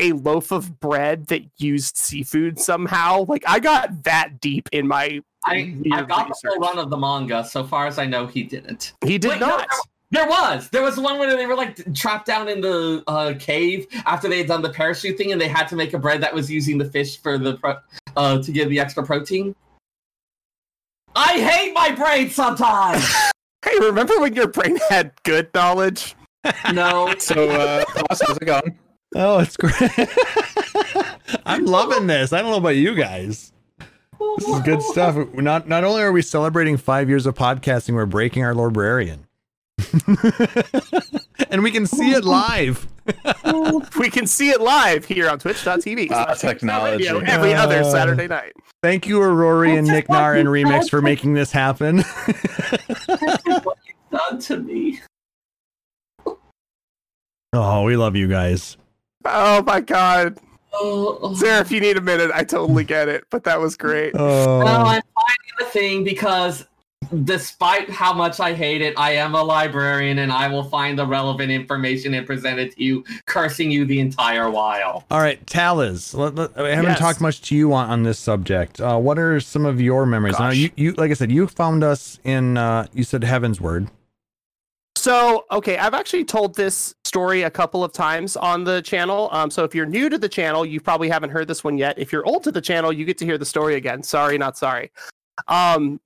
a loaf of bread that used seafood somehow. Like I got that deep in my. I, I got research. The whole run of the manga. So far as I know, he didn't. He did Wait, not. No, there, there was. There was the one where they were like trapped down in the uh, cave after they had done the parachute thing, and they had to make a bread that was using the fish for the pro- uh, to give the extra protein. I hate my brain sometimes. Hey, remember when your brain had good knowledge? No. So uh, how's it going? Oh, it's great. I'm loving this. I don't know about you guys. This is good stuff. We're not not only are we celebrating five years of podcasting, we're breaking our librarian. And we can see it live. We can see it live here on twitch dot t v. Uh, technology. Radio every other Saturday night. Uh, thank you, Aurori and Nicknar and Remix for making this happen. What you've done to me. Oh, we love you guys. Oh my god. Oh. Sarah, if you need a minute, I totally get it, but that was great. Oh. Well, I'm finding the thing because despite how much I hate it, I am a librarian and I will find the relevant information and present it to you, cursing you the entire while. All right, Talis, let, let, I haven't yes. talked much to you on, on this subject. Uh, what are some of your memories? Gosh. Now, you, you, like I said, you found us in, uh, you said Heaven's Word. So, okay, I've actually told this story a couple of times on the channel. Um, so if you're new to the channel, you probably haven't heard this one yet. If you're old to the channel, you get to hear the story again. Sorry, not sorry. Um,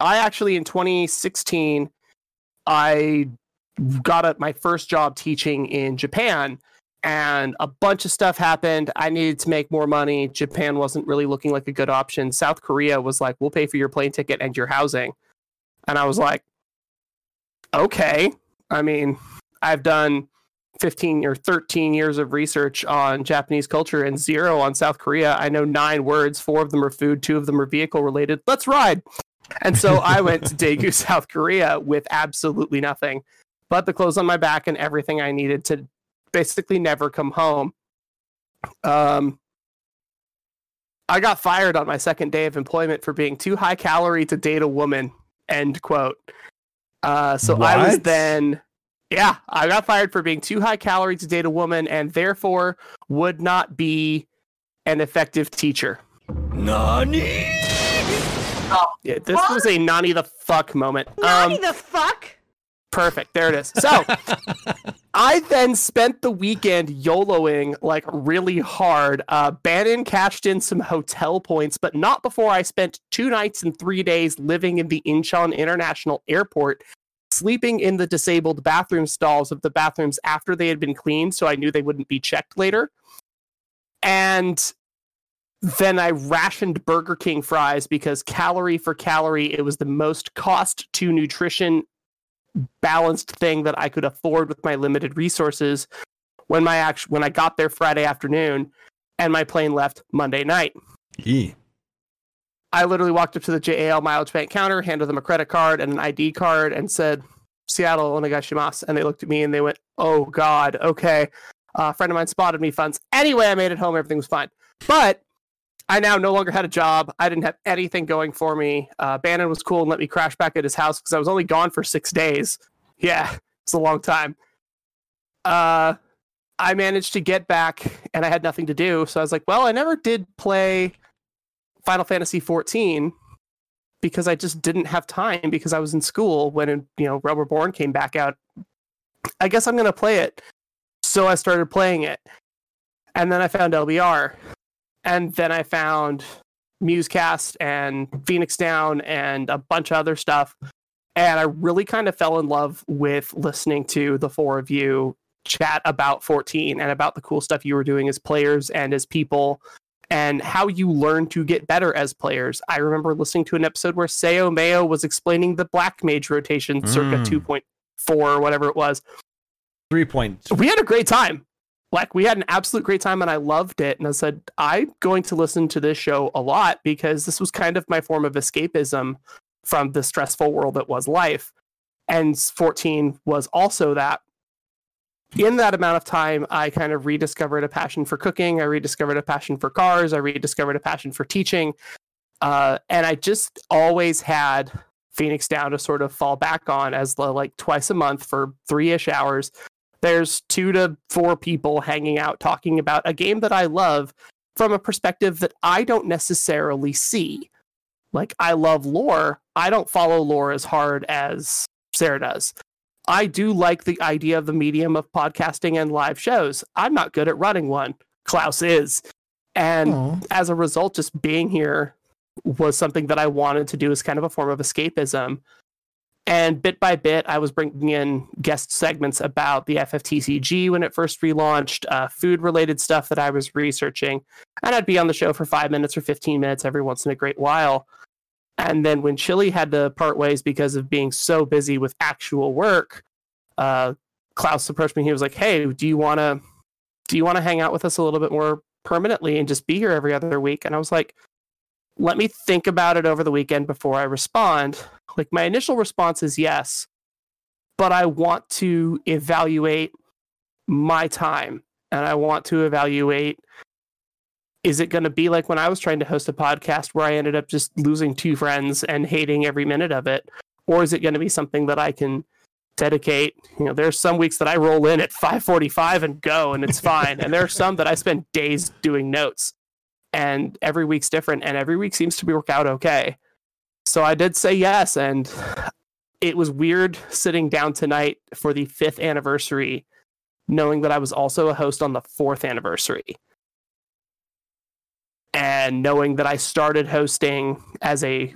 I actually, in twenty sixteen, I got a, my first job teaching in Japan, and a bunch of stuff happened. I needed to make more money. Japan wasn't really looking like a good option. South Korea was like, we'll pay for your plane ticket and your housing. And I was like, okay, I mean, I've done fifteen or thirteen years of research on Japanese culture and zero on South Korea. I know nine words, four of them are food, two of them are vehicle related. Let's ride. And so I went to Daegu, South Korea with absolutely nothing but the clothes on my back and everything I needed to basically never come home. Um, I got fired on my second day of employment for being too high calorie to date a woman, end quote. Uh, so what? I was then, yeah, I got fired for being too high calorie to date a woman and therefore would not be an effective teacher. Nani? Oh, yeah, this what? was a Nani the fuck moment. Nani um, the fuck? Perfect. There it is. So I then spent the weekend YOLOing like really hard. Uh, Bannon cashed in some hotel points, but not before I spent two nights and three days living in the Incheon International Airport, sleeping in the disabled bathroom stalls of the bathrooms after they had been cleaned, so I knew they wouldn't be checked later. And then I rationed Burger King fries because calorie for calorie, it was the most cost to nutrition balanced thing that I could afford with my limited resources when my act- when I got there Friday afternoon and my plane left Monday night. Yee. I literally walked up to the J A L mileage bank counter, handed them a credit card and an I D card and said, Seattle, onegashimasu. And they looked at me and they went, oh, God, okay. Uh, a friend of mine spotted me funds. Anyway, I made it home. Everything was fine. But I now no longer had a job. I didn't have anything going for me. Uh, Bannon was cool and let me crash back at his house because I was only gone for six days. Yeah, it's a long time. Uh, I managed to get back and I had nothing to do. So I was like, well, I never did play Final Fantasy fourteen because I just didn't have time because I was in school when, you know, Realm Reborn came back out. I guess I'm going to play it. So I started playing it. And then I found L B R. And then I found Musecast and Phoenix Down and a bunch of other stuff. And I really kind of fell in love with listening to the four of you chat about fourteen and about the cool stuff you were doing as players and as people. And how you learn to get better as players. I remember listening to an episode where Seo Mayo was explaining the Black Mage rotation mm. circa two point four or whatever it was. Three point. We had a great time. Like, we had an absolute great time and I loved it. And I said, I'm going to listen to this show a lot because this was kind of my form of escapism from the stressful world that was life. And fourteen was also that. In that amount of time, I kind of rediscovered a passion for cooking. I rediscovered a passion for cars. I rediscovered a passion for teaching. Uh, and I just always had Phoenix Down to sort of fall back on as the, like twice a month for three-ish hours. There's two to four people hanging out talking about a game that I love from a perspective that I don't necessarily see. Like, I love lore. I don't follow lore as hard as Sarah does. I do like the idea of the medium of podcasting and live shows. I'm not good at running one. Klaus is. And Aww. As a result, just being here was something that I wanted to do as kind of a form of escapism. And bit by bit, I was bringing in guest segments about the F F T C G when it first relaunched, uh, food-related stuff that I was researching. And I'd be on the show for five minutes or fifteen minutes every once in a great while. And then when Chili had to part ways because of being so busy with actual work, uh, Klaus approached me. He was like, "Hey, do you want to do you want to hang out with us a little bit more permanently and just be here every other week?" And I was like, "Let me think about it over the weekend before I respond." Like, my initial response is yes, but I want to evaluate my time and I want to evaluate. Is it going to be like when I was trying to host a podcast where I ended up just losing two friends and hating every minute of it? Or is it going to be something that I can dedicate? You know, there's some weeks that I roll in at five forty-five and go, and it's fine. And there are some that I spend days doing notes, and every week's different, and every week seems to be work out okay. So I did say yes. And it was weird sitting down tonight for the fifth anniversary, knowing that I was also a host on the fourth anniversary. And knowing that I started hosting as a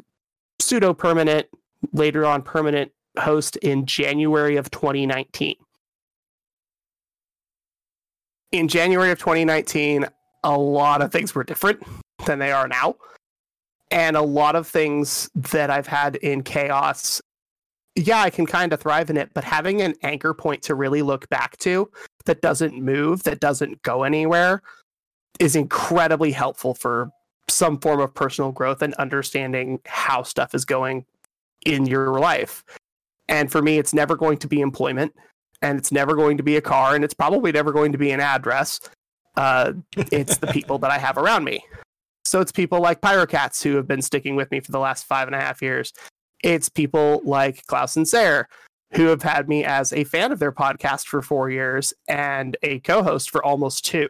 pseudo-permanent, later on permanent host in January of twenty nineteen. In January of twenty nineteen, a lot of things were different than they are now. And a lot of things that I've had in chaos, yeah, I can kind of thrive in it, but having an anchor point to really look back to that doesn't move, that doesn't go anywhere, is incredibly helpful for some form of personal growth and understanding how stuff is going in your life. And for me, it's never going to be employment, and it's never going to be a car, and it's probably never going to be an address. Uh, it's the people that I have around me. So it's people like PyroCats who have been sticking with me for the last five and a half years. It's people like Klaus and Sarah, who have had me as a fan of their podcast for four years and a co-host for almost two.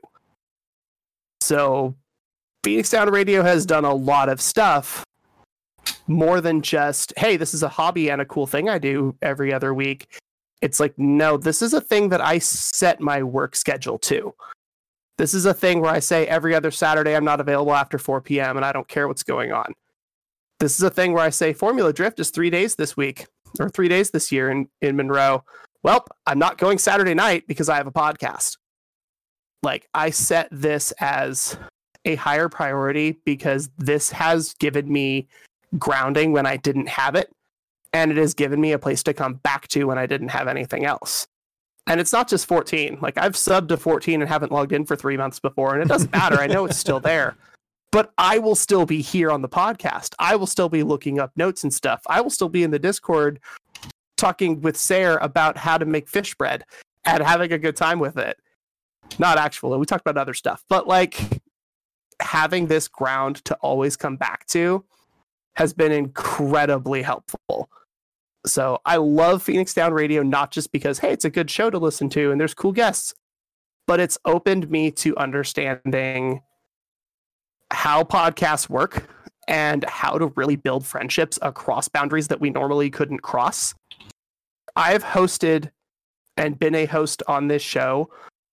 So Phoenix Down Radio has done a lot of stuff more than just, hey, this is a hobby and a cool thing I do every other week. It's like, no, this is a thing that I set my work schedule to. This is a thing where I say every other Saturday I'm not available after four p.m. and I don't care what's going on. This is a thing where I say Formula Drift is three days this week or three days this year in, in Monroe. Well, I'm not going Saturday night because I have a podcast. Like, I set this as a higher priority because this has given me grounding when I didn't have it. And it has given me a place to come back to when I didn't have anything else. And it's not just fourteen. Like, I've subbed to fourteen and haven't logged in for three months before, and it doesn't matter. I know it's still there. but I will still be here on the podcast. I will still be looking up notes and stuff. I will still be in the Discord talking with Sarah about how to make fish bread and having a good time with it. Not actually. We talked about other stuff, but like having this ground to always come back to has been incredibly helpful. So I love Phoenix Down Radio, not just because, hey, it's a good show to listen to and there's cool guests, but it's opened me to understanding how podcasts work and how to really build friendships across boundaries that we normally couldn't cross. I've hosted and been a host on this show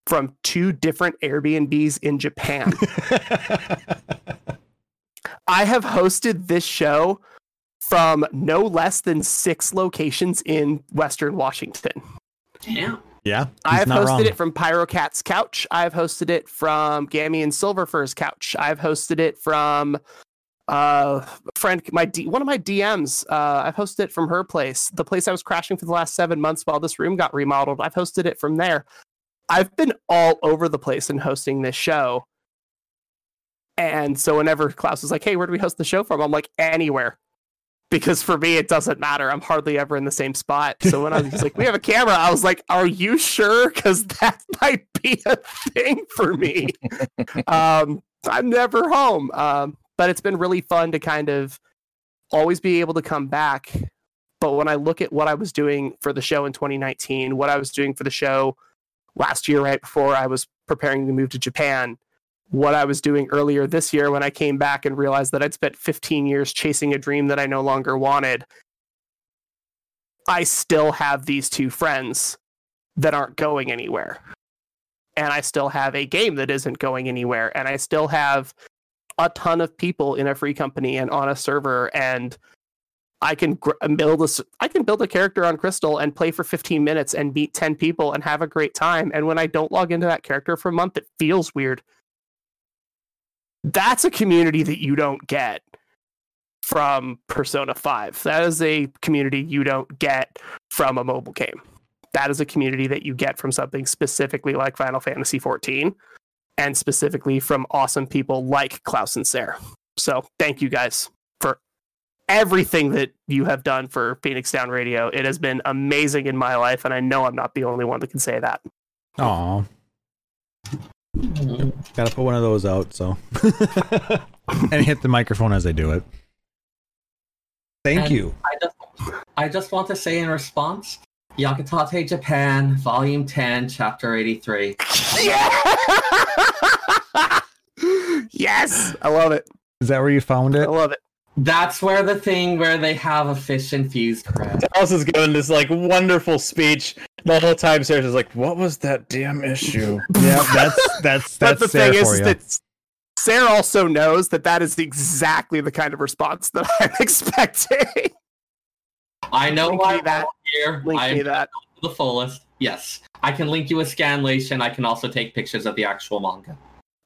from two different Airbnbs in Japan. I have hosted this show from no less than six locations in Western Washington. Yeah. Yeah. I've hosted wrong. it from PyroCats' couch. I've hosted it from Gammy and Silverfur's couch. I've hosted it from uh friend my D, one of my D Ms. Uh I've hosted it from her place, the place I was crashing for the last seven months while this room got remodeled. I've hosted it from there. I've been all over the place in hosting this show. And so whenever Klaus is like, hey, where do we host the show from? I'm like, anywhere. Because for me, it doesn't matter. I'm hardly ever in the same spot. So when I was like, we have a camera, I was like, are you sure? Because that might be a thing for me. um, I'm never home. Um, but it's been really fun to kind of always be able to come back. But when I look at what I was doing for the show in twenty nineteen, what I was doing for the show last year, right before I was preparing to move to Japan, what I was doing earlier this year when I came back and realized that I'd spent fifteen years chasing a dream that I no longer wanted, I still have these two friends that aren't going anywhere. And I still have a game that isn't going anywhere. And I still have a ton of people in a free company and on a server. And I can gr- build a, I can build a character on Crystal and play for fifteen minutes and meet ten people and have a great time. And when I don't log into that character for a month, it feels weird. That's a community that you don't get from Persona five. That is a community you don't get from a mobile game. That is a community that you get from something specifically like Final Fantasy fourteen and specifically from awesome people like Klaus and Sarah. So thank you guys for everything that you have done for Phoenix Down Radio. It has been amazing in my life, and I know I'm not the only one that can say that. Aww. Gotta put one of those out, so and hit the microphone as I do it. Thank and you. I just, I just want to say in response, Yakutate Japan, Volume ten, Chapter eighty-three. Yeah! Yes, I love it. Is that where you found it? I love it. That's where the thing where they have a fish infused crab. Dallas is giving this like wonderful speech. The whole time Sarah's like, what was that damn issue? Yeah, that's that's that's the Sarah thing is that Sarah also knows that that is exactly the kind of response that I'm expecting. I know link why that here. Link I'm me that to the fullest. Yes, I can link you a scanlation. I can also take pictures of the actual manga.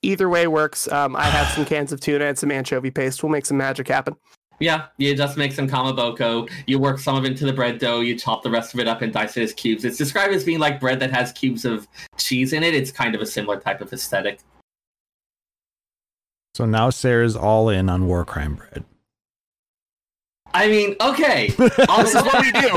Either way works. Um, I have some cans of tuna and some anchovy paste. We'll make some magic happen. Yeah, you just make some kamaboko. You work some of it into the bread dough. You chop the rest of it up and dice it as cubes. It's described as being like bread that has cubes of cheese in it. It's kind of a similar type of aesthetic. So now Sarah's all in on war crime bread. I mean, okay. This is what we do.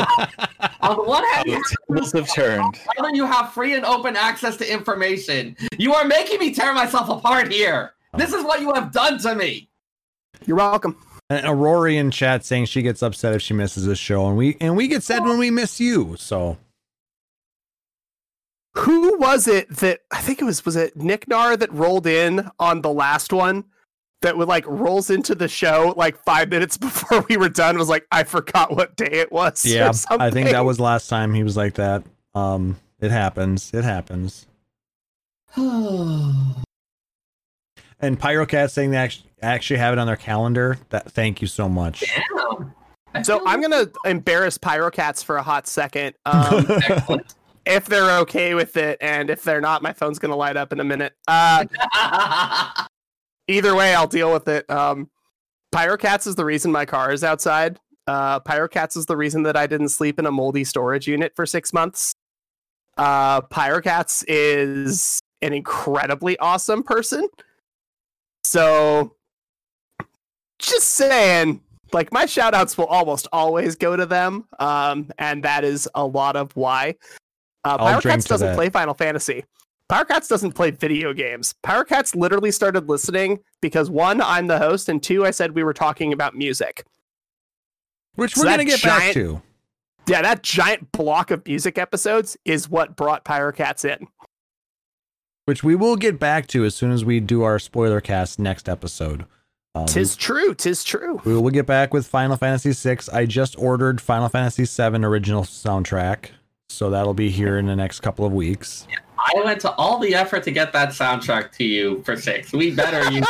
On the one hand, tables have turned. Other, you have free and open access to information. You are making me tear myself apart here. Oh. This is what you have done to me. You're welcome. And Aurori in chat saying she gets upset if she misses this show, and we and we get sad when we miss you. So, who was it that I think it was? Was it Nicknar that rolled in on the last one? That would like rolls into the show like five minutes before we were done. Was like, I forgot what day it was. Yeah, I think that was last time he was like that. Um, it happens. It happens. And PyroCats saying they actually actually have it on their calendar. That thank you so much. Yeah. So I'm gonna embarrass PyroCats for a hot second. Um, if they're okay with it, and if they're not, my phone's gonna light up in a minute. Uh, Either way, I'll deal with it. Um, PyroCats is the reason my car is outside. Uh, PyroCats is the reason that I didn't sleep in a moldy storage unit for six months. Uh, PyroCats is an incredibly awesome person. So just saying, like, my shout outs will almost always go to them. Um, and that is a lot of why. Uh, PyroCats doesn't that. play Final Fantasy. PyroCats doesn't play video games. PyroCats literally started listening because, one, I'm the host, and two, I said we were talking about music. Which so we're going to get giant, back to. Yeah, that giant block of music episodes is what brought PyroCats in. Which we will get back to as soon as we do our spoiler cast next episode. Um, tis true, tis true. We will get back with Final Fantasy six. I just ordered Final Fantasy seven original soundtrack, so that'll be here in the next couple of weeks. I went to all the effort to get that soundtrack to you for six. We better use.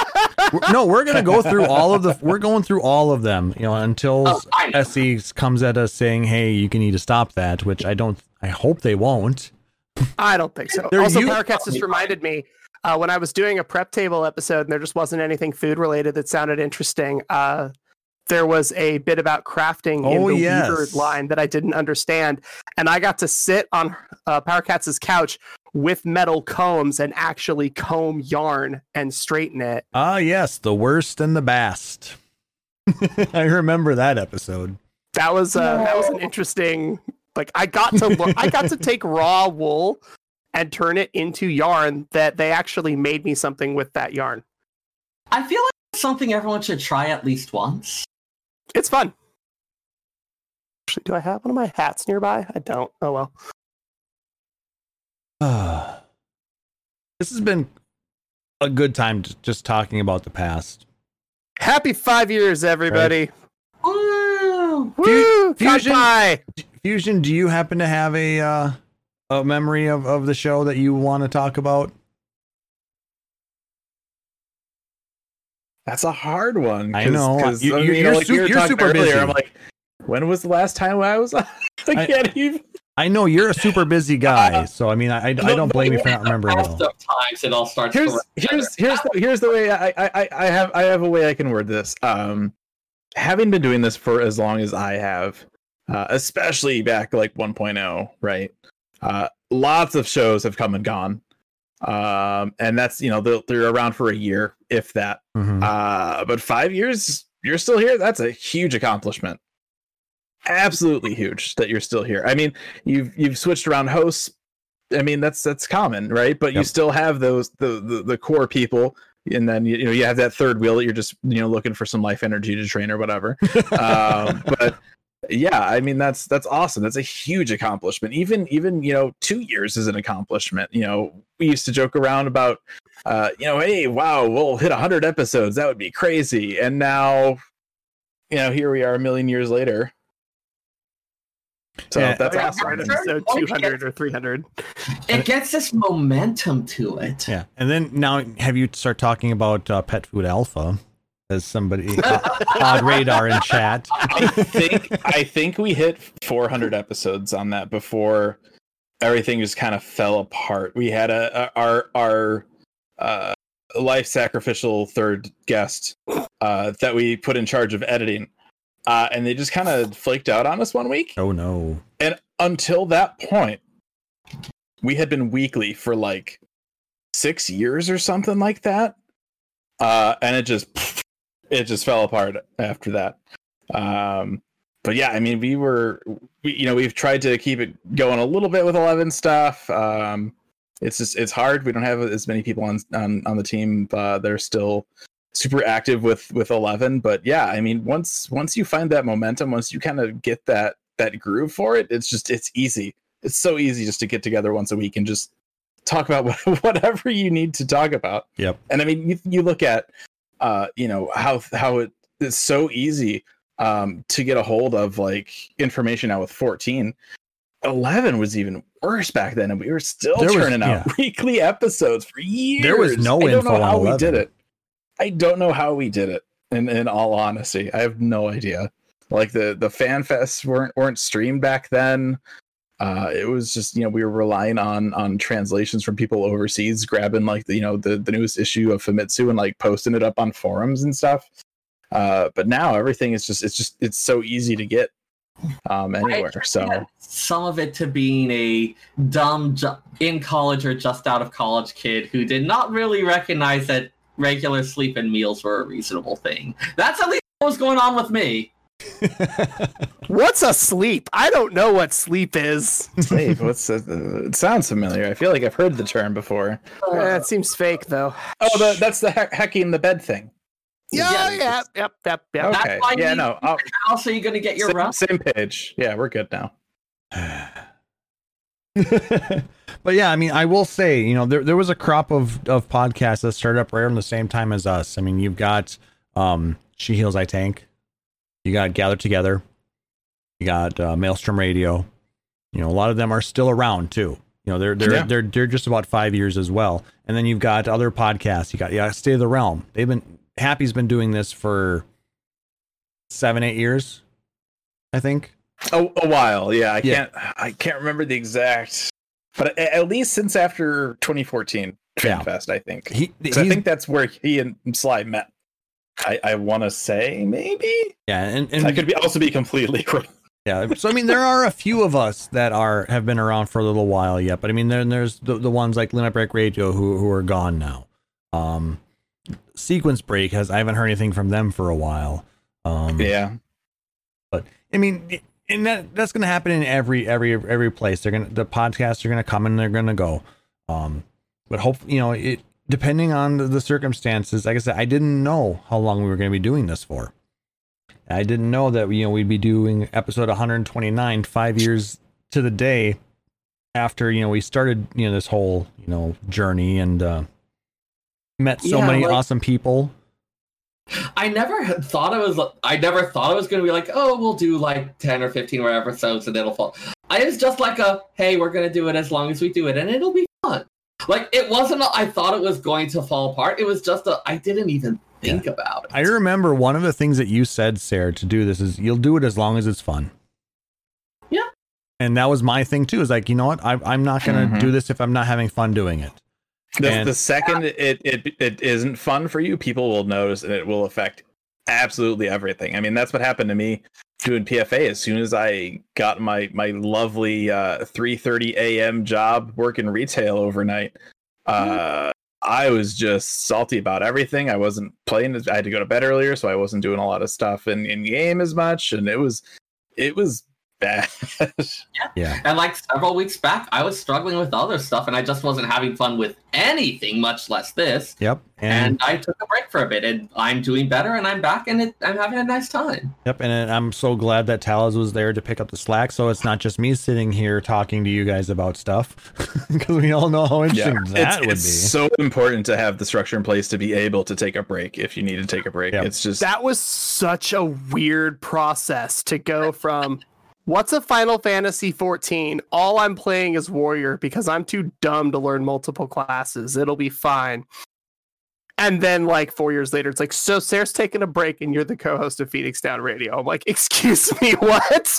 No, we're gonna go through all of the. We're going through all of them, you know, until oh, S E comes at us saying, "Hey, you can need to stop that." Which I don't. I hope they won't. I don't think so. They're also, you- PyroCats just reminded me uh, when I was doing a prep table episode, and there just wasn't anything food related that sounded interesting. Uh, There was a bit about crafting oh, in the yes. Weaver line that I didn't understand. And I got to sit on uh, PyroCats' couch with metal combs and actually comb yarn and straighten it. Ah, yes. The worst and the best. I remember that episode. That was uh, no. that was an interesting, like, I got to lo- I got to take raw wool and turn it into yarn that they actually made me something with that yarn. I feel like it's something everyone should try at least once. It's fun. Actually, do I have one of my hats nearby? I don't. Oh, well. Uh, this has been a good time to just talking about the past. Happy five years, everybody. Right. Woo! Woo! Fusion, Fusion, do you happen to have a, uh, a memory of, of the show that you want to talk about? That's a hard one. I know. You, I mean, you're, like, su- we you're super earlier, busy. I'm like, when was the last time I was on? I can't I, even. I know you're a super busy guy, so I mean, I, I don't blame you for not remembering it all. Sometimes it all starts. Here's here's here's the, here's the way I, I I have I have a way I can word this. Um, having been doing this for as long as I have, uh, especially back like one point oh, right? Uh, lots of shows have come and gone. Um, and that's, you know, they're, they're around for a year, if that, mm-hmm. uh, but five years, you're still here. That's a huge accomplishment. Absolutely huge that you're still here. I mean, you've, you've switched around hosts. I mean, that's, that's common, right? But yep. you still have those, the, the, the core people. And then, you, you know, you have that third wheel that you're just, you know, looking for some life energy to train or whatever. um, but yeah, I mean, that's, that's awesome. That's a huge accomplishment. Even, even, you know, two years is an accomplishment. You know, we used to joke around about, uh, you know, hey, wow, we'll hit a hundred episodes. That would be crazy. And now, you know, here we are a million years later. So yeah, that's yeah, awesome. Episode two hundred or three hundred. It gets this momentum to it. Yeah. And then now have you start talking about uh, Pet Food Alpha? As somebody on radar in chat. I think I think we hit four hundred episodes on that before everything just kind of fell apart. We had a, a our our uh, life sacrificial third guest uh, that we put in charge of editing, uh, and they just kind of flaked out on us one week. Oh no! And until that point, we had been weekly for like six years or something like that, uh, and it just. It just fell apart after that. Um, but yeah, I mean, we were, we, you know, we've tried to keep it going a little bit with eleven stuff. Um, it's just, it's hard. We don't have as many people on, on, on the team. Uh, they're still super active with, with eleven, but yeah, I mean, once, once you find that momentum, once you kind of get that, that groove for it, it's just, it's easy. It's so easy just to get together once a week and just talk about whatever you need to talk about. Yep. And I mean, you, you look at, Uh, you know, how how it, it's so easy um, to get a hold of, like, information out with fourteen. eleven was even worse back then, and we were still there turning was, out yeah. weekly episodes for years. There was no I info don't know how on eleven. We did it. I don't know how we did it, in, in all honesty. I have no idea. Like, the, the fan fests weren't, weren't streamed back then. Uh, it was just, you know, we were relying on on translations from people overseas, grabbing like the, you know, the, the newest issue of Famitsu and like posting it up on forums and stuff. Uh, but now everything is just it's just it's so easy to get um, anywhere. So some of it to being a dumb ju- in college or just out of college kid who did not really recognize that regular sleep and meals were a reasonable thing. That's at least What's going on with me? What's a sleep? I don't know what sleep is. Sleep? What's a, uh, it sounds familiar. I feel like I've heard the term before. Uh, yeah, it seems fake, though. Oh, the, that's the he- hacking the bed thing. Yeah, yeah, yep, yep, yep. Okay. That's why yeah, no. I'll, how else are you going to get your same, rough? Same page. Yeah, we're good now. But yeah, I mean, I will say, you know, there there was a crop of, of podcasts that started up right around the same time as us. I mean, you've got um, She Heals, I Tank. You got Gather Together. You got uh, Maelstrom Radio. You know, a lot of them are still around too. You know, they're they're yeah. they're they're just about five years as well. And then you've got other podcasts. You got yeah, State of the Realm. They've been Happy's been doing this for seven, eight years, I think. Oh, a while, yeah. I yeah. can't I can't remember the exact, but at least since after twenty fourteen FanFest, yeah. I think. He, I think that's where he and Sly met. I, I want to say maybe. Yeah, and, and I could be also be completely wrong. Yeah, so I mean, there are a few of us that are have been around for a little while yet, but I mean, then there's the, the ones like Limit Break Radio who who are gone now. Um, Sequence Break has I haven't heard anything from them for a while. Um, yeah, but I mean, it, and that that's going to happen in every every every place. They're gonna the podcasts are going to come and they're going to go. Um, but hope you know it. Depending on the circumstances, like I said, I didn't know how long we were going to be doing this for. I didn't know that, you know, we'd be doing episode one twenty-nine, five years to the day after, you know, we started, you know, this whole, you know, journey and uh, met so yeah, many like, awesome people. I never had thought it was, I never thought it was going to be like, oh, we'll do like ten or fifteen more episodes and it'll fall. I was just like a, hey, we're going to do it as long as we do it and it'll be fun. Like, it wasn't, a, I thought it was going to fall apart. It was just, a, I didn't even think yeah. about it. I remember one of the things that you said, Sarah, to do this is you'll do it as long as it's fun. Yeah. And that was my thing, too, is like, you know what? I, I'm not going to mm-hmm. do this if I'm not having fun doing it. The, and, the second yeah. it, it it isn't fun for you, people will notice and it will affect absolutely everything. I mean, that's what happened to me doing P F A. As soon as I got my my lovely uh three thirty a.m. job working retail overnight, uh I was just salty about everything. I wasn't playing. I had to go to bed earlier, so I wasn't doing a lot of stuff in in game as much, and it was it was bad. Yeah, and like several weeks back I was struggling with other stuff and I just wasn't having fun with anything, much less this. Yep. And, and I took a break for a bit and I'm doing better and I'm back and it, I'm having a nice time. Yep. And I'm so glad that Talis was there to pick up the slack, so it's not just me sitting here talking to you guys about stuff, because we all know how interesting yeah, that it's, would it's be. It's so important to have the structure in place to be able to take a break if you need to take a break. Yep. It's just that was such a weird process to go from what's a Final Fantasy fourteen? All I'm playing is Warrior because I'm too dumb to learn multiple classes. It'll be fine. And then like four years later, it's like, so Sarah's taking a break and you're the co-host of Phoenix Down Radio. I'm like, excuse me, what?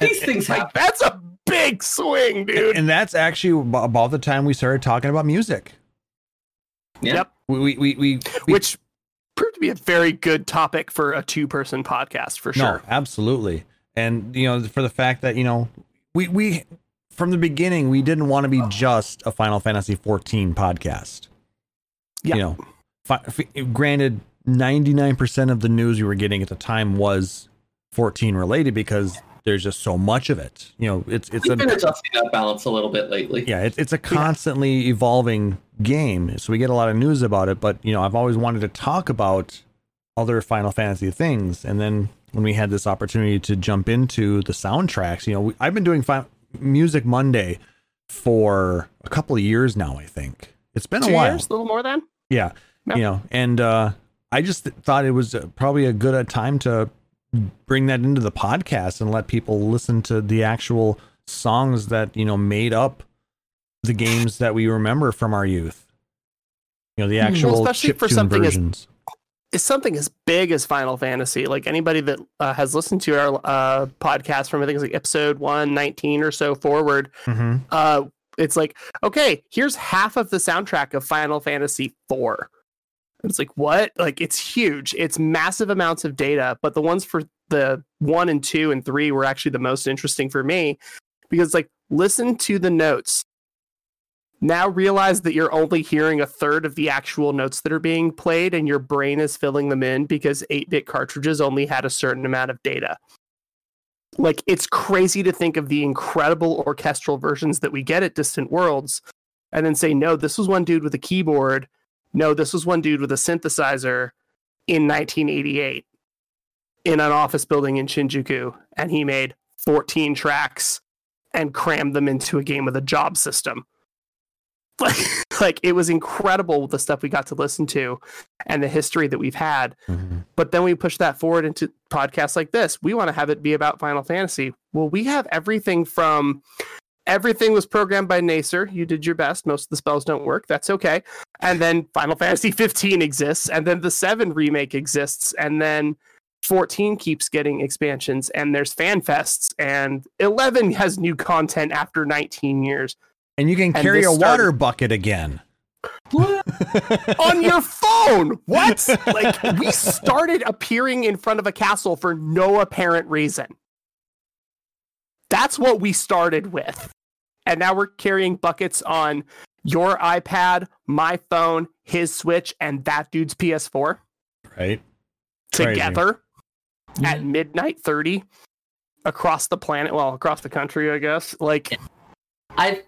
These things like that's a big swing, dude. And that's actually about the time we started talking about music. Yeah. Yep. We, we, we, we, we... Which proved to be a very good topic for a two-person podcast for sure. No, absolutely. And, you know, for the fact that, you know, we, we from the beginning, we didn't want to be just a Final Fantasy fourteen podcast. Yeah. You know, fi- f- granted, ninety-nine percent of the news we were getting at the time was fourteen related because there's just so much of it. You know, it's it's We've been adjusting that balance a little bit lately. Yeah, it, it's a constantly yeah. evolving game. So we get a lot of news about it. But, you know, I've always wanted to talk about other Final Fantasy things. And then when we had this opportunity to jump into the soundtracks, you know, we, I've been doing fi- Music Monday for a couple of years now. I think it's been Two a while, years, a little more than, yeah, no. you know, and, uh, I just th- thought it was probably a good a time to bring that into the podcast and let people listen to the actual songs that, you know, made up the games that we remember from our youth, you know, the actual, well, especially for something versions. As- Is something as big as Final Fantasy. Like anybody that uh, has listened to our uh, podcast from I think it's like episode one nineteen or so forward, mm-hmm. uh, it's like, okay, here's half of the soundtrack of Final Fantasy four. It's like, what? Like, it's huge. It's massive amounts of data. But the ones for the one and two and three were actually the most interesting for me because, like, listen to the notes. Now realize that you're only hearing a third of the actual notes that are being played, and your brain is filling them in because eight-bit cartridges only had a certain amount of data. Like, it's crazy to think of the incredible orchestral versions that we get at Distant Worlds and then say, no, this was one dude with a keyboard. No, this was one dude with a synthesizer in nineteen eighty-eight in an office building in Shinjuku, and he made fourteen tracks and crammed them into a game with a job system. Like, like it was incredible the stuff we got to listen to and the history that we've had. Mm-hmm. But then we push that forward into podcasts like this. We want to have it be about Final Fantasy. Well, we have everything from everything was programmed by Nacer. You did your best. Most of the spells don't work. That's okay. And then Final Fantasy fifteen exists. And then the seven remake exists. And then fourteen keeps getting expansions. And there's fan fests. And eleven has new content after nineteen years. And you can carry a water started... bucket again. On your phone! What? Like, we started appearing in front of a castle for no apparent reason. That's what we started with. And now we're carrying buckets on your iPad, my phone, his Switch, and that dude's P S four. Right. Together. Crazy. At midnight thirty across the planet. Well, across the country, I guess. Like, I...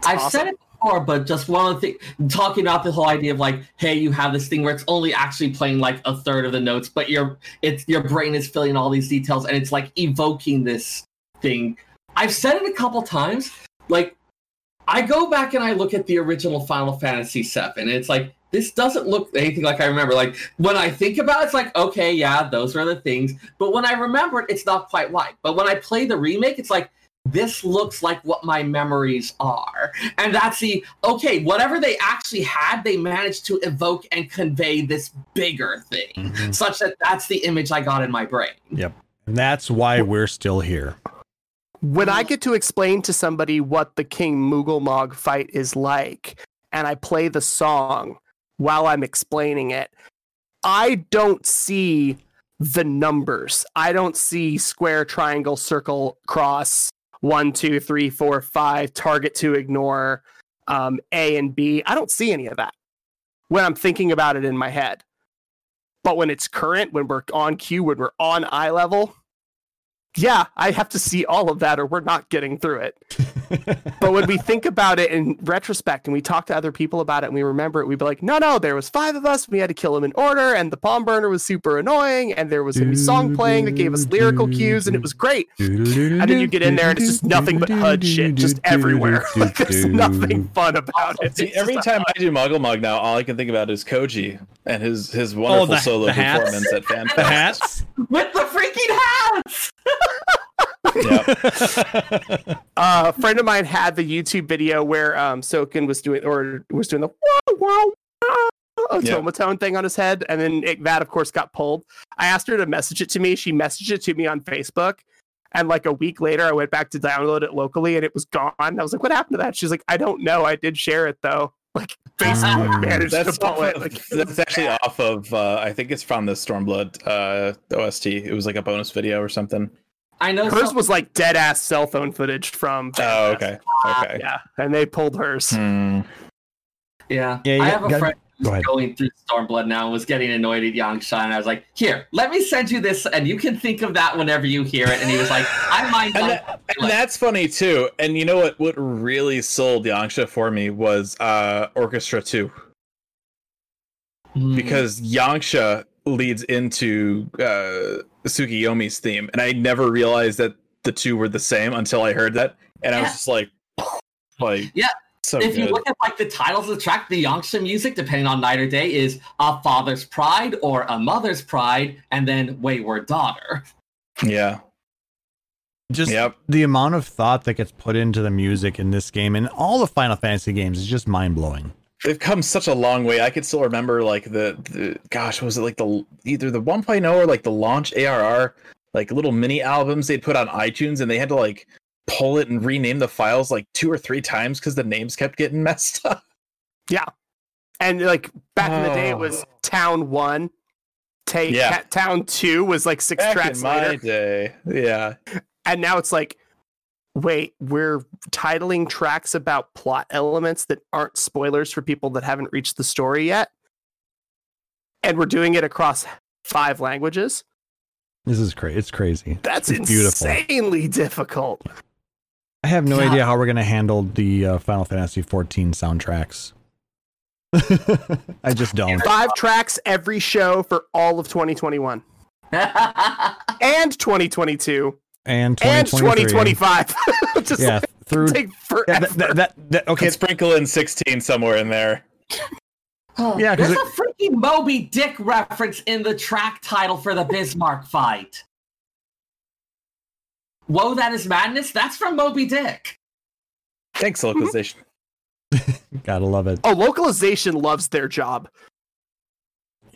It's I've awesome. said it before, but just one of the things, talking about the whole idea of like, hey, you have this thing where it's only actually playing like a third of the notes, but your it's your brain is filling all these details and it's like evoking this thing. I've said it a couple times. Like, I go back and I look at the original Final Fantasy seven, and it's like, this doesn't look anything like I remember. Like, when I think about it, it's like, okay, yeah, those are the things. But when I remember it, it's not quite right. But when I play the remake, it's like, this looks like what my memories are. And that's the, okay, whatever they actually had, they managed to evoke and convey this bigger thing, mm-hmm. such that that's the image I got in my brain. Yep. And that's why we're still here. When I get to explain to somebody what the King Moogelmog fight is like, and I play the song while I'm explaining it, I don't see the numbers. I don't see square, triangle, circle, cross, one, two, three, four, five, target to ignore, um, A and B. I don't see any of that when I'm thinking about it in my head. But when it's current, when we're on cue, when we're on eye level, yeah, I have to see all of that or we're not getting through it. But when we think about it in retrospect and we talk to other people about it and we remember it, we'd be like, no, no, there was five of us. We had to kill him in order. And the palm burner was super annoying. And there was a song playing that gave us lyrical cues. And it was great. And then you get in there and it's just nothing but H U D shit just everywhere. Like, there's nothing fun about it. See, every time I do Mogulmog now, all I can think about is Koji and his, his wonderful oh, the, solo the performance at FanFest. The hats? With the freaking hats! Yep. Uh, a friend of mine had the YouTube video where um, Soken was doing or was doing the whoa, whoa, whoa, automaton yep. thing on his head, and then it, that of course got pulled. I asked her to message it to me. She messaged it to me on Facebook, and like a week later, I went back to download it locally, and it was gone. I was like, "What happened to that?" She's like, "I don't know. I did share it though." Like, Facebook um, managed to pull it. Like, that's actually bad. off of. Uh, I think it's from the Stormblood uh, O S T. It was like a bonus video or something. I know hers so- was like dead ass cell phone footage from. Oh, okay. Okay. Yeah. And they pulled hers. Hmm. Yeah. yeah. I have a friend who's go going through Stormblood now and was getting annoyed at Yangshan. And I was like, here, let me send you this and you can think of that whenever you hear it. And he was like, I might. and, that, and that's funny too. And you know what, what really sold Yangshan for me was uh, Orchestra two. Mm. Because Yangshan leads into uh, Tsukiyomi's theme, and I never realized that the two were the same until I heard that, and yeah. I was just like, like, yeah. So if good. you look at like the titles of the track, the Yangsha music, depending on night or day, is A Father's Pride or A Mother's Pride, and then Wayward Daughter. Yeah. Just yep. the amount of thought that gets put into the music in this game and all the Final Fantasy games is just mind blowing. They've come such a long way. I could still remember, like, the, the gosh, was it like the either the one point oh or like the launch A R R, like little mini albums they'd put on iTunes, and they had to like pull it and rename the files like two or three times because the names kept getting messed up. Yeah. And like back oh. in the day, it was Town one. Take yeah. Town two was like six back tracks in my later. day. Yeah. And now it's like wait, we're titling tracks about plot elements that aren't spoilers for people that haven't reached the story yet. And we're doing it across five languages. This is crazy. It's crazy. That's it's insanely beautiful. difficult. I have no God. idea how we're going to handle the uh, Final Fantasy fourteen soundtracks. I just don't. Five tracks every show for all of twenty twenty-one. And twenty twenty-two. And, and twenty twenty-five. Just yeah, like, through take forever. Yeah, that, that, that, okay, sprinkle in sixteen somewhere in there. Oh, yeah, there's it, a freaking Moby Dick reference in the track title for the Bismarck fight. Whoa, that is madness. That's from Moby Dick. Thanks, localization. Gotta love it. Oh, localization loves their job.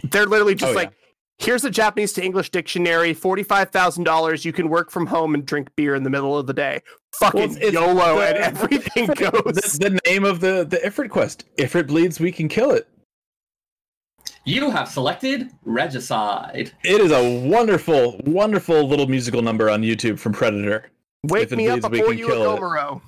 They're literally just oh, like, yeah. here's a Japanese to English dictionary, forty-five thousand dollars. You can work from home and drink beer in the middle of the day. Fucking well, it's, YOLO the, and everything goes. The, the name of the, the Ifrit quest. If it bleeds, we can kill it. You have selected Regicide. It is a wonderful, wonderful little musical number on YouTube from Predator. Wake me up before you, Gomero.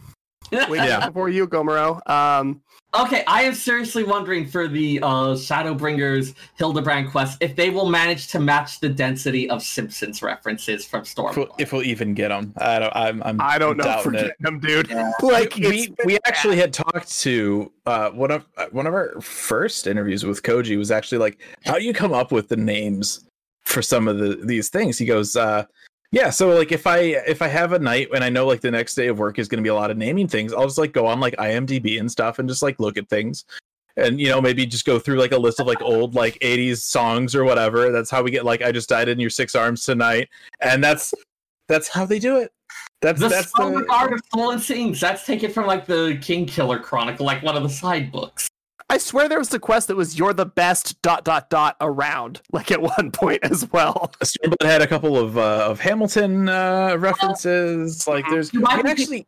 Wake me up before you, Gomero. Um, okay, I am seriously wondering for the uh, Shadowbringers Hildebrand quest if they will manage to match the density of Simpsons references from Stormborn. If we'll even get them, I don't. I'm. I'm I don't know. Forget them, dude. Yeah. Like we, we actually had talked to uh, one of one of our first interviews with Koji was actually like, how do you come up with the names for some of the these things? He goes, uh, yeah. So like if I if I have a night and I know like the next day of work is going to be a lot of naming things, I'll just like go on like I M D B and stuff and just like look at things, and you know maybe just go through like a list of like old like eighties songs or whatever. That's how we get like I Just Died in Your Six Arms Tonight, and that's that's how they do it. That's the that's the art of stolen scenes. That's taken from like the King Killer Chronicle, like one of the side books. I swear there was a quest that was you're the best dot dot dot around like at one point as well. Stormblood had a couple of uh, of Hamilton uh, references. Like there's we actually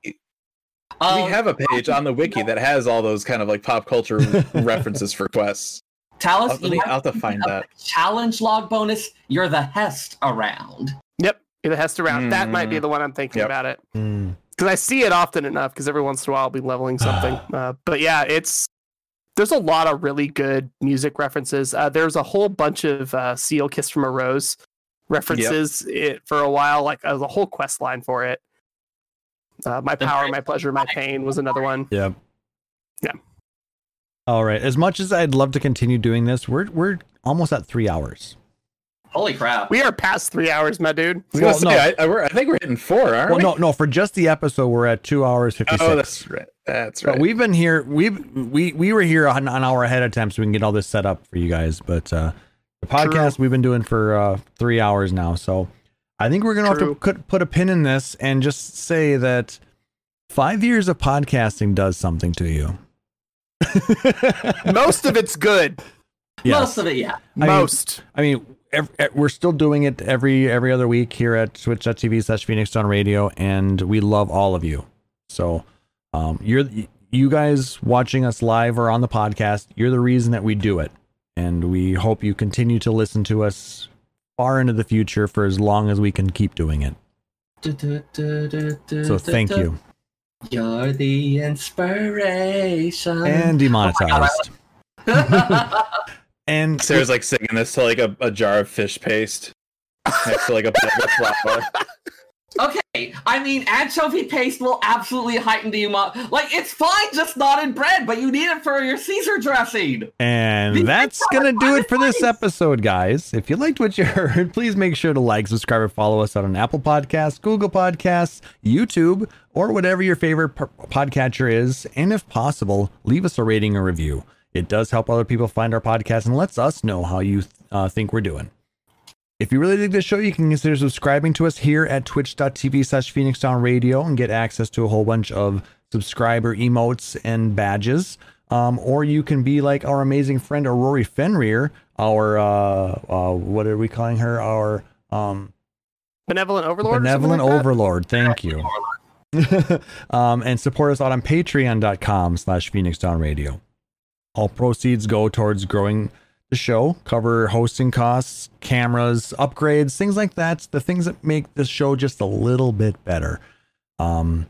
um, we have a page on the wiki that has all those kind of like pop culture references for quests. Talis, I'll, I'll have to find that challenge log bonus. You're the Hest around. Yep, you're the Hest around. Mm. That might be the one I'm thinking yep. about it because mm. I see it often enough. Because every once in a while I'll be leveling something. uh, but yeah, it's. There's a lot of really good music references. Uh, there's a whole bunch of uh, Seal Kiss from a Rose references yep. it for a while, like uh, the whole quest line for it. Uh, my Power, My Pleasure, My Pain was another one. Yeah. Yeah. All right. As much as I'd love to continue doing this, we're we're almost at three hours. Holy crap. We are past three hours, my dude. I, well, say, no. I, I, we're, I think we're hitting four, aren't well, we? Well, no, no. For just the episode, we're at two hours, fifty-six. Oh, that's right. That's right. But we've been here. We've, we we were here an, an hour ahead of time so we can get all this set up for you guys. But uh, the podcast True. we've been doing for uh, three hours now. So I think we're going to have to put a pin in this and just say that five years of podcasting does something to you. Most of it's good. Yes. Most of it, yeah. I Most. Mean, I mean... we're still doing it every every other week here at twitch.tv slash Phoenix Down Radio, and we love all of you. So um, you're you guys watching us live or on the podcast, you're the reason that we do it. And we hope you continue to listen to us far into the future for as long as we can keep doing it. Do, do, do, do, do, so thank do, do. you. You're the inspiration. And demonetized. Oh And Sarah's like singing this to like a, a jar of fish paste next to like a flower. Okay, I mean anchovy paste will absolutely heighten the amount. Like it's fine, just not in bread, but you need it for your Caesar dressing. And the that's gonna do it for this episode, guys. If you liked what you heard, please make sure to like, subscribe, or follow us out on Apple Podcasts, Google Podcasts, YouTube, or whatever your favorite podcatcher is. And if possible, leave us a rating or review. It does help other people find our podcast and lets us know how you uh, think we're doing. If you really dig this show, you can consider subscribing to us here at twitch.tv slash Phoenix Down Radio and get access to a whole bunch of subscriber emotes and badges. Um, or you can be like our amazing friend Aurori Fenrir, our, uh, uh, what are we calling her? Our um, Benevolent Overlord? Benevolent like Overlord. Thank you. um, and support us out on patreon.com slash Phoenix Down Radio. All proceeds go towards growing the show, cover hosting costs, cameras, upgrades, things like that. The things that make this show just a little bit better. Um,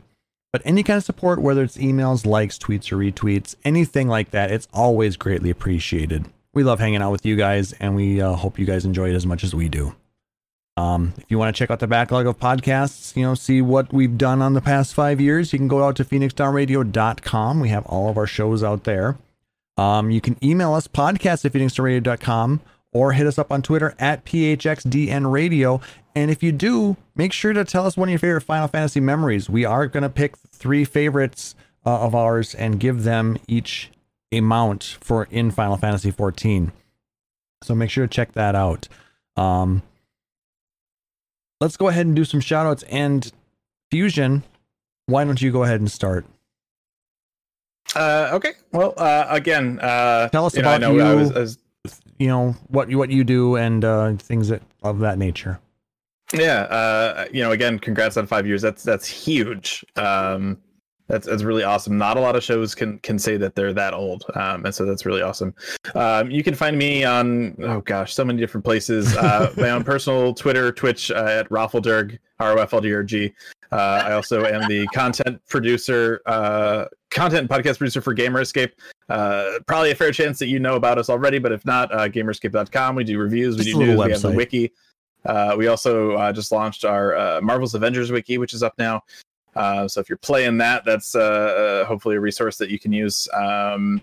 But any kind of support, whether it's emails, likes, tweets, or retweets, anything like that, it's always greatly appreciated. We love hanging out with you guys, and we uh, hope you guys enjoy it as much as we do. Um, if you want to check out the backlog of podcasts, you know, see what we've done on the past five years, you can go out to phoenix down radio dot com. We have all of our shows out there. Um, you can email us, podcast at phoenix down radio dot com, or hit us up on Twitter at P H X D N Radio. And if you do, make sure to tell us one of your favorite Final Fantasy memories. We are going to pick three favorites uh, of ours and give them each a mount for in Final Fantasy fourteen. So make sure to check that out. Um, let's go ahead and do some shout outs. And Fusion, why don't you go ahead and start? Uh, okay. Well, uh, again, uh, tell us you about know, I know you, I was, I was... you know, what you, what you do and uh, things that, of that nature. Yeah, uh, you know, again, congrats on five years. That's that's huge. Um, that's that's really awesome. Not a lot of shows can can say that they're that old, um, and so that's really awesome. Um, you can find me on oh gosh, so many different places. Uh, my own personal Twitter, Twitch uh, at Raffledurg, R O F L D R G. Uh, I also am the content producer, uh, content and podcast producer for Gamer Escape. Uh, probably a fair chance that you know about us already, but if not, uh, gamer escape dot com. We do reviews, we do news, we have the wiki. Uh, we also uh, just launched our uh, Marvel's Avengers Wiki, which is up now. Uh, so if you're playing that, that's uh, uh, hopefully a resource that you can use. Um,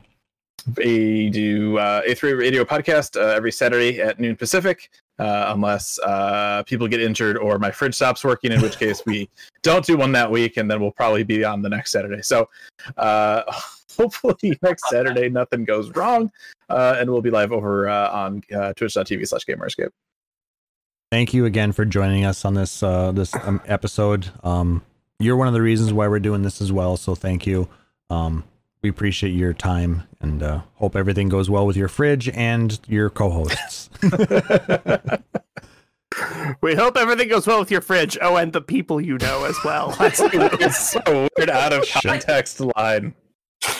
we do uh, A three Radio Podcast uh, every Saturday at noon Pacific, uh, unless uh, people get injured or my fridge stops working, in which case we don't do one that week, and then we'll probably be on the next Saturday. So uh, hopefully next Saturday nothing goes wrong, uh, and we'll be live over uh, on uh, twitch dot t v slash gamer escape. Thank you again for joining us on this uh, this um, episode. Um, you're one of the reasons why we're doing this as well, so thank you. Um, we appreciate your time and uh, hope everything goes well with your fridge and your co-hosts. We hope everything goes well with your fridge. Oh, and the people you know as well. That's so weird, out of context line.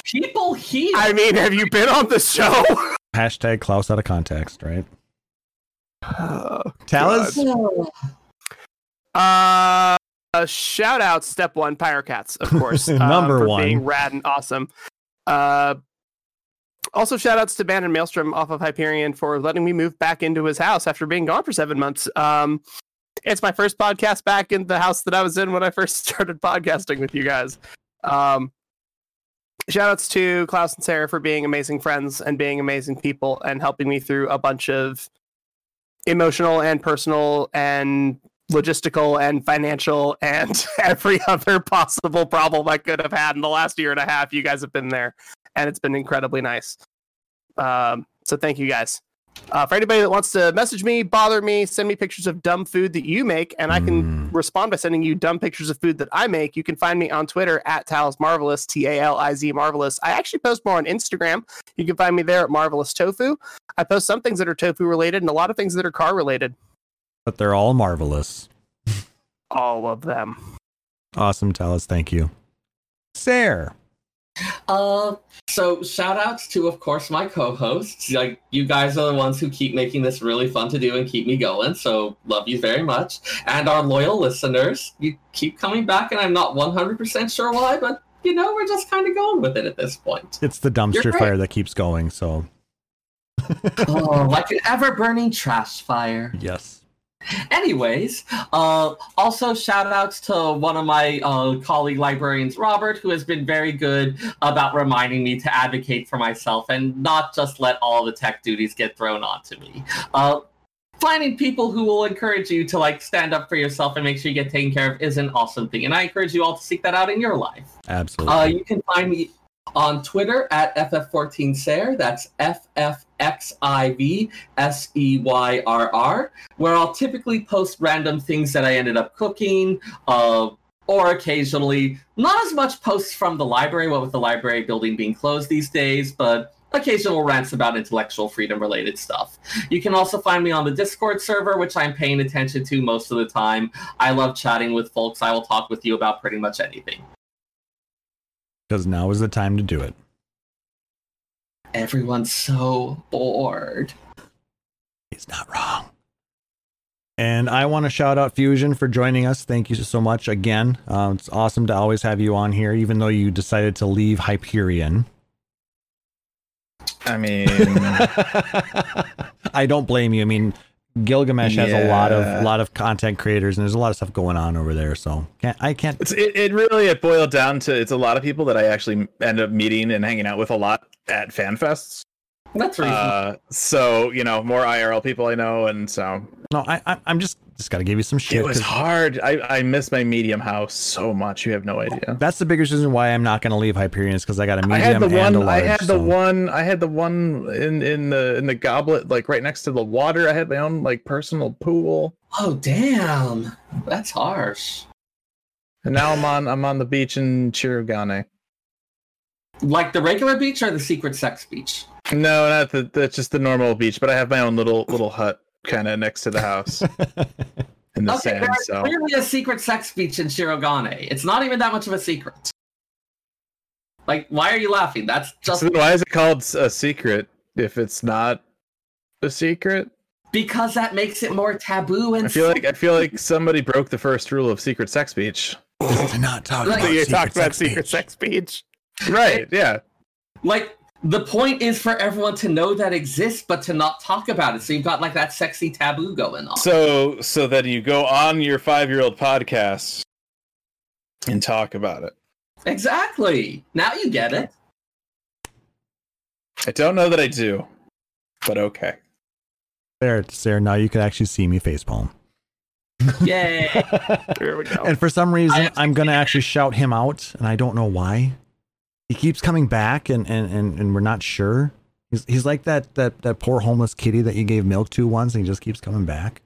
People here. I mean, have you been on the show? Hashtag Klaus out of context, right? Oh, Talis? Uh, shout out step one, PyroCats, of course. Number uh, for one. Being rad and awesome. Uh, also, shout outs to Bannon Maelstrom off of Hyperion for letting me move back into his house after being gone for seven months. Um, it's my first podcast back in the house that I was in when I first started podcasting with you guys. Um, shout outs to Klaus and Sarah for being amazing friends and being amazing people and helping me through a bunch of emotional and personal and logistical and financial and every other possible problem I could have had in the last year and a half. You guys have been there, and it's been incredibly nice. Um, so thank you guys. Uh, for anybody that wants to message me, bother me, send me pictures of dumb food that you make, and I can mm. respond by sending you dumb pictures of food that I make. You can find me on Twitter at Talis Marvelous, T A L I Z Marvelous. I actually post more on Instagram. You can find me there at Marvelous Tofu. I post some things that are tofu related and a lot of things that are car related. But they're all marvelous. All of them. Awesome, Talis. Thank you. Sarah. Uh, so shout outs to, of course, my co-hosts. Like, you guys are the ones who keep making this really fun to do and keep me going, so love you very much. And our loyal listeners, you keep coming back, and I'm not one hundred percent sure why, but, you know, we're just kind of going with it at this point. It's the dumpster fire that keeps going, so... Oh, like an ever-burning trash fire. Yes. Anyways, uh, also shout outs to one of my uh, colleague librarians, Robert, who has been very good about reminding me to advocate for myself and not just let all the tech duties get thrown onto me. Uh, finding people who will encourage you to like stand up for yourself and make sure you get taken care of is an awesome thing. And I encourage you all to seek that out in your life. Absolutely. Uh, you can find me on Twitter at F F fourteen Sayer, that's F F X I V S E Y R R, where I'll typically post random things that I ended up cooking, uh, or occasionally, not as much posts from the library, what with the library building being closed these days, but occasional rants about intellectual freedom-related stuff. You can also find me on the Discord server, which I'm paying attention to most of the time. I love chatting with folks. I will talk with you about pretty much anything. Because now is the time to do it. Everyone's so bored. He's not wrong. And I want to shout out Fusion for joining us. Thank you so much again. Uh, it's awesome to always have you on here, even though you decided to leave Hyperion. I mean... I don't blame you. I mean, Gilgamesh yeah. has a lot of lot of content creators, and there's a lot of stuff going on over there, so can't, I can't... It's, it, it really it boiled down to, it's a lot of people that I actually end up meeting and hanging out with a lot at fan fests. That's reasonable. Uh, so, you know, more I R L people I know, and so... No, I, I, I'm just, just got to give you some shit. It was hard. I, I miss my medium house so much. You have no idea. That's the biggest reason why I'm not going to leave Hyperion, is because I got a medium and one, a large. I had so. the one. I had the one in, in the in the goblet, like right next to the water. I had my own like personal pool. Oh damn, that's harsh. And now I'm on I'm on the beach in Chirigane. Like the regular beach or the secret sex beach? No, not the, the just the normal beach. But I have my own little little hut. Kind of next to the house in the okay, sand. There's so. Clearly a secret sex beach in Shirogane. It's not even that much of a secret. Like, why are you laughing? That's just so why is it called a secret if it's not a secret? Because that makes it more taboo. And I feel like I feel like somebody broke the first rule of secret sex beach. They're not talking like, about you talked about secret sex beach, right? Yeah, like. The point is for everyone to know that exists, but to not talk about it. So you've got like that sexy taboo going on. So, so that you go on your five-year-old podcast and talk about it. Exactly. Now you get it. I don't know that I do, but okay. There, Sarah. Now you can actually see me facepalm. Yay! Here we go. And for some reason, I'm gonna actually shout him out, and I don't know why. He keeps coming back, and, and, and, and we're not sure. He's he's like that, that that poor homeless kitty that you gave milk to once, and he just keeps coming back.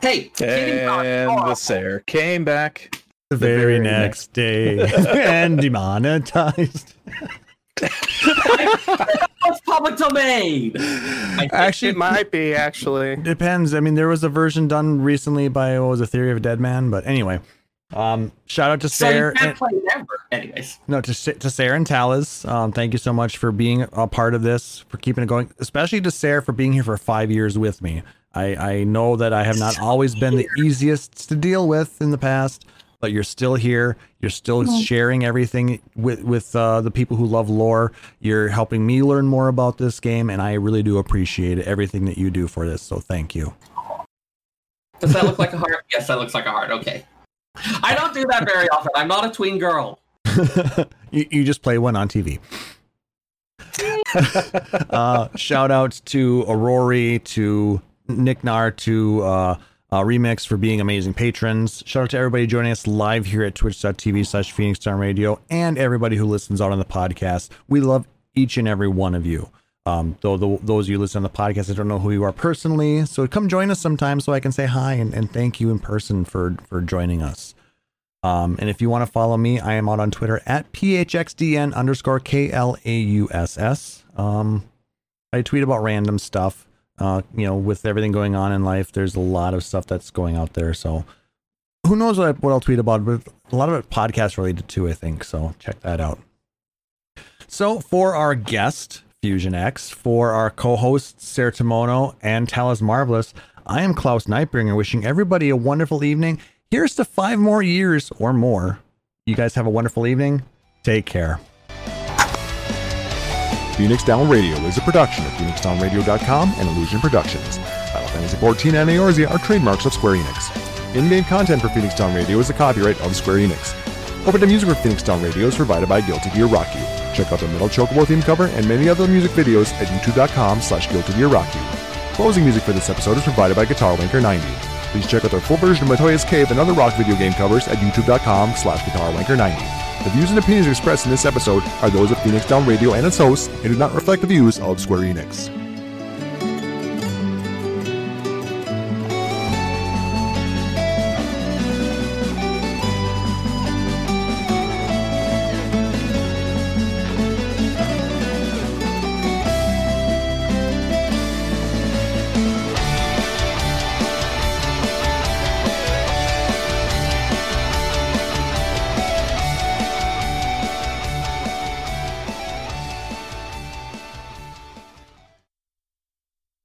Hey, and the Sarah came back the very, the very next, next day and demonetized. It's public domain. Actually, it might be. Actually, depends. I mean, there was a version done recently by what was a Theory of a Dead Man, but anyway. Um, shout out to so Sarah. And, Anyways, no, to to Sarah and Talis. Um, thank you so much for being a part of this, for keeping it going. Especially to Sarah for being here for five years with me. I I know that I have not always been the easiest to deal with in the past, but you're still here. You're still oh. sharing everything with with uh, the people who love lore. You're helping me learn more about this game, and I really do appreciate everything that you do for this. So thank you. Does that look like a heart? Yes, that looks like a heart. Okay. I don't do that very often. I'm not a tween girl. you, you just play one on T V. uh, shout outs to Aurori, to Nicknar, to uh, uh, Remix for being amazing patrons. Shout out to everybody joining us live here at twitch.tv slash Phoenix Down Radio and everybody who listens out on the podcast. We love each and every one of you. Um, though the, those of you listen on the podcast, I don't know who you are personally, so come join us sometime so I can say hi and, and thank you in person for, for joining us. Um, and if you want to follow me, I am out on Twitter at phxdn underscore K L A U S S. Um, I tweet about random stuff, uh, you know, with everything going on in life. There's a lot of stuff that's going out there. So who knows what, I, what I'll tweet about, but a lot of it podcast related too, I think. So check that out. So for our guest, Fusion X, for our co-hosts Sarah Timono and Talis Marvelous, I am Klaus Nightbringer, wishing everybody a wonderful evening. Here's to five more years or more. You guys have a wonderful evening. Take care. Phoenix Down Radio is a production of phoenix down radio dot com and Illusion Productions. Final Fantasy fourteen and Eorzea are trademarks of Square Enix. In-game content for Phoenix Down Radio is a copyright of Square Enix. Corporate music for Phoenix Down Radio is provided by Guilty Gear Rocky. Check out the Metal Chocobo theme cover and many other music videos at youtube.com slash Guilty Gear Rocky. Closing music for this episode is provided by Guitar Wanker ninety. Please check out their full version of Matoya's Cave and other rock video game covers at youtube.com slash Guitar Wanker ninety. The views and opinions expressed in this episode are those of Phoenix Down Radio and its hosts and do not reflect the views of Square Enix.